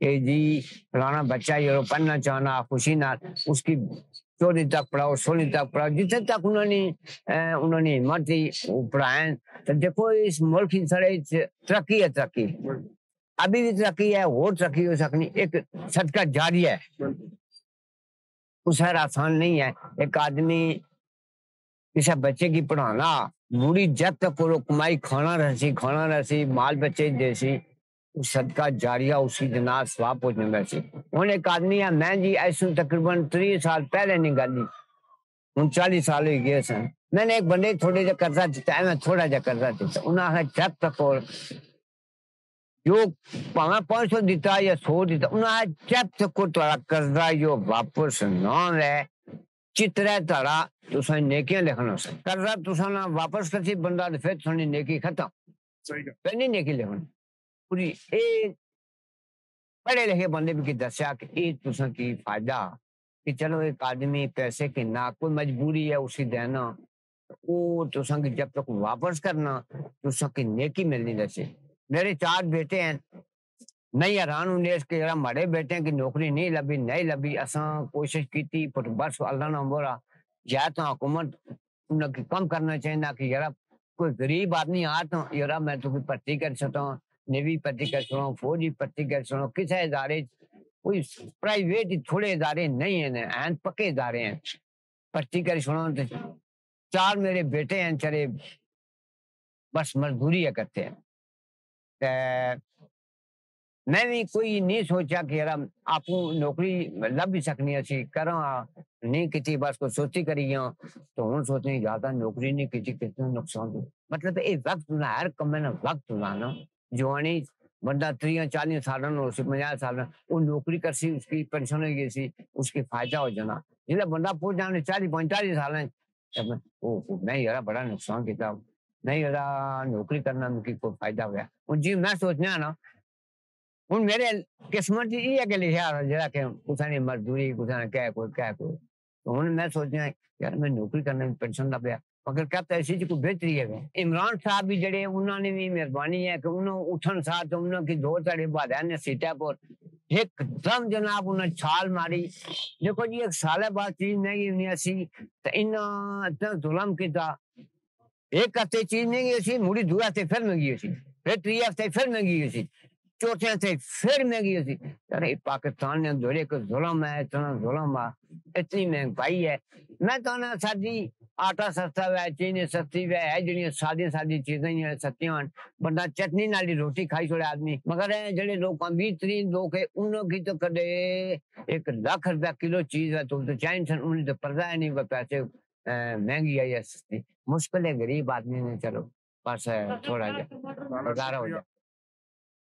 کہ جی فلانا بچہ یہ پڑھنا چاہنا خوشی نہ اس کی 14 تک پڑھاؤ 16 تک پڑھاؤ جتنے تک انہوں نے ہمت دی وہ پڑھائیں. تو دیکھو اس ملک کی سڑک ترقی ابھی بھی ترقی ہے اور ترقی ہو سکنی ایک صدقہ جاری ہے اس ہر آسان نہیں ہے. ایک آدمی کسی بچے کی پڑھانا موڑی جب تک وہ کمائی کھانا رہسی مال بچے دیسی صدقہ جاریہ اسی جناز سواب پہنچنے بیسی. انہوں ایک آدمی ہے میں جی ایسے تقریباً 3 سال پہلے نکالی 40 سال ہوئی گئے سن. میں نے ایک بندے تھوڑے جا کرتا دیتا ہے میں تھوڑا جا کرتا دیتا انہوں نے جب تک جو 500 دیتا یا 100 دیتا انہوں نے جب تک کو تارا کرتا جو واپس نہ رہے چترے تارا تو سن نیکیاں لکھنا سن کرتا تو سن واپس کرتی بندہ پھر سنی نیکی ختم پھر نہیں نیکی لکھنا. پڑھے لکھے بندے بھی دسیا کہ یہ تساں کی فائدہ کہ چلو ایک آدمی پیسے کی نہ کوئی مجبوری ہے اسی دینا وہ تساں کی جب تک واپس کرنا تساں کی نیکی ملنی دسے. میرے 4 بیٹے ہیں میں حیران ہوں اس کے ہمارے بیٹے ہیں کہ نوکری نہیں لبھی اساں کوشش کیتی پر بس اللہ نہ بولا یا تو حکومت انہاں کی کم کرنا چاہیے نہ کہ یار کوئی غریب آدمی آ تو یار میں تو کوئی پرتی کر سکتا ہوں نیوی پتی کر سنو فوجی پتی کر سنو کسی ادارے کوئی پرائیویٹ تھوڑے ادارے نہیں ہیں پکے ادارے ہیں پتی کر سنو. 4 میرے بیٹے ہیں چلے بس مزدوری کرتے ہیں. میں بھی کوئی نہیں سوچا کہ یار آپ نوکری لب بھی سکنی اسی کروں نہیں کیتی بس کوئی سوچتی کری ہوں تو ہوں سوچنے زیادہ نوکری نہیں کیتی کتنا نقصان دوں مطلب یہ وقت نہ ہر کم میں وقت لانا جوانی بندہ 30-40 سالوں ہو سی 50 سال وہ نوکری کر سی اس کی پینشن ہو گئی سی اس کی فائدہ ہو جانا جب بندہ پہنچ جانے 40-45 سال میں یار بڑا نقصان کیا نہیں یار نوکری کرنا مجھے کوئی فائدہ ہوا ہوں جی میں سوچنا نا ہوں میرے قسمت یہ ہے کہ لکھا جا کہ کسی نے مزدوری کسی نے کوئی ہوں میں سوچنا یار میں نوکری کرنا پینشن کا پیا مگر کہتا ہے اسی جی کو بہتری ہے. عمران صاحب بھی جڑے انہوں نے بھی مہربانی ہے کہ انہوں اٹھن ساتھ انہوں کی 2 سڑے بادین سیٹا پر ایک دم جناب انہوں چھال ماری. دیکھو جی ایک سالہ بعد چیز نہیں ہوئی اسی تو انہوں اتنا ظلم کیتا ایک ہفتے چیز نہیں گئی اسی موڑی 2 ہفتے پھر مہنگی اسی پھر 3 ہفتے پھر مہنگی اسی 4 ہفتے پھر مہنگی اسی. یار پاکستان نے دورے کو ظلم ہے اتنا ظلم ہے اتنی مہنگائی ہے. میں کہنا ساتھی آٹا سستا ہوا ہے چینی سستی ہوا ہے جڑی سادی چیزیں ہی سستی ہوں بندہ چٹنی نالی روٹی کھائی چھوڑے آدمی مگر جڑے لوگ امیر ترین لوگ ہے انہوں کی تو کدے 1 لاکھ روپیہ کلو چیز ہے تو چین سن انہیں تو پردہ نہیں وہ پیسے مہنگی ہے یا سستی مشکل ہے غریب آدمی نے چلو بس تھوڑا جا گزارا ہو جائے.